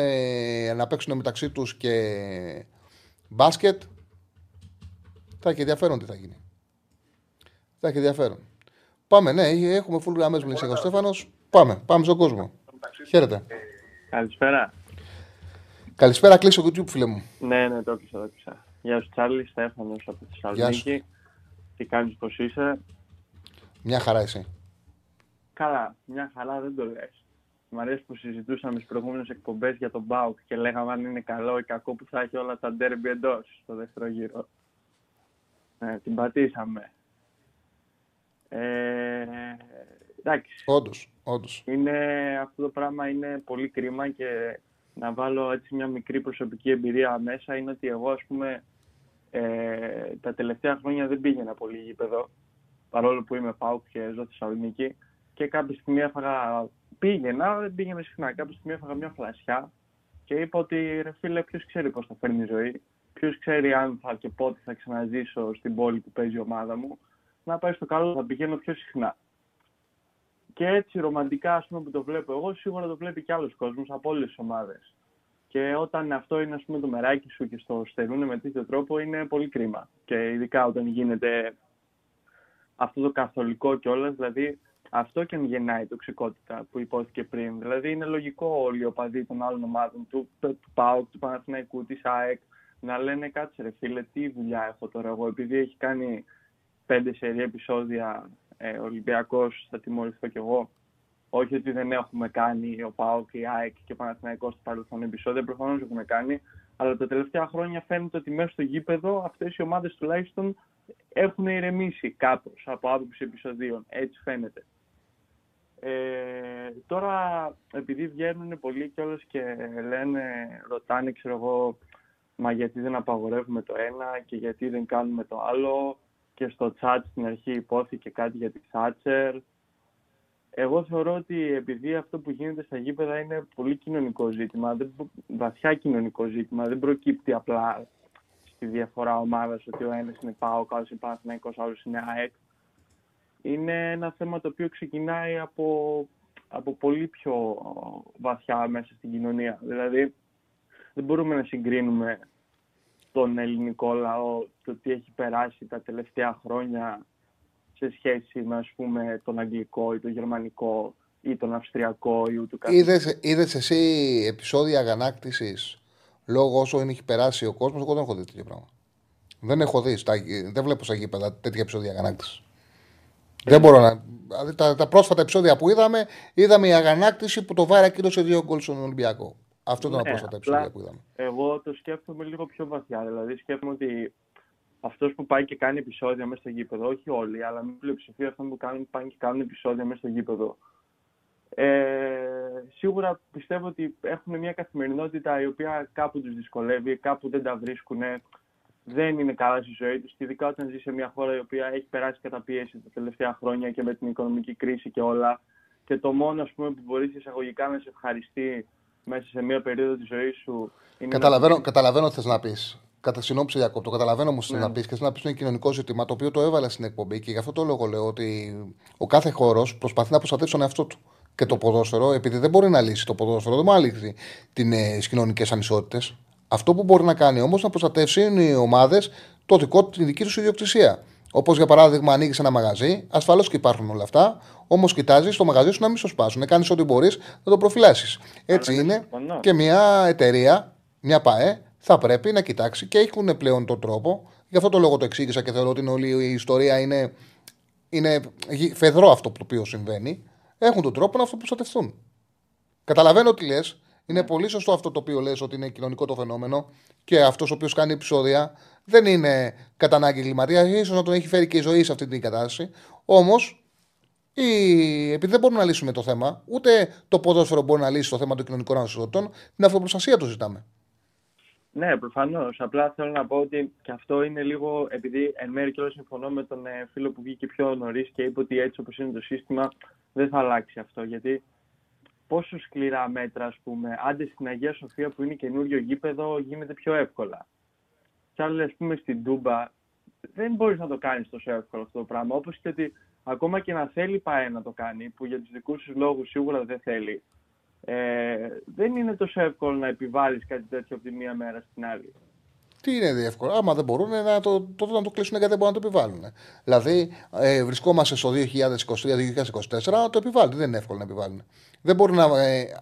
να παίξουν μεταξύ τους και μπάσκετ. Θα έχει ενδιαφέρον τι θα γίνει. Θα έχει ενδιαφέρον. Πάμε, ναι, έχουμε full γραμμές που λέει ο Στέφανος. Πάμε στον κόσμο. Χαίρετε. Καλησπέρα. Καλησπέρα, κλείσε το YouTube, φίλε μου. Ναι, το έκλεισα. Γεια σου, Τσάρλι, Στέφανος από τη Θεσσαλονίκη. Τι κάνεις, πώς είσαι? Μια χαρά, εσύ? Καλά, μια χαρά δεν το λες. Μ' αρέσει που συζητούσαμε στις προηγούμενες εκπομπές για τον ΠΑΟΚ και λέγαμε αν είναι καλό ή κακό που θα έχει όλα τα ντέρμπι εντός στο δεύτερο γύρο. Την πατήσαμε. Εντάξει. Όντως. Αυτό το πράγμα είναι πολύ κρίμα και να βάλω έτσι μια μικρή προσωπική εμπειρία μέσα είναι ότι εγώ, ας πούμε, τα τελευταία χρόνια δεν πήγαινα πολύ γήπεδο, παρόλο που είμαι ΠΑΟΚ και ζω στη Θεσσαλονίκη, και κάποια στιγμή δεν πήγαινα συχνά. Κάποια στιγμή έφαγα μια φλασιά και είπα ότι ρε φίλε, ποιος ξέρει πώς θα φέρνει η ζωή, ποιος ξέρει αν θα και πότε θα ξαναζήσω στην πόλη που παίζει η ομάδα μου, να πάει στο καλό, θα πηγαίνω πιο συχνά. Και έτσι ρομαντικά, ας πούμε, που το βλέπω εγώ, σίγουρα το βλέπει κι άλλος κόσμος από όλες τις ομάδες. Και όταν αυτό είναι, ας πούμε, το μεράκι σου και στο στερούνε με τέτοιο τρόπο, είναι πολύ κρίμα. Και ειδικά όταν γίνεται αυτό το καθολικό κιόλας, δηλαδή. Αυτό και γεννάει η τοξικότητα που υπόθηκε πριν. Δηλαδή, είναι λογικό όλοι οι οπαδοί των άλλων ομάδων, του ΠΑΟΚ, του Παναθηναϊκού, της ΑΕΚ, να λένε κάτσε ρε φίλε, τι δουλειά έχω τώρα εγώ. Επειδή έχει κάνει 5 σερί επεισόδια Ολυμπιακός, θα τιμωρηθώ κι εγώ. Όχι ότι δεν έχουμε κάνει ο ΠΑΟΚ, η ΑΕΚ και ο Παναθηναϊκός στο παρελθόν επεισόδια, προφανώς έχουμε κάνει. Αλλά τα τελευταία χρόνια φαίνεται ότι μέσα στο γήπεδο αυτές οι ομάδες τουλάχιστον έχουν ηρεμήσει κάπως από άποψη επεισοδίων. Έτσι φαίνεται. Τώρα, επειδή βγαίνουν πολλοί κιόλας και ρωτάνε, ξέρω εγώ, μα γιατί δεν απαγορεύουμε το ένα και γιατί δεν κάνουμε το άλλο, και στο chat στην αρχή υπόθηκε κάτι για τη Thatcher. Εγώ θεωρώ ότι επειδή αυτό που γίνεται στα γήπεδα είναι πολύ κοινωνικό ζήτημα, βαθιά κοινωνικό ζήτημα, δεν προκύπτει απλά στη διαφορά ομάδας ότι ο ένας είναι ΠΑΟΚ, ο άλλος είναι Παναθηναϊκός, ο άλλος είναι ΑΕΚ. Είναι ένα θέμα το οποίο ξεκινάει από πολύ πιο βαθιά μέσα στην κοινωνία. Δηλαδή, δεν μπορούμε να συγκρίνουμε τον ελληνικό λαό, το τι έχει περάσει τα τελευταία χρόνια σε σχέση με, ας πούμε, τον αγγλικό ή τον γερμανικό ή τον αυστριακό ή ούτου καθεξής. Είδες εσύ επεισόδια αγανάκτησης λόγω όσων έχει περάσει ο κόσμος? Εγώ δεν έχω δει τέτοιο πράγμα. Δεν έχω δει, δεν βλέπω στα γήπεδα τέτοια επεισόδια αγανάκτησης. Δεν μπορώ να... Τα πρόσφατα επεισόδια που είδαμε η αγανάκτηση που το Βάρα κύρωσε 2 γκολ στον Ολυμπιακό. Αυτό ήταν τα πρόσφατα επεισόδια που είδαμε. Εγώ το σκέφτομαι λίγο πιο βαθιά. Δηλαδή, σκέφτομαι ότι αυτός που πάει και κάνει επεισόδια μέσα στο γήπεδο, όχι όλοι, αλλά με πλειοψηφία αυτών που πάνε και κάνουν επεισόδια μέσα στο γήπεδο. Σίγουρα πιστεύω ότι έχουν μια καθημερινότητα η οποία κάπου τους δυσκολεύει, κάπου δεν τα βρίσκουν, δεν είναι καλά στη ζωή τους, και ειδικά όταν ζει σε μια χώρα η οποία έχει περάσει καταπίεση τα τελευταία χρόνια και με την οικονομική κρίση και όλα, και το μόνο, ας πούμε, που μπορεί εισαγωγικά να σε ευχαριστεί μέσα σε μια περίοδο της ζωής σου είναι... Καταλαβαίνω τι θες να πεις. Κατά συνόψη, Ιακώπη, το καταλαβαίνω όμως τι να πεις, και να πεις είναι κοινωνικό ζήτημα, το οποίο το έβαλα στην εκπομπή, και γι' αυτό το λόγο λέω ότι ο κάθε χώρος προσπαθεί να προστατεύσει τον εαυτό του. Και το ποδόσφαιρο, επειδή δεν μπορεί να λύσει το ποδόσφαιρο, δεν μπορεί να λύσει τις κοινωνικές ανισότητες. Αυτό που μπορεί να κάνει όμως, να προστατεύσει οι ομάδες τη δική τους ιδιοκτησία. Όπως για παράδειγμα, ανοίγεις ένα μαγαζί, ασφαλώς και υπάρχουν όλα αυτά, όμως κοιτάζεις το μαγαζί σου να μην σου σπάσουν. Κάνεις ό,τι μπορείς να το προφυλάσεις. Έτσι είναι και μια εταιρεία, μια ΠΑΕ, θα πρέπει να κοιτάξει, και έχουν πλέον τον τρόπο. Γι' αυτό το λόγο το εξήγησα και θεωρώ ότι όλη η ιστορία είναι φεδρό αυτό το οποίο συμβαίνει. Έχουν τον τρόπο να αυτοπροστατευτούν. Καταλαβαίνω τι λες. Είναι πολύ σωστό αυτό το οποίο λες, ότι είναι κοινωνικό το φαινόμενο, και αυτός ο οποίος κάνει επεισόδια δεν είναι κατά ανάγκη εγκληματίας. Ίσως να τον έχει φέρει και η ζωή σε αυτή την κατάσταση. Όμως, επειδή δεν μπορούμε να λύσουμε το θέμα, ούτε το ποδόσφαιρο μπορεί να λύσει το θέμα των κοινωνικών ανισοτήτων, την αυτοπροστασία το ζητάμε. Ναι, προφανώς. Απλά θέλω να πω ότι και αυτό είναι λίγο, επειδή εν μέρει και όλο συμφωνώ με τον φίλο που βγήκε πιο νωρίς και είπε ότι έτσι όπως είναι το σύστημα, δεν θα αλλάξει αυτό. Γιατί πόσο σκληρά μέτρα, ας πούμε, άντε στην Αγία Σοφία που είναι καινούριο γήπεδο, γίνεται πιο εύκολα. Κι άλλα, ας πούμε, στην Τούμπα, δεν μπορείς να το κάνεις τόσο εύκολο αυτό το πράγμα. Όπως και ότι ακόμα και να θέλει πάει να το κάνει, που για τους δικούς τους λόγους σίγουρα δεν θέλει, δεν είναι τόσο εύκολο να επιβάλλεις κάτι τέτοιο από τη μία μέρα στην άλλη. Τι είναι εύκολο? Άμα δεν μπορούν να το κλείσουν, γιατί δεν μπορούν να το επιβάλλουν. Δηλαδή, βρισκόμαστε στο 2023-2024, να το επιβάλλουν. Δεν είναι εύκολο να επιβάλλουν. Δεν μπορεί να,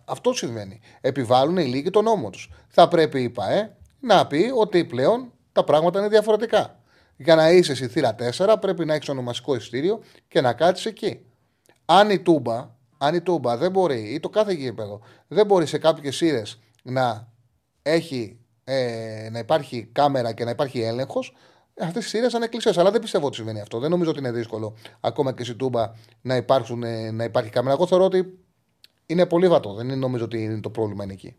αυτό συμβαίνει. Επιβάλλουν οι λίγοι τον νόμο τους. Θα πρέπει η ΠΑΕ να πει ότι πλέον τα πράγματα είναι διαφορετικά. Για να είσαι στη θύρα 4, πρέπει να έχεις ονομαστικό εισιτήριο και να κάτσεις εκεί. Αν η Τούμπα δεν μπορεί, ή το κάθε γήπεδο δεν μπορεί σε κάποιες σύρες να υπάρχει κάμερα και να υπάρχει έλεγχος, αυτές οι σύρες είναι κλειστές. Αλλά δεν πιστεύω ότι συμβαίνει αυτό. Δεν νομίζω ότι είναι δύσκολο ακόμα και στη Τούμπα να υπάρχει κάμερα. Εγώ θεωρώ ότι είναι πολύ βατό. Δεν νομίζω ότι είναι το πρόβλημα είναι εκεί.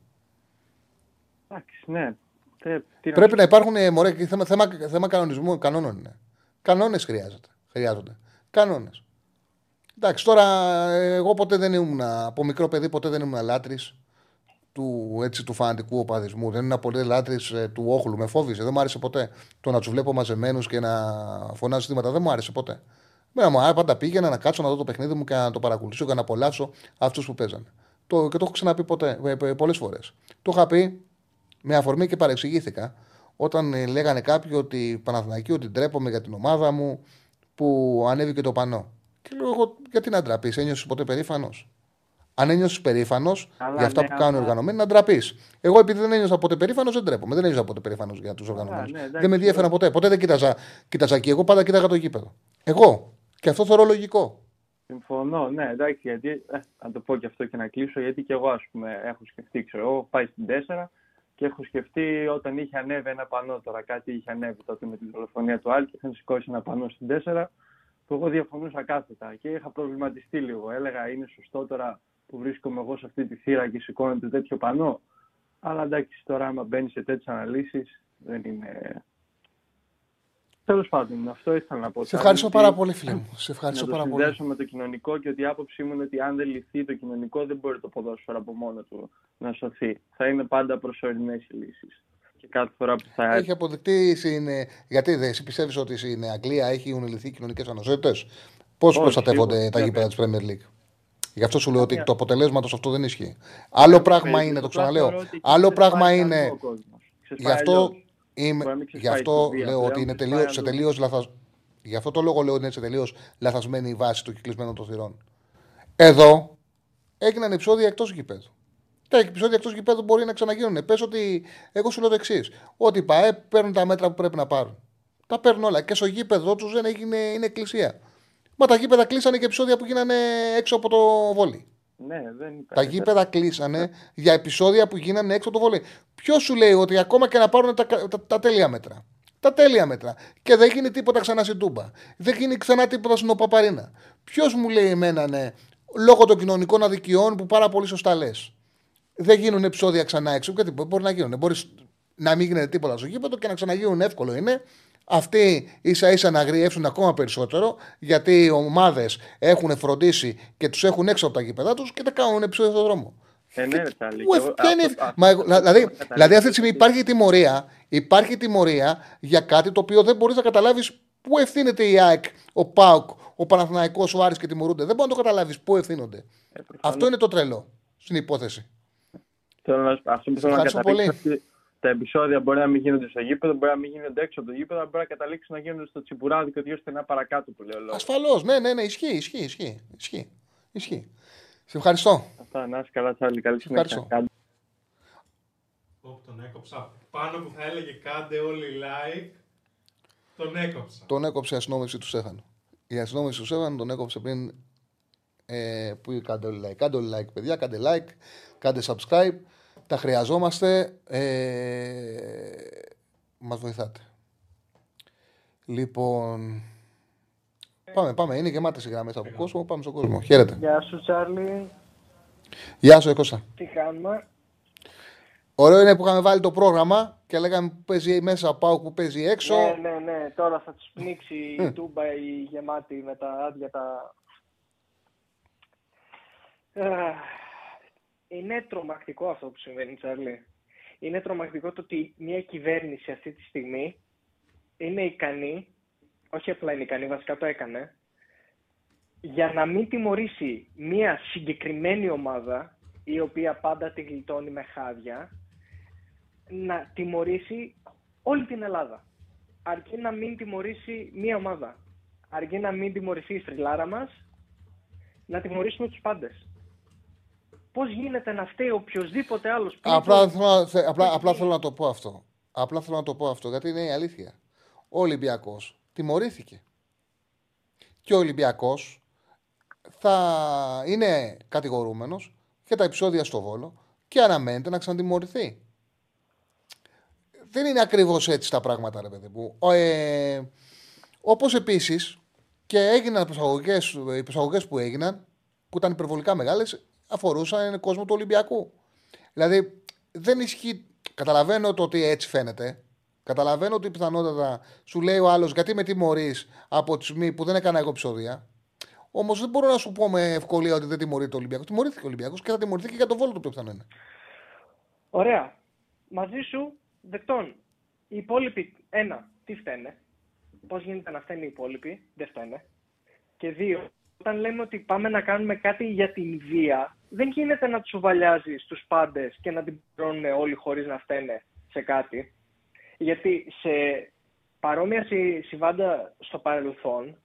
Εντάξει, ναι. Πρέπει να υπάρχουν θέμα κανονισμού, κανόνων είναι. Κανόνες χρειάζονται. Κανόνες. Εντάξει, τώρα εγώ ποτέ δεν ήμουν, από μικρό παιδί ποτέ δεν ήμουν λάτρης του φανατικού οπαδισμού. Δεν ήμουν πολύ λάτρης του όχλου. Με φόβησε, δεν μου άρεσε ποτέ. Το να τους βλέπω μαζεμένους και να φωνάζω ζητήματα δεν μου άρεσε ποτέ. Πάντα πήγαινα να κάτσω να δω το παιχνίδι μου και να το παρακολουθήσω και να απολαύσω αυτούς που παίζανε. Και το έχω ξαναπεί πολλές φορές. Το είχα πει με αφορμή και παρεξηγήθηκα όταν λέγανε κάποιοι ότι Παναθηναϊκή, ότι ντρέπομαι για την ομάδα μου που ανέβηκε το πανό. Και λέω εγώ, γιατί να ντραπείς, ένιωσες ποτέ περήφανος? Αν ένιωσες περήφανος για αυτά που κάνουν οι οργανωμένοι, να ντραπείς. Εγώ επειδή δεν ένιωσα ποτέ περήφανος, δεν ντρέπομαι. Δεν ένιωσα ποτέ περήφανος για τους οργανωμένους. Δεν με ενδιαφέραν ποτέ. Ποτέ δεν κοίταζα εκεί. Εγώ πάντα κοίταγα το γήπεδο. Εγώ. Και αυτό θεωρώ λογικό. Συμφωνώ, ναι, εντάξει. Γιατί, να το πω και αυτό και να κλείσω, γιατί και εγώ, ας πούμε, έχω σκεφτεί, ξέρω εγώ, πάει στην 4 και έχω σκεφτεί όταν είχε ανέβει ένα πανό τώρα. Κάτι είχε ανέβει τότε με τη δολοφονία του Άλκη, είχαν σηκώσει ένα πανό στην 4. Που εγώ διαφωνούσα κάθετα και είχα προβληματιστεί λίγο. Έλεγα, είναι σωστό τώρα που βρίσκομαι εγώ σε αυτή τη θύρα και σηκώνεται τέτοιο πανό? Αλλά εντάξει, τώρα άμα μπαίνει σε τέτοιες αναλύσεις, δεν είναι. Τέλος πάντων, αυτό ήθελα να πω. Σε ευχαριστώ πάρα πολύ, φίλε μου. Σε ευχαριστώ πάρα πολύ. Να το συνδέσω με το κοινωνικό, και ότι η άποψή μου είναι ότι αν δεν λυθεί το κοινωνικό, δεν μπορεί το ποδόσφαιρο από μόνο του να σωθεί. Θα είναι πάντα προσωρινές οι λύσεις. Και κάθε φορά που θα... Έχει αποδεικτεί, γιατί δεν πιστεύει ότι στην Αγγλία έχουν λυθεί κοινωνικές ανισότητες? Πώς προστατεύονται τα γήπεδα της Premier League? Γι' αυτό σου λέω ότι το αποτελέσματος αυτό δεν ισχύει. Άλλο πράγμα είναι, το ξαναλέω. Άλλο πράγμα είναι. Γι' αυτό λέω ότι είναι τελείως λαθασμένη η βάση του κυκλισμένου των θυρών. Εδώ έγιναν επεισόδια εκτός γήπεδου. Τα επεισόδια εκτός γηπέδου μπορεί να ξαναγίνουν. Πες ότι, εγώ σου λέω το εξής, ότι οι ΠΑΕ παίρνουν τα μέτρα που πρέπει να πάρουν. Τα παίρνουν όλα. Και στο γήπεδο τους δεν είναι εκκλησία. Μα τα γήπεδα κλείσανε και επεισόδια που γίνανε έξω από το βόλι. Ναι, τα γήπεδα κλείσανε για επεισόδια που γίνανε έξω από το βόλι. Ποιος σου λέει ότι ακόμα και να πάρουν τα τέλεια μέτρα, Τα τέλεια μέτρα. Και δεν γίνει τίποτα ξανά στην Τούμπα. Δεν γίνει ξανά τίποτα στην Οπαπαρίνα. Ποιος μου λέει εμένα, ναι, λόγω των κοινωνικών αδικιών που πάρα πολύ σωστά λες, δεν γίνουν επεισόδια ξανά έξω. Γιατί μπορεί να γίνουν. Μπορεί να μην γίνεται τίποτα στο γήπεδο και να ξαναγίνουν, εύκολο είναι. Αυτοί ίσα-ίσα να αγριεύσουν ακόμα περισσότερο, γιατί οι ομάδες έχουν φροντίσει και τους έχουν έξω από τα γήπεδά τους και τα κάνουν επεισόδια στον δρόμο. Δηλαδή αυτή τη στιγμή υπάρχει τιμωρία για κάτι το οποίο δεν μπορείς να καταλάβεις πού ευθύνεται η ΑΕΚ, ο ΠΑΟΚ, ο Παναθηναϊκός, ο Άρης και τιμωρούνται. Δεν μπορεί να το καταλάβεις πού ευθύνονται. Αυτό είναι το τρελό στην υπόθεση. Αυτό που θέλω να καταλάβεις. Τα επεισόδια μπορεί να μην γίνονται στο γήπεδο, μπορεί να μην γίνονται έξω από το γήπεδο, μπορεί να καταλήξουν να γίνονται στο τσιμπουράδικο και ώστε να παρακάτω που λέω λόγο. Ασφαλώς, ναι, ισχύει. Σε ευχαριστώ. Αυτά, να είσαι καλά, Τσάρλι, καλή συνέχεια. Τον έκοψα. Πάνω που θα έλεγε κάντε όλοι like, τον έκοψα. Τον έκοψε η αστυνόμευση του Στέφανου. Η αστυνόμευση του Στέφανου τον έκοψε πριν. Πού κάντε όλοι like. Κάντε όλοι like, παιδιά, κάντε like, κάντε subscribe. Τα χρειαζόμαστε, μας βοηθάτε. Λοιπόν, πάμε, είναι γεμάτες οι γραμμές από κόσμο, πάμε στον κόσμο. Χαίρετε. Γεια σου Τσάρλι. Γεια σου Κώστα. Τι κάνουμε. Ωραίο είναι που είχαμε βάλει το πρόγραμμα και λέγαμε που παίζει μέσα, πάω που παίζει έξω. Ναι, τώρα θα τους πνίξει η Τούμπα η γεμάτη με τα άδεια τα... Είναι τρομακτικό αυτό που συμβαίνει, Τσάρλι. Είναι τρομακτικό το ότι μια κυβέρνηση αυτή τη στιγμή είναι ικανή, όχι απλά είναι ικανή, βασικά το έκανε, για να μην τιμωρήσει μια συγκεκριμένη ομάδα, η οποία πάντα τη γλιτώνει με χάδια, να τιμωρήσει όλη την Ελλάδα. Αρκεί να μην τιμωρήσει μια ομάδα. Αρκεί να μην τιμωρηθεί η στριλάρα μας, να τιμωρήσουμε τους πάντες. Πώς γίνεται να φταίει οποιοδήποτε άλλος πλήρω. Απλά θέλω να το πω αυτό. Γιατί είναι η αλήθεια. Ο Ολυμπιακός τιμωρήθηκε. Και ο Ολυμπιακός θα είναι κατηγορούμενος για τα επεισόδια στο Βόλο και αναμένεται να ξανατιμωρηθεί. Δεν είναι ακριβώς έτσι τα πράγματα, ρε παιδί μου. Όπως επίσης και έγιναν οι προσαγωγές που έγιναν, που ήταν υπερβολικά μεγάλες, αφορούσαν τον κόσμο του Ολυμπιακού. Δηλαδή, δεν ισχύει. Καταλαβαίνω το ότι έτσι φαίνεται. Καταλαβαίνω ότι πιθανότατα σου λέει ο άλλος γιατί με τιμωρείς από τη στιγμή που δεν έκανα εγώ επεισόδια. Όμως δεν μπορώ να σου πω με ευκολία ότι δεν τιμωρείται ο Ολυμπιακός. Τιμωρήθηκε ο Ολυμπιακός και θα τιμωρηθεί και για τον Βόλο του πιο πιθανό είναι. Ωραία. Μαζί σου, δεκτών. Οι υπόλοιποι, ένα, τι φταίνε. Πώς γίνεται να φταίνουν οι υπόλοιποι, δεν φταίνε. Και δύο, όταν λέμε ότι πάμε να κάνουμε κάτι για την βία, δεν γίνεται να τσουβαλιάζει τους πάντες και να την πληρώνουν όλοι χωρίς να φταίνε σε κάτι. Γιατί σε παρόμοια συμβάντα στο παρελθόν,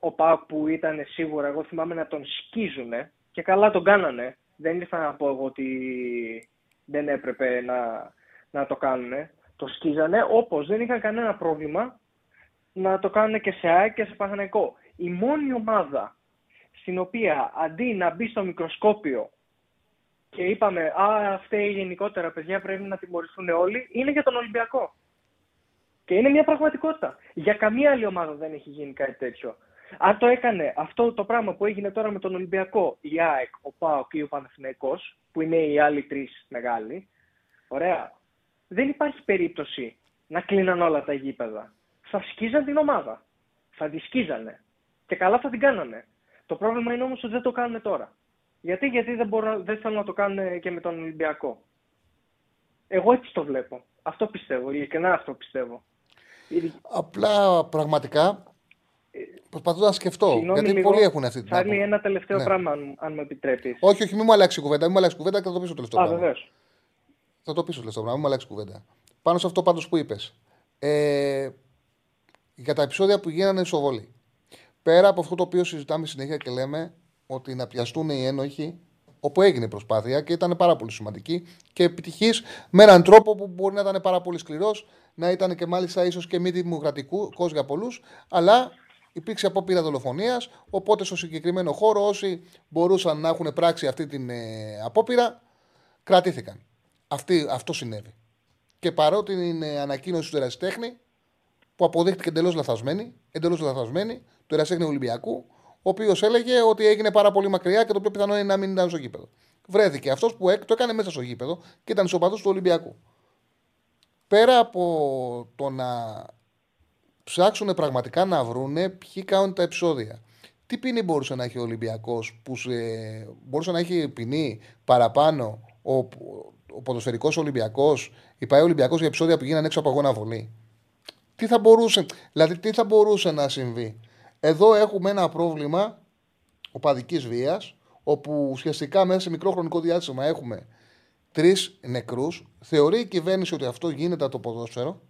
ο ΠΑΟΚ που ήταν σίγουρα, εγώ θυμάμαι να τον σκίζουνε και καλά τον κάνανε. Δεν ήρθα να πω εγώ ότι δεν έπρεπε να το κάνουνε. Το σκίζανε, όπως δεν είχαν κανένα πρόβλημα να το κάνουνε και σε ΑΕΚ και σε Παναθηναϊκό. Η μόνη ομάδα στην οποία αντί να μπει στο μικροσκόπιο και είπαμε «Α, αυτοί γενικότερα παιδιά πρέπει να τιμωρηθούν όλοι» είναι για τον Ολυμπιακό. Και είναι μια πραγματικότητα. Για καμία άλλη ομάδα δεν έχει γίνει κάτι τέτοιο. Αν το έκανε αυτό το πράγμα που έγινε τώρα με τον Ολυμπιακό, η ΑΕΚ, ο ΠΑΟΚ και ο Παναθηναϊκός, που είναι οι άλλοι τρεις μεγάλοι, ωραία, δεν υπάρχει περίπτωση να κλείναν όλα τα γήπεδα. Θα σκίζαν την ομάδα. Θα τη σκίζανε. Και καλά θα την κάνανε. Το πρόβλημα είναι όμως ότι δεν το κάνουν τώρα. Γιατί δεν θέλουν να το κάνουν και με τον Ολυμπιακό. Εγώ έτσι το βλέπω. Αυτό πιστεύω. Ειλικρινά αυτό πιστεύω. Απλά πραγματικά προσπαθώ να σκεφτώ. Γιατί λίγο, πολλοί έχουν αυτή την άποψη. Άλλη ένα τελευταίο πράγμα, αν μου επιτρέπεις. Όχι, μην μου αλλάξει κουβέντα. Μην μου αλλάξει κουβέντα και θα το πείσω το τελευταίο πράγμα. Βεβαίως. Θα το πείσω το τελευταίο πράγμα. Μην μου αλλάξει κουβέντα. Πάνω σε αυτό πάντως που είπες. Για τα επεισόδια που γίνανε στο Βόλι. Πέρα από αυτό το οποίο συζητάμε συνέχεια και λέμε ότι να πιαστούν οι ένοχοι, όπου έγινε προσπάθεια και ήταν πάρα πολύ σημαντική και επιτυχής με έναν τρόπο που μπορεί να ήταν πάρα πολύ σκληρός, να ήταν και μάλιστα ίσως και μη δημοκρατικός για πολλούς, αλλά υπήρξε απόπειρα δολοφονίας. Οπότε στο συγκεκριμένο χώρο, όσοι μπορούσαν να έχουν πράξει αυτή την απόπειρα, κρατήθηκαν. Αυτό συνέβη. και παρότι είναι ανακοίνωση του ερασιτέχνη, που αποδείχτηκε εντελώς λαθασμένη, του ερασιτέχνη Ολυμπιακού, ο οποίος έλεγε ότι έγινε πάρα πολύ μακριά και το πιο πιθανό είναι να μην ήταν στο γήπεδο. Βρέθηκε αυτός που το έκανε μέσα στο γήπεδο και ήταν ισοπαδός του Ολυμπιακού. Πέρα από το να ψάξουν πραγματικά να βρούνε ποιοι κάνουν τα επεισόδια. Τι ποινή μπορούσε να έχει ο Ολυμπιακός, μπορούσε να έχει ποινή παραπάνω ο ποδοσφαιρικός Ολυμπιακός, η ΠΑΕ Ολυμπιακός, για επεισόδια που γίνανε έξω από αγώνα βολή. Δηλαδή, τι θα μπορούσε να συμβεί. Εδώ έχουμε ένα πρόβλημα οπαδικής βίας, όπου ουσιαστικά μέσα σε μικρό χρονικό διάστημα έχουμε 3 νεκρούς. Θεωρεί η κυβέρνηση ότι αυτό γίνεται από το ποδόσφαιρο.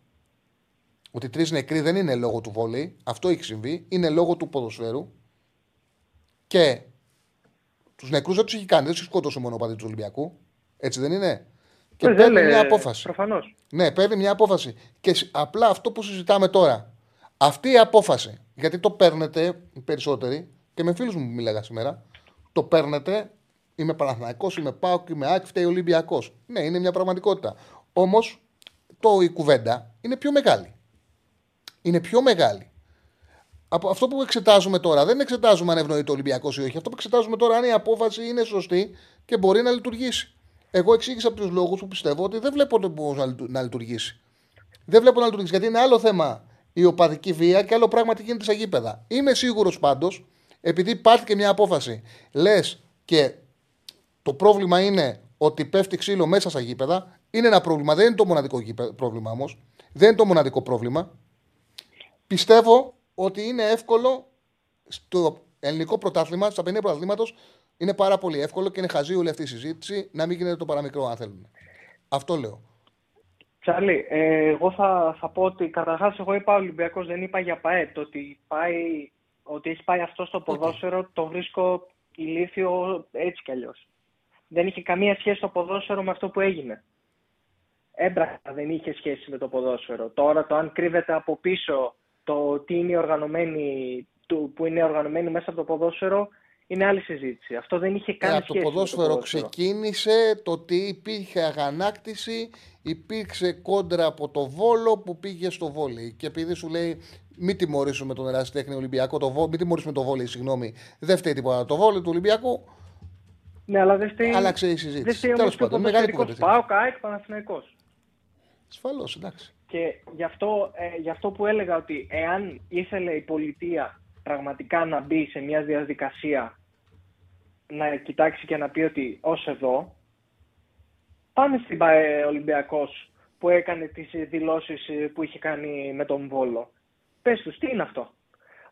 Ότι 3 νεκροί δεν είναι λόγω του βολή. Αυτό έχει συμβεί. Είναι λόγω του ποδοσφαίρου. Και τους νεκρούς δεν τους έχει κάνει. Δεν τους έχει σκοτώσει μόνο ο παδί του Ολυμπιακού. Έτσι δεν είναι. Και παίρνει μια απόφαση. Προφανώς. Ναι, παίρνει μια απόφαση. Και απλά αυτό που συζητάμε τώρα. Αυτή η απόφαση. Γιατί το παίρνετε οι περισσότεροι. Και με φίλους μου που μιλάγα σήμερα. Το παίρνετε. Είμαι Παναθηναϊκός, είμαι ΠΑΟΚ, είμαι ΑΕΚ, φταίει Ολυμπιακός. Ναι, είναι μια πραγματικότητα. Όμως η κουβέντα είναι πιο μεγάλη. Είναι πιο μεγάλη. Από αυτό που εξετάζουμε τώρα, δεν εξετάζουμε αν ευνοείται ο Ολυμπιακός ή όχι. Αυτό που εξετάζουμε τώρα αν η απόφαση είναι σωστή και μπορεί να λειτουργήσει. Εγώ εξήγησα από τους λόγους που πιστεύω ότι δεν βλέπω να λειτουργήσει. Δεν βλέπω να λειτουργήσει γιατί είναι άλλο θέμα η οπαδική βία και άλλο πράγμα τι γίνεται στα γήπεδα. Είμαι σίγουρος πάντως, επειδή πάρθηκε μια απόφαση, λες και. Το πρόβλημα είναι ότι πέφτει ξύλο μέσα στα γήπεδα. Είναι ένα πρόβλημα, δεν είναι το μοναδικό πρόβλημα όμως. Δεν είναι το μοναδικό πρόβλημα. Πιστεύω ότι είναι εύκολο στο ελληνικό πρωτάθλημα, στα 50 πρωταθλήματος, είναι πάρα πολύ εύκολο και είναι χαζή όλη αυτή η συζήτηση να μην γίνεται το παραμικρό, αν θέλουν. Αυτό λέω. Τσάρλι, εγώ θα πω ότι καταρχάς εγώ είπα Ολυμπιακός, δεν είπα για ΠΑΕ. Ότι έχει πάει αυτό στο ποδόσφαιρο, το βρίσκω ηλίθιο έτσι κι αλλιώς. Δεν είχε καμία σχέση το ποδόσφαιρο με αυτό που έγινε. Έμπρακτα δεν είχε σχέση με το ποδόσφαιρο. Τώρα το αν κρύβεται από πίσω το τι είναι που είναι οργανωμένοι μέσα από το ποδόσφαιρο είναι άλλη συζήτηση. Αυτό δεν είχε καν σχέση με το ποδόσφαιρο. Ξεκίνησε το ότι υπήρχε αγανάκτηση, υπήρξε κόντρα από το Βόλο που πήγε στο βόλεϊ. Και επειδή σου λέει μην τιμωρήσουμε τον ερασιτέχνη Ολυμπιακό, μην τιμωρήσουμε το βόλεϊ, συγγνώμη, δεν φταίει τίποτα το βόλεϊ του Ολυμπιακού. Ναι, αλλά δεν φταίει. Άλλαξε η συζήτηση. Τέλος πάντων, μεγάλη κουβέντα. ΠΑΟΚ, ΑΕΚ, Παναθηναϊκός. Ασφαλώς, εντάξει. Και γι' αυτό που έλεγα ότι εάν ήθελε η πολιτεία πραγματικά να μπει σε μια διαδικασία να κοιτάξει και να πει ότι ως εδώ, πάμε στην ΠΑΕ Ολυμπιακός που έκανε τις δηλώσεις που είχε κάνει με τον Βόλο. Πες τους, τι είναι αυτό.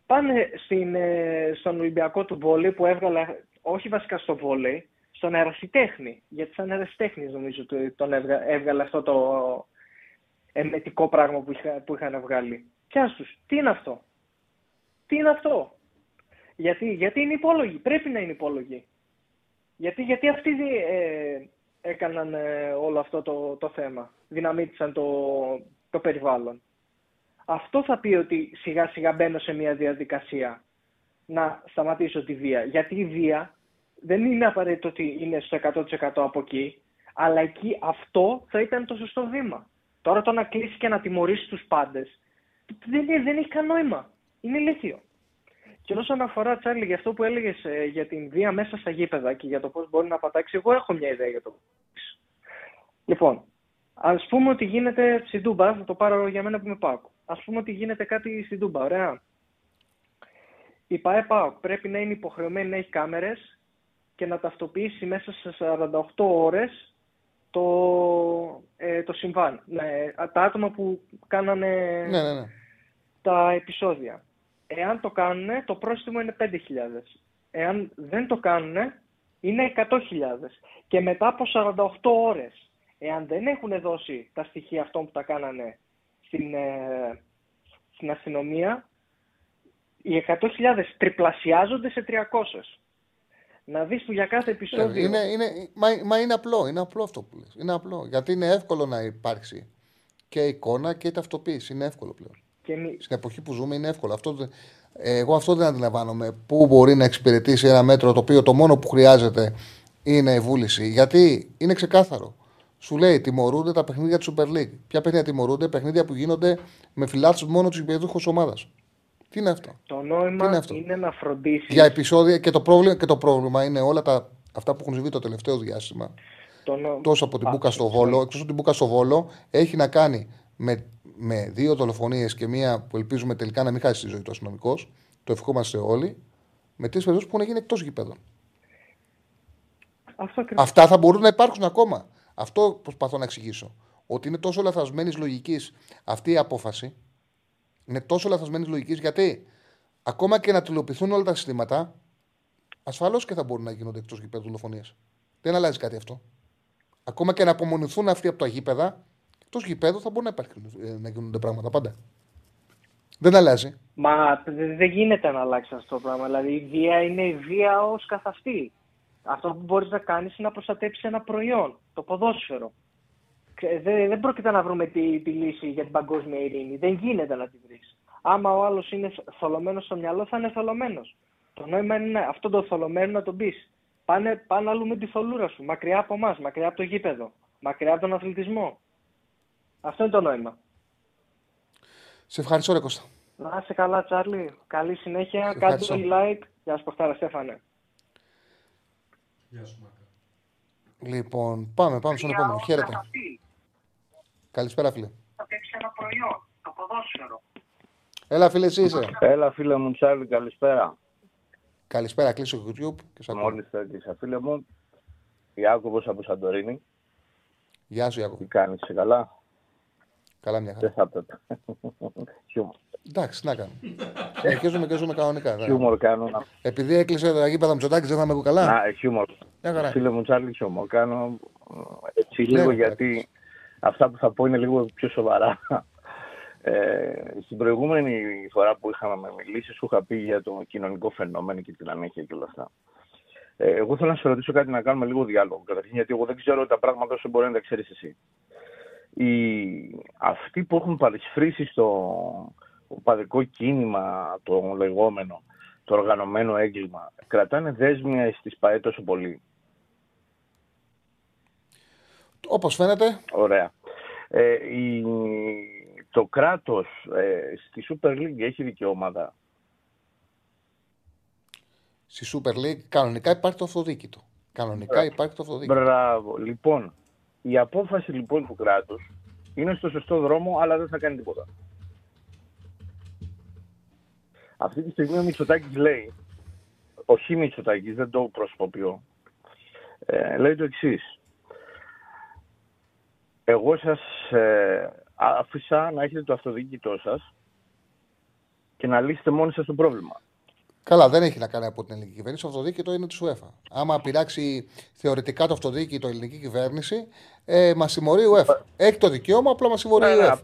Πάμε στον Ολυμπιακό του Βόλη που έβγαλε. Όχι βασικά στο βόλεϊ, στον αερασιτέχνη. Γιατί σαν αερασιτέχνης νομίζω τον έβγαλε αυτό το εμετικό πράγμα που είχαν βγάλει. Πιάστους, τι είναι αυτό. Γιατί είναι υπόλογοι. Πρέπει να είναι υπόλογοι. Γιατί αυτοί έκαναν όλο αυτό το θέμα. Δυναμίτησαν το περιβάλλον. Αυτό θα πει ότι σιγά σιγά μπαίνω σε μια διαδικασία. Να σταματήσω τη βία. Γιατί η βία δεν είναι απαραίτητο ότι είναι στο 100% από εκεί, αλλά εκεί αυτό θα ήταν το σωστό βήμα. Τώρα το να κλείσει και να τιμωρήσει τους πάντες δεν έχει καν νόημα. Είναι ηλίθιο. Και όσον αφορά, Τσάρλι, για αυτό που έλεγες για την βία μέσα στα γήπεδα και για το πώς μπορεί να πατάξει, εγώ έχω μια ιδέα για το. Λοιπόν, ας πούμε ότι γίνεται στην Τούμπα, θα το πάρω για μένα που με πάω. Ας πούμε ότι γίνεται κάτι στην Τούμπα, ωραία. Η ΠΑΕ ΠΑΟΚ πρέπει να είναι υποχρεωμένη να έχει κάμερες και να ταυτοποιήσει μέσα σε 48 ώρες το συμβάν. Ναι, τα άτομα που κάνανε τα επεισόδια. Εάν το κάνουνε, το πρόστιμο είναι 5.000. Εάν δεν το κάνουνε, είναι 100.000. Και μετά από 48 ώρες, εάν δεν έχουν δώσει τα στοιχεία αυτών που τα κάνανε στην αστυνομία, οι 100.000 τριπλασιάζονται σε 300. Να δεις που για κάθε επεισόδιο. Μα είναι απλό. Είναι απλό αυτό που λες. Είναι απλό. Γιατί είναι εύκολο να υπάρξει και εικόνα και ταυτοποίηση. Είναι εύκολο πλέον. Στην εποχή που ζούμε είναι εύκολο. Εγώ αυτό δεν αντιλαμβάνομαι. Πού μπορεί να εξυπηρετήσει ένα μέτρο το οποίο το μόνο που χρειάζεται είναι η βούληση. Γιατί είναι ξεκάθαρο. σου λέει τιμωρούνται τα παιχνίδια τη Super League. Ποια παιχνίδια τιμωρούνται? Παιχνίδια που γίνονται με φυλάτσου μόνο τη υπηρετούχου ομάδα. Τι είναι αυτό? Το νόημα είναι να φροντίσει. Για επεισόδια και το πρόβλημα είναι όλα τα, αυτά που έχουν συμβεί το τελευταίο διάστημα. Τόσο από την Μπούκα στο Βόλο, εκτός από την Μπούκα στο Βόλο, έχει να κάνει με δύο δολοφονίες και μία που ελπίζουμε τελικά να μην χάσει τη ζωή του αστυνομικός. Το ευχόμαστε όλοι. Με τρεις περιπτώσεις που έχουν γίνει εκτός γηπέδων. Αυτά θα μπορούν να υπάρχουν ακόμα. Αυτό προσπαθώ να εξηγήσω. Ότι είναι τόσο λαθασμένης λογικής αυτή η απόφαση. Είναι τόσο λαθασμένης λογικής γιατί ακόμα και να τυλοποιηθούν όλα τα συστήματα, ασφαλώς και θα μπορούν να γίνονται εκτός γηπέδου δολοφονίες. Δεν αλλάζει κάτι αυτό. Ακόμα και να απομονηθούν αυτοί από τα γήπεδα, εκτός γηπέδου θα μπορούν να γίνονται πράγματα πάντα. Δεν αλλάζει. Μα δεν γίνεται να αλλάξει αυτό το πράγμα. Δηλαδή η βία είναι η βία ως καθ' αυτή. Αυτό που μπορείς να κάνεις είναι να προστατέψεις ένα προϊόν, το ποδόσφαιρο. Δεν πρόκειται να βρούμε τη λύση για την παγκόσμια ειρήνη. Δεν γίνεται να τη βρεις. Άμα ο άλλος είναι θολωμένος στο μυαλό, θα είναι θολωμένος. Το νόημα είναι αυτόν τον θολωμένο να τον πεις. Πάνε αλλού με τη θολούρα σου, μακριά από εμάς, μακριά από το γήπεδο, μακριά από τον αθλητισμό. Αυτό είναι το νόημα. Σε ευχαριστώ, ρε Κώστα. Να είσαι καλά, Τσάρλι. Καλή συνέχεια. Κάντε like. Γεια σου, Παχτάρα, Στέφανε. Γεια σου, Μάκα. Λοιπόν, πάμε στον επόμενο. Χαίρετε. Καλησπέρα, φίλε. Θα παίξει ένα προϊόν, το ποδόσφαιρο. Έλα, φίλε, εσύ είσαι. Έλα, φίλε μου, Τσάρλι, καλησπέρα. Καλησπέρα, κλείσω YouTube και σα ακούω. Μόλις έκλεισα, φίλε μου. Ιάκωβος από Σαντορίνη. Γεια σου, Ιάκωβο. Τι κάνεις, είσαι καλά? Καλά, μια χαρά. Δεν θα πέτω. Εντάξει, να κάνω. Αρχίζουμε και ζούμε κανονικά. Χιούμορ κάνω. Επειδή έκλεισε τα γήπεδα Μητσοτάκης, δεν θα είμαι εγώ καλά. Ναι, χιούμορ. Φίλε μου, Τσάρλι, χιούμορ κάνω. Έτσι λίγο, γιατί αυτά που θα πω είναι λίγο πιο σοβαρά. Στην προηγούμενη φορά που είχαμε μιλήσει, σου είχα πει για το κοινωνικό φαινόμενο και την ανέχεια και όλα αυτά. Εγώ θέλω να σου ρωτήσω κάτι, να κάνουμε λίγο διάλογο. Καταρχήν, γιατί εγώ δεν ξέρω τα πράγματα όσο μπορεί να τα ξέρεις εσύ. Αυτοί που έχουν παρισφρήσει στο οπαδικό κίνημα, το λεγόμενο, το οργανωμένο έγκλημα, κρατάνε δέσμια στις ΠΑΕ τόσο πολύ? Όπως φαίνεται. Ωραία. Το κράτος στη Super League έχει δικαιώματα? Στη Super League κανονικά υπάρχει το αυτοδίκητο. Κανονικά υπάρχει το αυτοδίκητο. Μπράβο. Λοιπόν, η απόφαση λοιπόν του κράτους είναι στο σωστό δρόμο, αλλά δεν θα κάνει τίποτα. Αυτή τη στιγμή ο Μητσοτάκης λέει, όχι Μητσοτάκης, δεν το προσωποποιώ, λέει το εξής. Εγώ σας... άφησα να έχετε το αυτοδίκητό σας και να λύσετε μόνοι σας το πρόβλημα. Καλά, δεν έχει να κάνει από την ελληνική κυβέρνηση. Το αυτοδίκητο είναι της UEFA. Άμα πειράξει θεωρητικά το αυτοδίκητο η ελληνική κυβέρνηση, μας τιμωρεί η UEFA. Έχει το δικαίωμα, απλά μας τιμωρεί η UEFA.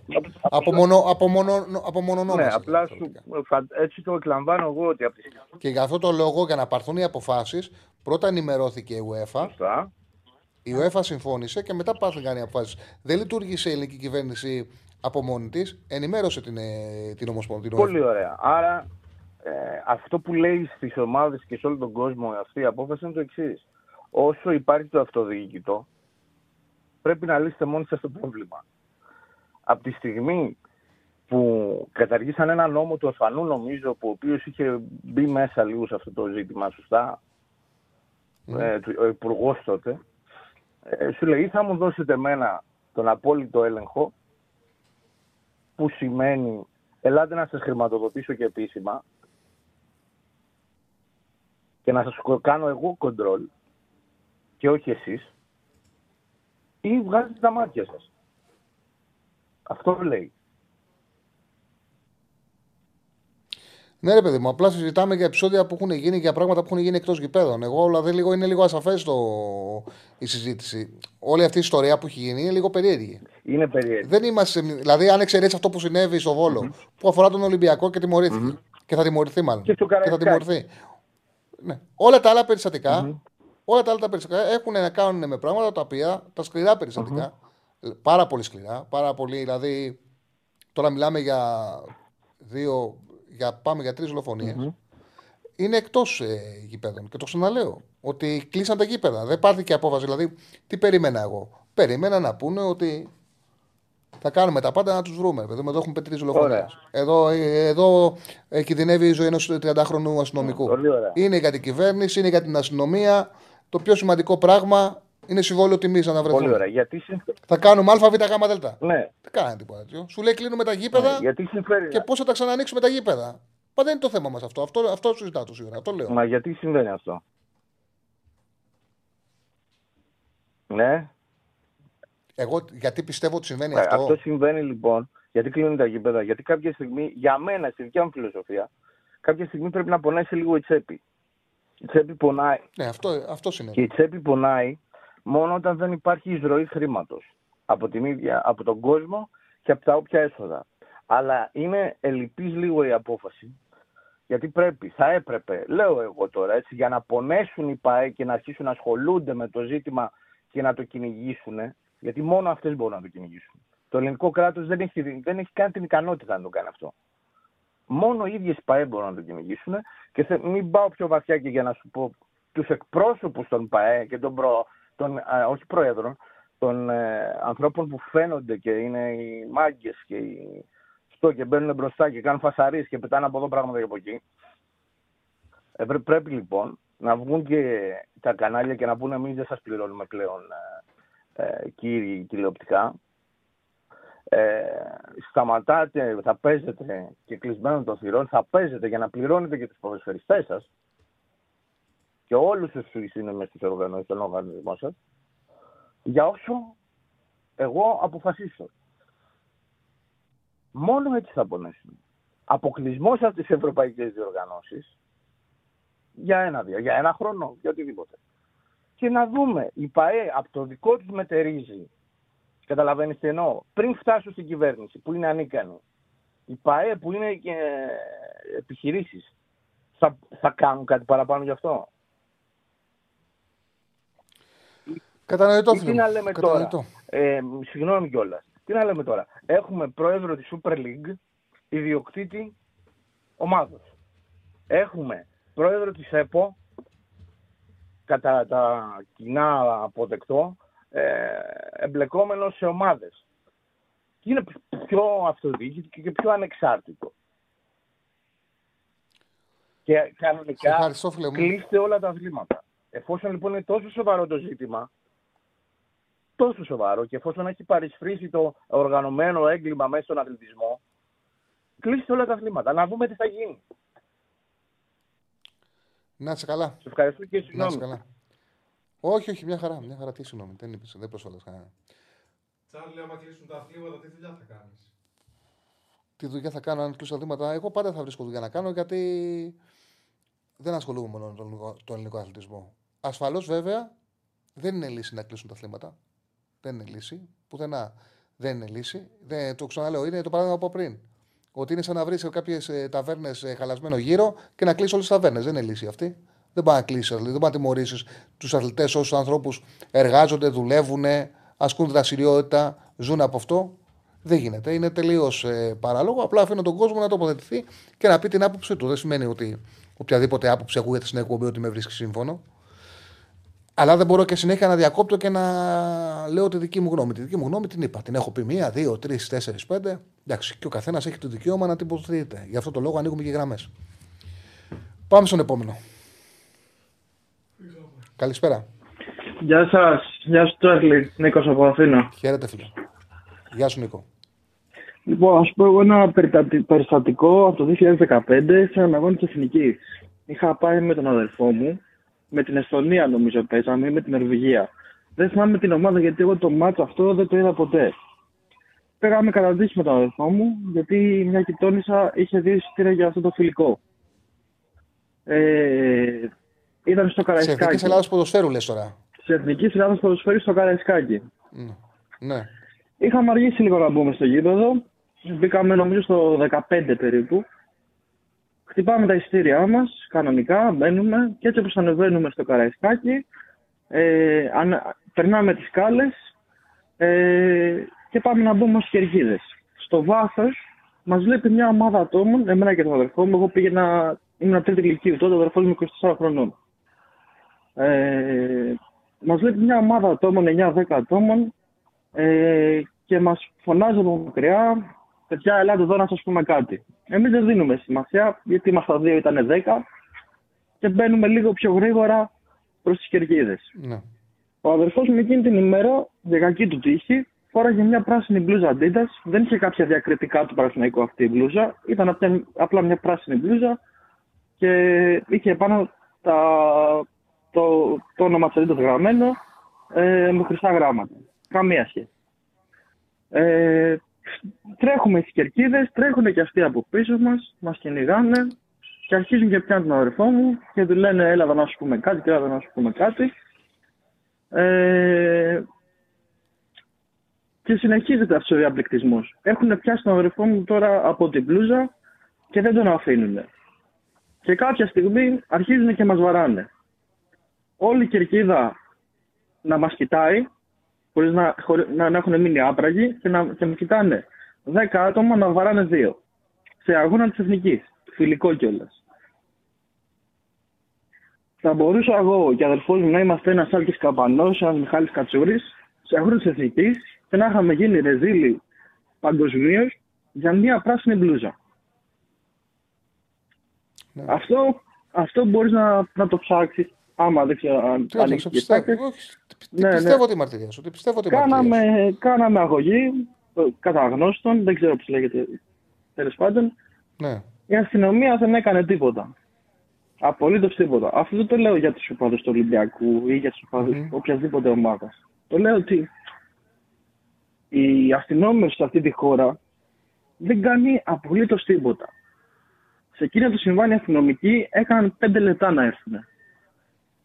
Απομονωνόμαστε. Ναι, απλά έτσι το εκλαμβάνω εγώ ότι. Και για αυτό το λόγο, για να πάρθουν οι αποφάσεις, πρώτα ενημερώθηκε η UEFA. Η UEFA συμφώνησε και μετά πάρθηκαν οι αποφάσεις. Δεν λειτουργήσε η ελληνική κυβέρνηση από μόνη της, ενημέρωσε την Ομοσπονδία. Πολύ ωραία. Άρα αυτό που λέει στις ομάδες και σε όλο τον κόσμο αυτή η απόφαση είναι το εξής. Όσο υπάρχει το αυτοδιοίκητο, πρέπει να λύσετε μόνοι σας το πρόβλημα. Από τη στιγμή που καταργήσαν ένα νόμο του Αφανού, νομίζω, που ο οποίος είχε μπει μέσα λίγο σε αυτό το ζήτημα, σωστά, ο υπουργός τότε, σου λέει, θα μου δώσετε εμένα τον απόλυτο έλεγχο, που σημαίνει ελάτε να σας χρηματοδοτήσω και επίσημα και να σας κάνω εγώ κοντρόλ και όχι εσείς, ή βγάζετε τα μάτια σας. Αυτό λέει. Ναι, ρε παιδί μου, απλά συζητάμε για επεισόδια που έχουν γίνει, για πράγματα που έχουν γίνει εκτός γηπέδων. Εγώ, δηλαδή, είναι λίγο ασαφές η συζήτηση. Όλη αυτή η ιστορία που έχει γίνει είναι λίγο περίεργη. Είναι περίεργη. Δεν είμαστε, δηλαδή, αν εξαιρέσεις αυτό που συνέβη στο Βόλο, που αφορά τον Ολυμπιακό και τιμωρήθηκε. Και θα τιμωρηθεί, μάλλον. Και θα τιμωρηθεί. Ναι. Όλα τα άλλα περιστατικά, έχουν να κάνουν με πράγματα τα οποία, τα σκληρά περιστατικά, πάρα πολύ σκληρά, πάρα πολύ, δηλαδή, τώρα μιλάμε για δύο. Πάμε για 3 δολοφονίες. Είναι εκτός γηπέδων. Και το ξαναλέω. Ότι κλείσαν τα γήπεδα. Δεν πάρθηκε απόφαση. Δηλαδή, τι περίμενα εγώ? περίμενα να πούνε ότι θα κάνουμε τα πάντα να τους βρούμε. Εδώ έχουμε πετρίσει δολοφονίες. Εδώ κινδυνεύει η ζωή ενός 30χρονου αστυνομικού. Είναι για την κυβέρνηση, είναι για την αστυνομία. Το πιο σημαντικό πράγμα είναι συμβόλαιο τιμής να βρεθούν. Πολύ ωραία. Γιατί... Θα κάνουμε ΑΒΓΔ. Ναι. Δεν κάνει τίποτα τέτοιο. Σου λέει κλείνουμε τα γήπεδα και πώς θα τα ξανανοίξουμε τα γήπεδα. Πάντα είναι το θέμα μας αυτό. Αυτό συζητάω σήμερα. Αυτό λέω. Μα γιατί συμβαίνει αυτό. Ναι. Εγώ γιατί πιστεύω ότι συμβαίνει αυτό. Αυτό συμβαίνει λοιπόν. Γιατί κλείνουν τα γήπεδα. Γιατί κάποια στιγμή, για μένα, στη δικιά μου φιλοσοφία, κάποια στιγμή πρέπει να πονάει σε λίγο η τσέπη. Η τσέπη πονάει. Ναι, αυτό συνέβη. Και η τσέπη πονάει μόνο όταν δεν υπάρχει εισρωή χρήματος. Από τον κόσμο και από τα όποια έσοδα. Αλλά είναι ελλειπής λίγο η απόφαση. Γιατί θα έπρεπε, λέω εγώ τώρα, έτσι, για να πονέσουν οι ΠΑΕ και να αρχίσουν να ασχολούνται με το ζήτημα και να το κυνηγήσουν. Γιατί μόνο αυτές μπορούν να το κυνηγήσουν. Το ελληνικό κράτος δεν έχει καν την ικανότητα να το κάνει αυτό. Μόνο οι ίδιες οι ΠΑΕ μπορούν να το κυνηγήσουν. Και μην πάω πιο βαθιά και για να σου πω τους εκπρόσωπους των ΠΑΕ και όχι προέδρων, των ανθρώπων που φαίνονται και είναι οι μάγκες και και μπαίνουν μπροστά και κάνουν φασαρίες και πετάνε από εδώ πράγματα και από εκεί. Πρέπει λοιπόν να βγουν και τα κανάλια και να πούνε εμείς δεν σας πληρώνουμε πλέον κύριοι τηλεοπτικά. Σταματάτε, θα παίζετε και κλεισμένων των θυρών, θα παίζετε για να πληρώνετε και τους ποδοσφαιριστές σας και όλους τους σύνομες τους οργανώσεις των οργανισμών σας για όσο εγώ αποφασίσω. Μόνο έτσι θα πονέσουν. Αποκλεισμός από τις ευρωπαϊκές διοργανώσεις για ένα χρόνο, για οτιδήποτε. Και να δούμε, η ΠΑΕ από το δικό τους μετερίζει, καταλαβαίνεις τι εννοώ, πριν φτάσουν στην κυβέρνηση που είναι ανίκανοι, η ΠΑΕ που είναι επιχειρήσεις, θα κάνουν κάτι παραπάνω γι' αυτό. Κατανοητό. Τι να λέμε τώρα, συγγνώμη κιόλας. Τι να λέμε τώρα. Έχουμε πρόεδρο της Super League, ιδιοκτήτη ομάδος. Έχουμε πρόεδρο της ΕΠΟ, κατά τα κοινά αποδεκτό, εμπλεκόμενο σε ομάδες. Και είναι πιο αυτοδιοίκητο και πιο ανεξάρτητο. Και κανονικά κλείστε όλα τα αθλήματα. Εφόσον λοιπόν είναι τόσο σοβαρό το ζήτημα, τόσο σοβαρό και εφόσον έχει παρισφρήσει το οργανωμένο έγκλημα μέσα στον αθλητισμό, κλείστε όλα τα αθλήματα. Να δούμε τι θα γίνει. Να είσαι καλά. Σε ευχαριστώ και συγγνώμη. Να είσαι καλά. Όχι, μια χαρά. Τι συγγνώμη, δεν προσφέρεις κανένα. Τσάρλι, άμα κλείσουν τα αθλήματα, τι δουλειά θα κάνεις? Τι δουλειά θα κάνω αν κλείσουν τα αθλήματα? Εγώ πάντα θα βρίσκω δουλειά να κάνω γιατί δεν ασχολούμαι μόνο με τον ελληνικό αθλητισμό. Ασφαλώς βέβαια δεν είναι λύση να κλείσουν τα αθλήματα. Δεν είναι λύση. Πουθενά δεν είναι λύση. Το ξαναλέω, είναι το παράδειγμα από πριν. Ότι είναι σαν να βρει σε κάποιες ταβέρνες χαλασμένο γύρο και να κλείσει όλες τις ταβέρνες. Δεν είναι λύση αυτή. Δεν πάει να κλείσει, δεν πάει να τιμωρήσει τους αθλητές, όσους ανθρώπους εργάζονται, δουλεύουν, ασκούν δραστηριότητα, ζουν από αυτό. Δεν γίνεται. Είναι τελείως παράλογο. Απλά αφήνω τον κόσμο να τοποθετηθεί και να πει την άποψή του. Δεν σημαίνει ότι οποιαδήποτε άποψη ακούγεται στην εκπομπή ότι με βρίσκει σύμφωνο. Αλλά δεν μπορώ και συνέχεια να διακόπτω και να λέω τη δική μου γνώμη. Τη δική μου γνώμη την είπα. Την έχω πει 1, 2, 3, 4, 5. Εντάξει, και ο καθένας έχει το δικαίωμα να την υποθετείται. Γι' αυτό το λόγο ανοίγουμε και γραμμές. Πάμε στον επόμενο. Καλησπέρα. Γεια σας. Γεια σου, Τσάρλι. Νίκος από Αθήνα. Χαίρετε, φίλε. Γεια σου, Νίκο. Λοιπόν, ας πω εγώ ένα περιστατικό από το 2015 σε έναν αγώνα της Εθνικής. Είχα πάει με τον αδελφό μου. Με την Εστονία νομίζω παίζαμε ή με την Νορβηγία. Δεν θυμάμαι την ομάδα γιατί εγώ το μάτσο αυτό δεν το είδα ποτέ. Πέραμε καταντήσει με τον αδελφό μου γιατί μια γειτόνισσα είχε 2 εισιτήρια για αυτό το φιλικό. Ήταν στο Καραϊσκάκι. Σε Εθνικής Ελλάδας Ποδοσφαίρου λες τώρα. Σε Εθνικής Ελλάδας Ποδοσφαίρου στο Καραϊσκάκι. Ναι. Είχαμε αργήσει λίγο να μπούμε στο γήπεδο. Μπήκαμε νομίζω στο 15 περίπου. Χτυπάμε τα εισιτήριά μας, κανονικά, μπαίνουμε και έτσι όπως ανεβαίνουμε στο Καραϊσκάκι, περνάμε τις σκάλες και πάμε να μπούμε ως κερκίδες. Στο βάθος μας βλέπει μια ομάδα ατόμων, εμένα και τον αδερφό μου, εγώ πήγαινα, ήμουν 3η ηλικίου τότε, ο αδερφός μου 24 χρονών. Μας βλέπει μια ομάδα ατόμων, 9-10 ατόμων, και μας φωνάζει από μακριά, παιδιά, ελάτε εδώ να σας πούμε κάτι. Εμείς δεν δίνουμε σημασία, γιατί είμαστε δύο, ήταν 10 και μπαίνουμε λίγο πιο γρήγορα προς τις κερκίδες. Ναι. Ο αδερφός μου εκείνη την ημέρα, για κακή του τύχη, φόραγε μια πράσινη μπλούζα Αντίντας. Δεν είχε κάποια διακριτικά του Παναθηναϊκού αυτή η μπλούζα. Ήταν απλά μια πράσινη μπλούζα και είχε πάνω το όνομα της Αντίντας γραμμένο με χρυσά γράμματα. Καμία σχέση. Τρέχουμε στις κερκίδες, τρέχουν και αυτοί από πίσω μας, μας κυνηγάνε και αρχίζουν και πιάνουν τον αδερφό μου και του λένε έλα να σου πούμε κάτι και έλα να σου πούμε κάτι. Και συνεχίζεται αυτός ο διαπληκτισμός. Έχουν πιάσει τον αδερφό μου τώρα από την μπλούζα και δεν τον αφήνουν. Και κάποια στιγμή αρχίζουν και μας βαράνε. Όλη η κερκίδα να μας κοιτάει, χωρίς να έχουν μείνει άπραγοι, και μας κοιτάνε 10 άτομα να βαράνε 2. Σε αγώνα της Εθνικής, φιλικό κιόλας. Θα μπορούσα εγώ και ο αδερφός μου να είμαστε ένας Άλκης Καπανός, ένας Μιχάλης Κατσούρης, σε αγώνα της Εθνικής, και να είχαμε γίνει ρεζίλοι παγκοσμίως για μια πράσινη μπλούζα. Ναι. Αυτό μπορείς να το ψάξεις, άμα δεν ξέρω αν ανοίξεις και ψάξεις. Πιστεύω τη μαρτυρία σου. Κάναμε αγωγή κατά γνώστων, δεν ξέρω πώς λέγεται, τέλος πάντων. Ναι. Η αστυνομία δεν έκανε τίποτα. Απολύτως τίποτα. Αυτό δεν το λέω για τους οπαδούς του Ολυμπιακού ή για τους οπαδούς οποιασδήποτε ομάδας. Το λέω ότι οι αστυνόμες σε αυτή τη χώρα δεν κάνει απολύτως τίποτα. Σε εκείνο το συμβάν οι αστυνομικοί έκαναν 5 λεπτά να έρθουν.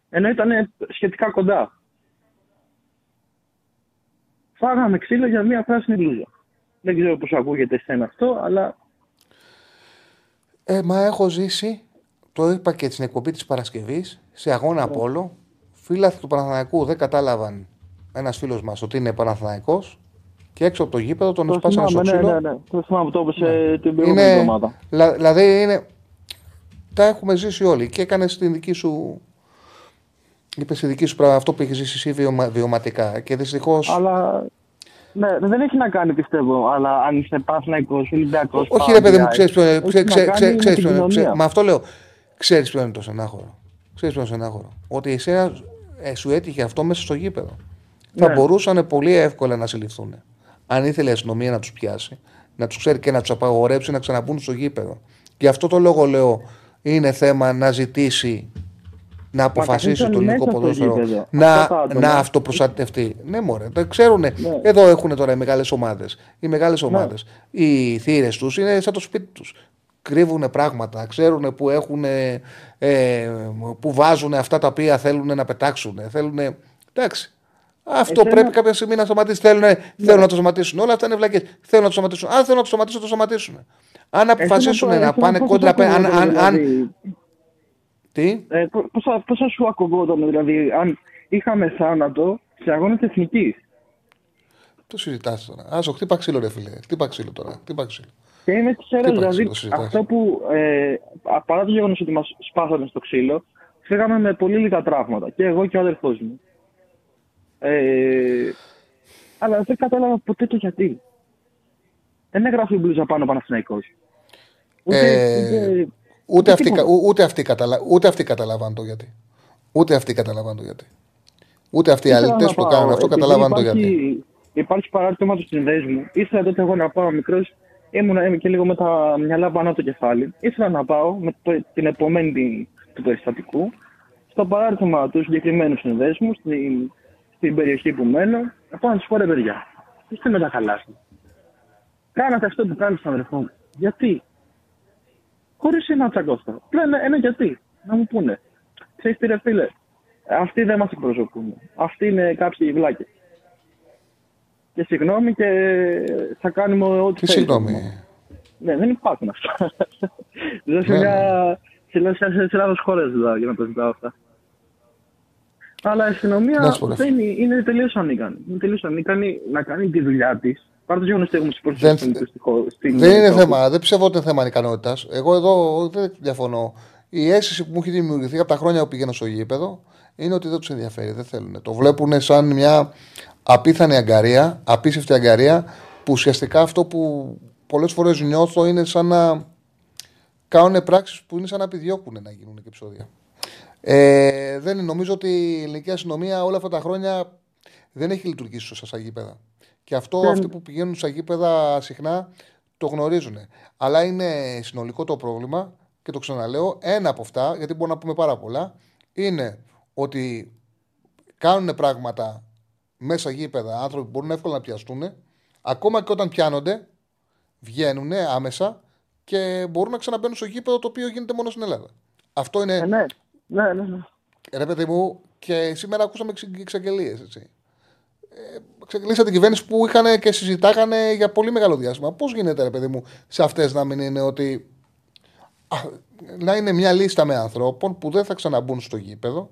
Ενώ ήταν σχετικά κοντά. Φάγαμε ξύλο για μια πράσινη μπλούζα. Δεν ξέρω πώς ακούγεται εσένα αυτό, αλλά... Μα έχω ζήσει, το είπα και στην εκπομπή της Παρασκευής, σε αγώνα πόλο, φίλαθλοι του Παναθηναϊκού δεν κατάλαβαν, ένας φίλος μας, ότι είναι Παναθηναϊκός. Και έξω από το γήπεδο τον σπάσανε στο ξύλο. Ναι. Το θυμάμαι το όπως την προηγούμενη εβδομάδα. Δηλαδή είναι... Τα έχουμε ζήσει όλοι και έκανες την δική σου... Είπες τη δική σου πράγμα, αυτό που έχεις ζήσει εσύ βιωματικά και δυστυχώς... Αλλά... Ναι, δεν έχει να κάνει πιστεύω, αλλά αν είσαι Παναθηναϊκός, Ολυμπιακός... Όχι ρε παιδί μου, ξέρεις ποιο είναι... Μα αυτό λέω, ξέρεις ποιο είναι το στενάχωρο. Ξέρεις ποιο είναι το στενάχωρο. Ότι εσένα σου έτυχε αυτό μέσα στο γήπεδο. Θα μπορούσαν πολύ εύκολα να συλληφθούν. Αν ήθελε η αστυνομία να τους πιάσει, να τους ξέρει και να τους απαγορέψει να ξαναμπούν στο γήπεδο. Γι' αυτό το λόγο λέω είναι θέμα να ζητήσει, να αποφασίσει το ελληνικό ποδόσφαιρο να αυτοπροστατευτεί. Ναι, μωρέ, το ξέρουν. Ναι. Εδώ έχουν τώρα οι μεγάλες ομάδες. Οι μεγάλες ομάδες. Ναι. Οι θύρες τους είναι σαν το σπίτι τους. Κρύβουν πράγματα, ξέρουν που έχουν, που βάζουν αυτά τα οποία θέλουν να πετάξουν. Θέλουν. Εντάξει. Αυτό πρέπει κάποια στιγμή να σταματήσει. Θέλουν να το σταματήσουν. Όλα αυτά είναι βλακές. Θέλουν να το σταματήσουν. Αν θέλουν να το σταματήσουν, το σταματήσουν. Αν αποφασίσουν να πάνε κόντρα. Τι. Πώς θα σου ακουγόταν, δηλαδή, αν είχαμε θάνατο σε αγώνα της Εθνικής. Το συζητάς τώρα. Άσο, χτύπα ξύλο, ρε φίλε. Χτύπα ξύλο τώρα. Και είμαι τυχερός, δηλαδή, αυτό που παρά το γεγονός ότι μας σπάσανε στο ξύλο, φύγαμε με πολύ λίγα τραύματα. Και εγώ και ο αδερφός μου. Αλλά δεν κατάλαβα ποτέ το γιατί. Δεν έγραφε η μπλούζα πάνω Παναθηναϊκός. Ούτε αυτοί καταλαβαίνουν το γιατί. Ούτε αυτοί οι αλήτες που κάνουν αυτό καταλαβαίνουν το γιατί. Υπάρχει παράρτημα του συνδέσμου. Ήθελα τότε εγώ να πάω μικρός. Ήμουν και λίγο με τα μυαλά πάνω από το κεφάλι. Ήθελα να πάω με την επομένη του περιστατικού στο παράρτημα του συγκεκριμένου συνδέσμου, στην περιοχή που μένω, να πάω να τους πω ρε παιδιά, είστε με τα καλά σας. Κάνατε αυτό που κάνετε στον αδερφό μου. Γιατί. Χωρίς να τσακώσω. Πλέον ένα γιατί. Να μου πούνε. Ξέρεις τι ρε φίλε, αυτοί δεν μας εκπροσωπούν. Αυτοί είναι κάποιοι βλάκες. Και συγγνώμη και θα κάνουμε ό,τι θέλει. Συγγνώμη. Ναι, δεν υπάρχουν αυτά. Ζω σε λάθος χώρες δηλαδή για να το ζητάω αυτά. Αλλά η αστυνομία είναι τελείως ανίκανη. Είναι τελείως ανίκανη να κάνει τη δουλειά της. Παρά το γεγονός ότι έχουμε συμπορφωθεί στην. Δεν είναι θέμα. Δεν πιστεύω ότι είναι θέμα ανικανότητας. Εγώ εδώ δεν διαφωνώ Η αίσθηση που μου έχει δημιουργηθεί από τα χρόνια που πηγαίνω στο γήπεδο είναι ότι δεν τους ενδιαφέρει, δεν θέλουν. Το βλέπουν σαν μια απίθανη αγκαρία, απίστευτη αγκαρία, που ουσιαστικά αυτό που πολλές φορές νιώθω είναι σαν να κάνουν πράξεις που είναι σαν να επιδιώκουν να γίνουν και επεισόδια. Νομίζω ότι η ελληνική αστυνομία όλα αυτά τα χρόνια δεν έχει λειτουργήσει σωστά στα γήπεδα. Και αυτό αυτοί που πηγαίνουν στα γήπεδα συχνά το γνωρίζουν. Αλλά είναι συνολικό το πρόβλημα και το ξαναλέω. Ένα από αυτά, γιατί μπορούμε να πούμε πάρα πολλά, είναι ότι κάνουν πράγματα μέσα γήπεδα άνθρωποι που μπορούν εύκολα να πιαστούν. Ακόμα και όταν πιάνονται, βγαίνουν άμεσα και μπορούν να ξαναμπαίνουν στο γήπεδο, το οποίο γίνεται μόνο στην Ελλάδα. Αυτό είναι. Ναι. Ρε παιδί μου, και σήμερα ακούσαμε εξαγγελίες. Ξεκλείσαν την κυβέρνηση που είχαν και συζητάγανε για πολύ μεγάλο διάστημα. Πώς γίνεται, ρε παιδί μου, σε αυτές να μην είναι ότι. Να είναι μια λίστα με ανθρώπων που δεν θα ξαναμπούν στο γήπεδο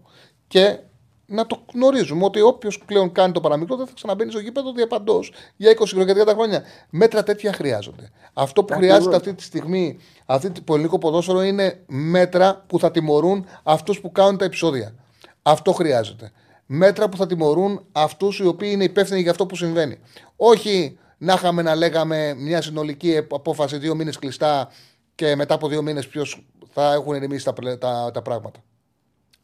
και να το γνωρίζουμε ότι όποιος πλέον κάνει το παραμικρό δεν θα ξαναμπαίνει στο γήπεδο διαπαντός για 20 και 30 χρόνια. Μέτρα τέτοια χρειάζονται. Αυτό που χρειάζεται αυτή τη στιγμή, αυτή το ελληνικό ποδόσφαιρο, είναι μέτρα που θα τιμωρούν αυτούς που κάνουν τα επεισόδια. Αυτό χρειάζεται. Μέτρα που θα τιμωρούν αυτούς οι οποίοι είναι υπεύθυνοι για αυτό που συμβαίνει. Όχι να είχαμε να λέγαμε μια συνολική απόφαση 2 μήνες κλειστά και μετά από 2 μήνες ποιος θα έχουν ερεμήσει τα πράγματα.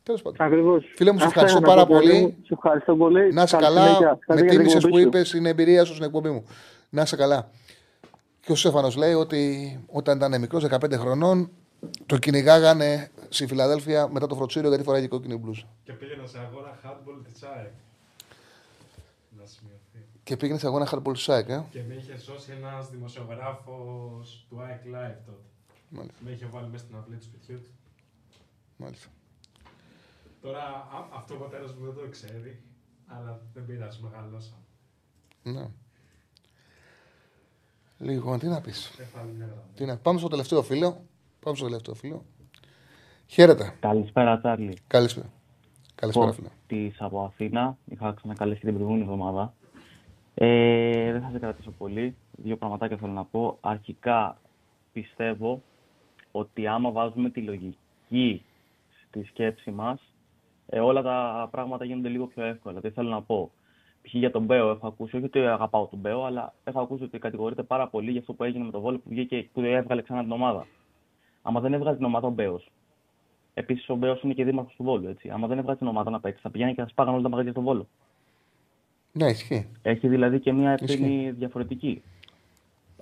Τέλος πάντων. Ακριβώς. Φίλε μου, σε ευχαριστώ πάρα πολύ. Σε ευχαριστώ πολύ. Να είσαι καλά. Με τίμησες που είπες την εμπειρία σου στην εκπομπή μου. Να είσαι καλά. Και ο Στέφανος λέει ότι όταν ήταν μικρός, 15 χρονών, το κυνηγάγανε στη Φιλαδέλφια μετά το φροτσίριο γιατί φοράγε κόκκινη μπλούζα. Και πήγαινε σε αγώνα hardball της ΑΕΚ. Να σημειωθεί. Και πήγαινε σε αγώνα hardball της ΑΕΚ. Και με είχε σώσει ένας δημοσιογράφος του ΑΕΚ Live τότε. Μάλιστα. Με είχε βάλει μέσα στην αυλή του σπιτιού του. Μάλιστα. Τώρα αυτό ο πατέρας μου δεν το ξέρει, αλλά δεν πειράζει, μεγαλώσαμε. Ναι. Λίγο, τι να πεις. Πάμε στο τελευταίο φίλο. Χαίρετε. Καλησπέρα, Τσάρλι. Καλησπέρα, φίλε. Της από Αθήνα. Είχα ξανακαλέσει την προηγούμενη εβδομάδα. Δεν θα σε κρατήσω πολύ. 2 πραγματάκια θέλω να πω. Αρχικά, πιστεύω ότι άμα βάζουμε τη λογική στη σκέψη μας, όλα τα πράγματα γίνονται λίγο πιο εύκολα. Δηλαδή, θέλω να πω, π.χ. για τον Μπέο έχω ακούσει, όχι ότι αγαπάω τον Μπέο, αλλά έχω ακούσει ότι κατηγορείται πάρα πολύ για αυτό που έγινε με τον Βόλο που έβγαλε ξανά την ομάδα. Άμα δεν έβγαζε την ομάδα ο Μπέος. Επίσης, ο Μπέος είναι και δήμαρχος του Βόλου. Έτσι. Άμα δεν έβγαζε την ομάδα να παίξει, θα πηγαίνει και θα σπάγανε όλα τα μαγαζιά στον Βόλο. Ναι, ισχύει. Έχει δηλαδή και μια ευθύνη διαφορετική.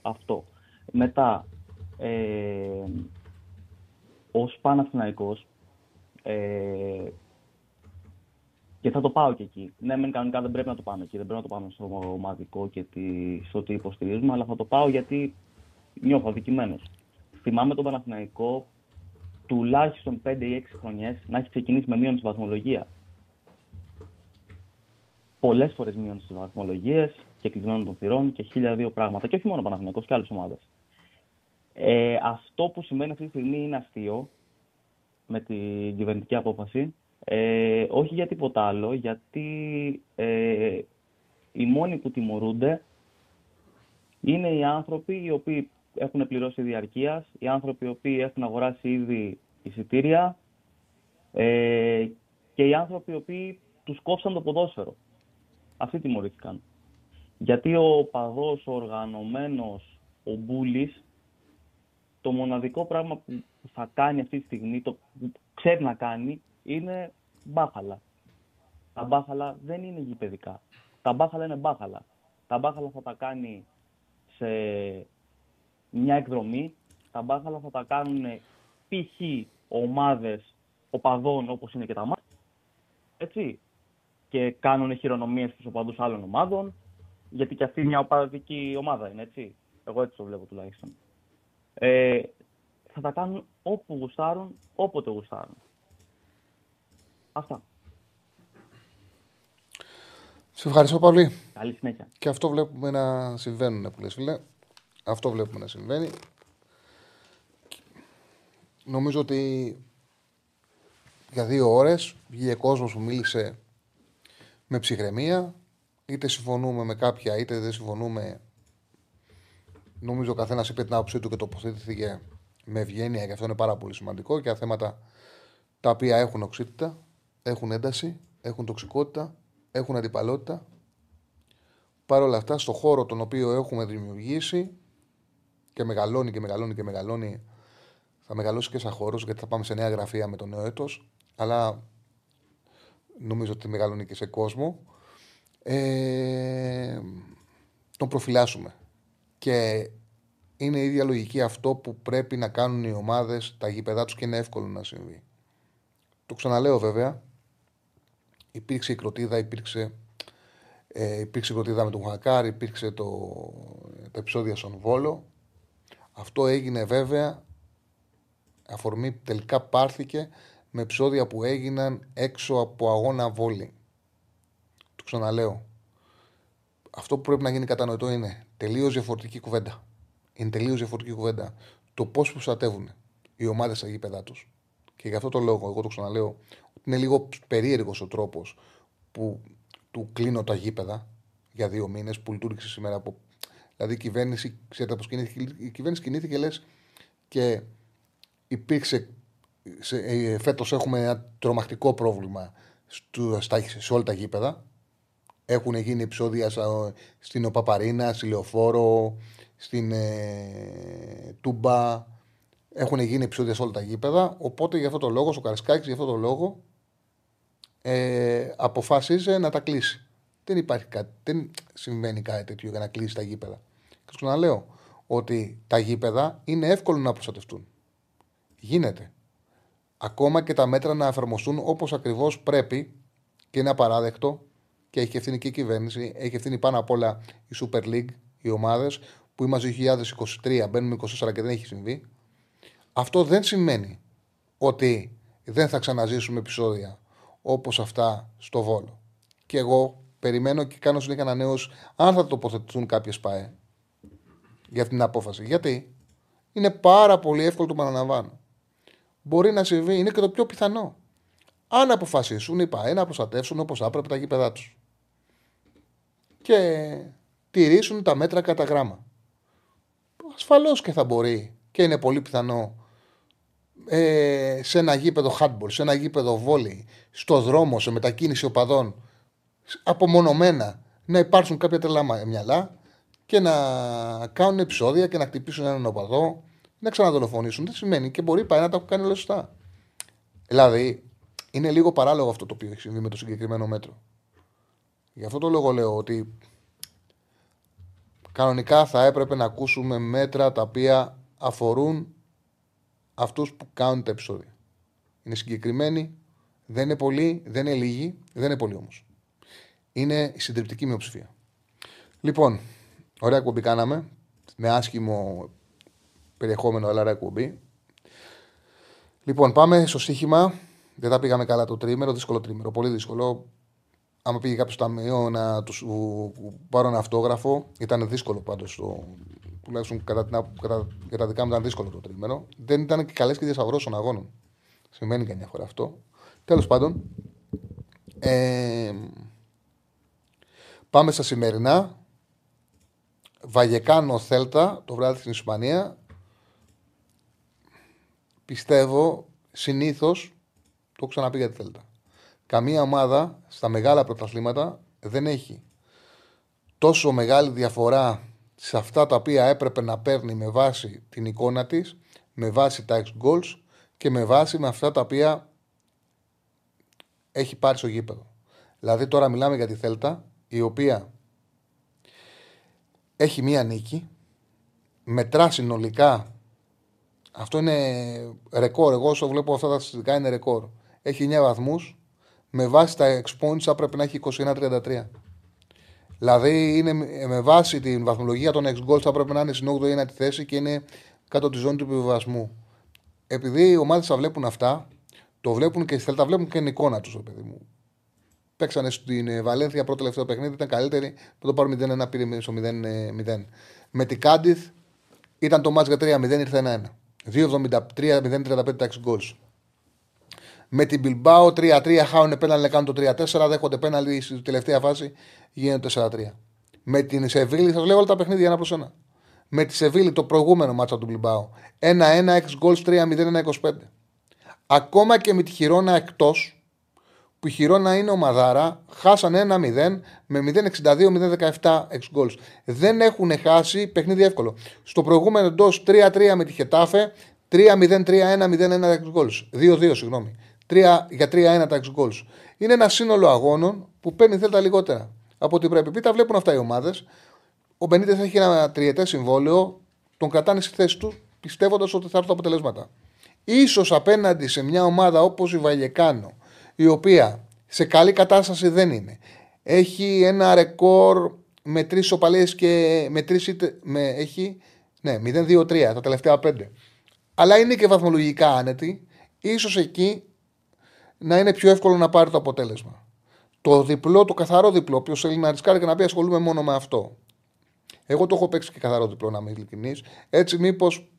Αυτό. Μετά, ως Παναθηναϊκός, και θα το πάω και εκεί. Ναι, μεν κανονικά δεν πρέπει να το πάμε εκεί. Δεν πρέπει να το πάμε στο ομαδικό και στο τι υποστηρίζουμε, αλλά θα το πάω γιατί νιώθω αδικημένος. Θυμάμαι τον Παναθηναϊκό τουλάχιστον 5 ή 6 χρονιές να έχει ξεκινήσει με μείον στη βαθμολογία. Πολλές φορές μείον στις βαθμολογίες και κλεισμένων των θυρών και 1002 πράγματα. Και όχι μόνο ο Παναθηναϊκός και άλλες ομάδες. Αυτό που σημαίνει αυτή τη στιγμή είναι αστείο με την κυβερνητική απόφαση. Όχι για τίποτα άλλο, γιατί οι μόνοι που τιμωρούνται είναι οι άνθρωποι οι οποίοι έχουν πληρώσει διαρκείας, οι άνθρωποι οι οποίοι έχουν αγοράσει ήδη εισιτήρια και οι άνθρωποι οι οποίοι τους κόψαν το ποδόσφαιρο. Αυτοί τιμωρήθηκαν. Γιατί ο παδός, ο οργανωμένος, ο μπούλης, το μοναδικό πράγμα που θα κάνει αυτή τη στιγμή, το που ξέρει να κάνει, είναι μπάχαλα. Τα μπάχαλα δεν είναι γηπεδικά. Τα μπάχαλα είναι μπάχαλα. Τα μπάχαλα θα τα κάνει σε μια εκδρομή. Τα μπάχαλα θα τα κάνουν π.χ. ομάδες οπαδών, όπως είναι και τα μάτια. Έτσι. Και κάνουν χειρονομίες στους οπαδούς άλλων ομάδων. Γιατί και αυτή μια οπαδική ομάδα είναι, έτσι. Εγώ έτσι το βλέπω τουλάχιστον. Θα τα κάνουν όπου γουστάρουν, όποτε γουστάρουν. Αυτά. Σε ευχαριστώ πολύ. Καλή συνέχεια. Και αυτό βλέπουμε να συμβαίνουν, που λες, φίλε. Αυτό βλέπουμε να συμβαίνει. Νομίζω ότι για 2 ώρες βγήκε κόσμος που μίλησε με ψυχραιμία. Είτε συμφωνούμε με κάποια, είτε δεν συμφωνούμε. Νομίζω ο καθένας είπε την άποψή του και τοποθετήθηκε με ευγένεια, και αυτό είναι πάρα πολύ σημαντικό, και θέματα τα οποία έχουν οξύτητα, έχουν ένταση, έχουν τοξικότητα, έχουν αντιπαλότητα. Παρ' όλα αυτά, στον χώρο τον οποίο έχουμε δημιουργήσει και μεγαλώνει, θα μεγαλώσει και σαν χώρος, γιατί θα πάμε σε νέα γραφεία με το νέο έτος, αλλά νομίζω ότι μεγαλώνει και σε κόσμο. Τον προφυλάσσουμε. Και είναι η ίδια λογική αυτό που πρέπει να κάνουν οι ομάδες, τα γήπεδά τους, και είναι εύκολο να συμβεί. Το ξαναλέω βέβαια, υπήρξε η κροτίδα, υπήρξε η κροτίδα με τον Χακάρ, υπήρξε τα επεισόδια στον Βόλο. Αυτό έγινε βέβαια, αφορμή τελικά πάρθηκε με επεισόδια που έγιναν έξω από αγώνα βόλη. Το ξαναλέω. Αυτό που πρέπει να γίνει κατανοητό είναι τελείως διαφορετική κουβέντα. Το πώς προστατεύουν οι ομάδες στα γήπεδά τους. Και γι' αυτό το λόγο, εγώ το ξαναλέω, είναι λίγο περίεργος ο τρόπος που του κλείνω τα γήπεδα για 2 μήνες, που λειτουργήσε σήμερα. Δηλαδή η κυβέρνηση, ξέρετε πώς κινήθηκε, η κυβέρνηση κινήθηκε, λες, και υπήρξε. Φέτος έχουμε ένα τρομακτικό πρόβλημα σε όλα τα γήπεδα. Έχουν γίνει επεισόδια στην Οπαπαρίνα, στη Λεωφόρο, στην Τούμπα. Έχουν γίνει επεισόδια σε όλα τα γήπεδα. Οπότε γι' αυτό το λόγο, ο Καρασκάκης γι' αυτό το λόγο αποφάσισε να τα κλείσει. Δεν υπάρχει κάτι, δεν συμβαίνει κάτι τέτοιο για να κλείσει τα γήπεδα. Και ξαναλέω ότι τα γήπεδα είναι εύκολο να προστατευτούν. Γίνεται. Ακόμα και τα μέτρα να εφαρμοστούν όπως ακριβώς πρέπει, και είναι απαράδεκτο, και έχει ευθύνη και η κυβέρνηση, έχει ευθύνη πάνω απ' όλα η Super League, οι ομάδες, που είμαστε 2023, μπαίνουμε 24 και δεν έχει συμβεί. Αυτό δεν σημαίνει ότι δεν θα ξαναζήσουμε επεισόδια όπως αυτά στο Βόλο. Και εγώ περιμένω και κάνω συνέχεια ανανέωση αν θα τοποθετηθούν κάποιες ΠΑΕ για αυτήν την απόφαση. Γιατί είναι πάρα πολύ εύκολο, το παραλαμβάνω. Μπορεί να συμβεί, είναι και το πιο πιθανό. Αν αποφασίσουν οι ΠΑΕ να προστατεύσουν όπως άπρεπε τα γήπεδά τους και τηρήσουν τα μέτρα κατά γράμμα, ασφαλώς και θα μπορεί, και είναι πολύ πιθανό, σε ένα γήπεδο χάντμπολ, σε ένα γήπεδο βόλι, στο δρόμο, σε μετακίνηση οπαδών, απομονωμένα, να υπάρξουν κάποια τρελά μυαλά και να κάνουν επεισόδια και να χτυπήσουν έναν οπαδό, να ξαναδολοφονήσουν. Δεν σημαίνει, και μπορεί πάει να τα έχουν κάνει όλα σωστά. Δηλαδή, είναι λίγο παράλογο αυτό το οποίο έχει συμβεί με το συγκεκριμένο μέτρο. Γι' αυτό το λόγο λέω ότι κανονικά θα έπρεπε να ακούσουμε μέτρα τα οποία αφορούν αυτούς που κάνουν τα επεισόδια. Είναι συγκεκριμένοι, δεν είναι πολλοί, δεν είναι λίγοι, δεν είναι πολλοί όμως. Είναι συντριπτική μειοψηφία. Λοιπόν, ωραία εκπομπή κάναμε, με άσχημο περιεχόμενο, αλλά ωραία εκπομπή. Λοιπόν, πάμε στο στοίχημα. Δεν τα πήγαμε καλά το τρίμερο, δύσκολο τρίμερο, πολύ δύσκολο. Άμα πήγε κάποιο στο ταμείο να του πάρω ένα αυτόγραφο, ήταν δύσκολο πάντως. Τουλάχιστον κατά δικά μου ήταν δύσκολο το τρίμερο. Δεν ήταν και καλές και διασταυρώσεις των αγώνων. Σημαίνει και μια φορά αυτό. Τέλος πάντων, πάμε στα σημερινά. Βαγεκάνο Θέλτα το βράδυ στην Ισπανία. Πιστεύω συνήθως, το έχω ξαναπεί για τη Θέλτα, καμία ομάδα στα μεγάλα πρωταθλήματα δεν έχει τόσο μεγάλη διαφορά σε αυτά τα οποία έπρεπε να παίρνει με βάση την εικόνα της, με βάση τα ex-goals και με βάση με αυτά τα οποία έχει πάρει στο γήπεδο. Δηλαδή τώρα μιλάμε για τη Θέλτα, η οποία έχει μία νίκη, μετρά συνολικά, αυτό είναι ρεκόρ, εγώ όσο βλέπω αυτά τα συστατικά είναι ρεκόρ, έχει 9 βαθμούς, με βάση τα ex-points θα πρέπει να έχει 21-33. Δηλαδή είναι με βάση την βαθμολογία των ex-goals θα πρέπει να είναι στην 8η τη θέση και είναι κάτω τη ζώνη του επιβιβασμού. Επειδή οι ομάδες θα βλέπουν αυτά, το βλέπουν και τα βλέπουν και την εικόνα τους, το παιδί μου. Παίξανε στην Βαλένθια πρώτο τελευταίο παιχνίδι, ήταν καλύτερη, θα το πάρουμε 0-1, πήρε στο 0-0. Με την Κάντιθ ήταν το μάτς για 3-0, ήρθε 1-1. 2-73-0-35 τα ex-goals. Με την Bilbao 3-3, χάουνε πέναλτι, κάνουν το 3-4, δέχονται πέναλτι στη τελευταία φάση, γίνεται 4-3. Με την Σεβίλη, σας λέω όλα τα παιχνίδια ένα προς ένα. με τη Σεβίλη το προηγούμενο μάτσα του Bilbao. 1-1, 6 goals, 3-0, 1-25. Ακόμα και με τη Girona εκτός, που η Girona είναι ομαδάρα, χάσανε 1-0 με 0-62, 0-17 6 goals. Δεν έχουν χάσει παιχνίδι εύκολο. Στο προηγούμενο εντός 3-3 με τη Getafe, 3-0, 3-1, 0-1 6 goals. 2-2, συγγνώμη. 3-1 τα 6 goals. Είναι ένα σύνολο αγώνων που παίρνει θέλτα λιγότερα από ό,τι πρέπει. Τα βλέπουν αυτά οι ομάδες. Ο Benítez έχει ένα τριετές συμβόλαιο, τον κρατάνε στη θέση του, πιστεύοντας ότι θα έρθουν αποτελέσματα. Ίσως απέναντι σε μια ομάδα όπως η Vallecano, η οποία σε καλή κατάσταση δεν είναι. Έχει ένα ρεκόρ με 3 ισοπαλίες και με 0-2-3 τα τελευταία 5. Αλλά είναι και βαθμολογικά άνετη, ίσως εκεί να είναι πιο εύκολο να πάρει το αποτέλεσμα. Το διπλό, το καθαρό διπλό, όποιος θέλει να ρισκάρει και να πει ασχολούμαι μόνο με αυτό. Εγώ το έχω παίξει και καθαρό διπλό, να είμαι ειλικρινής. Έτσι, μήπως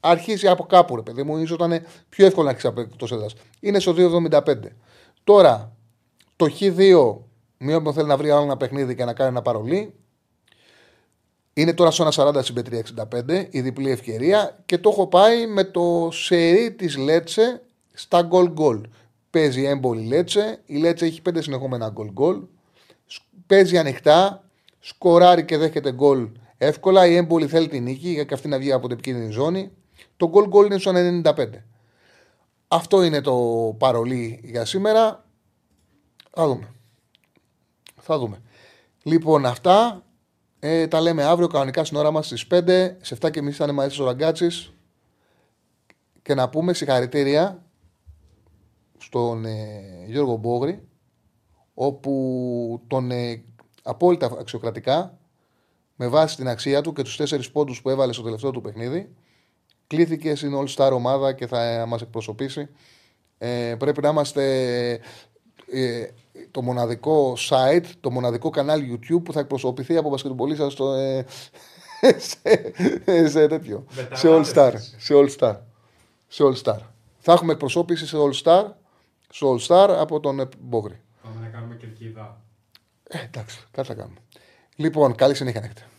αρχίσει από κάπου, ρε παιδί μου, ίσως ήταν πιο εύκολο να αρχίσει από εκτός έδρας. Είναι στο 2,75. Τώρα, το Χ2, μειον που θέλει να βρει άλλο ένα παιχνίδι και να κάνει ένα παρολί, είναι τώρα στο 1,40 συμπετρία 65, η διπλή ευκαιρία, και το έχω πάει με το σερί της Lecce στα γκολ-γκολ. Παίζει έμπολη Lecce, η Lecce έχει 5 συνεχόμενα γκολ-γκολ, παίζει ανοιχτά. Σκοράρει και δέχεται γκολ εύκολα. Η έμπολη θέλει την νίκη, για και αυτή να βγει από την επικίνδυνη ζώνη. Το γκολ είναι στο 95. Αυτό είναι το παρολί για σήμερα. Θα δούμε. Θα δούμε. Λοιπόν, αυτά τα λέμε αύριο κανονικά στην ώρα μας στις 5. Σε 7:30 θα είναι μαζί ο Ραγκάτσης. Και να πούμε συγχαρητήρια στον Γιώργο Μπόγρη, όπου τον απόλυτα αξιοκρατικά, με βάση την αξία του και τους 4 πόντους που έβαλε στο τελευταίο του παιχνίδι, κλήθηκε στην All-Star ομάδα και θα μας εκπροσωπήσει. Πρέπει να είμαστε το μοναδικό site, το μοναδικό κανάλι YouTube που θα εκπροσωπηθεί από μπασκετμπολίστας σε τέτοιο. Σε All-Star. Σε All-Star. Θα έχουμε εκπροσώπηση σε All-Star από τον Μπόγρη. Πάμε να κάνουμε κερκίδα. Εντάξει, κάτι θα κάνουμε. Λοιπόν, καλή συνέχεια να έχετε.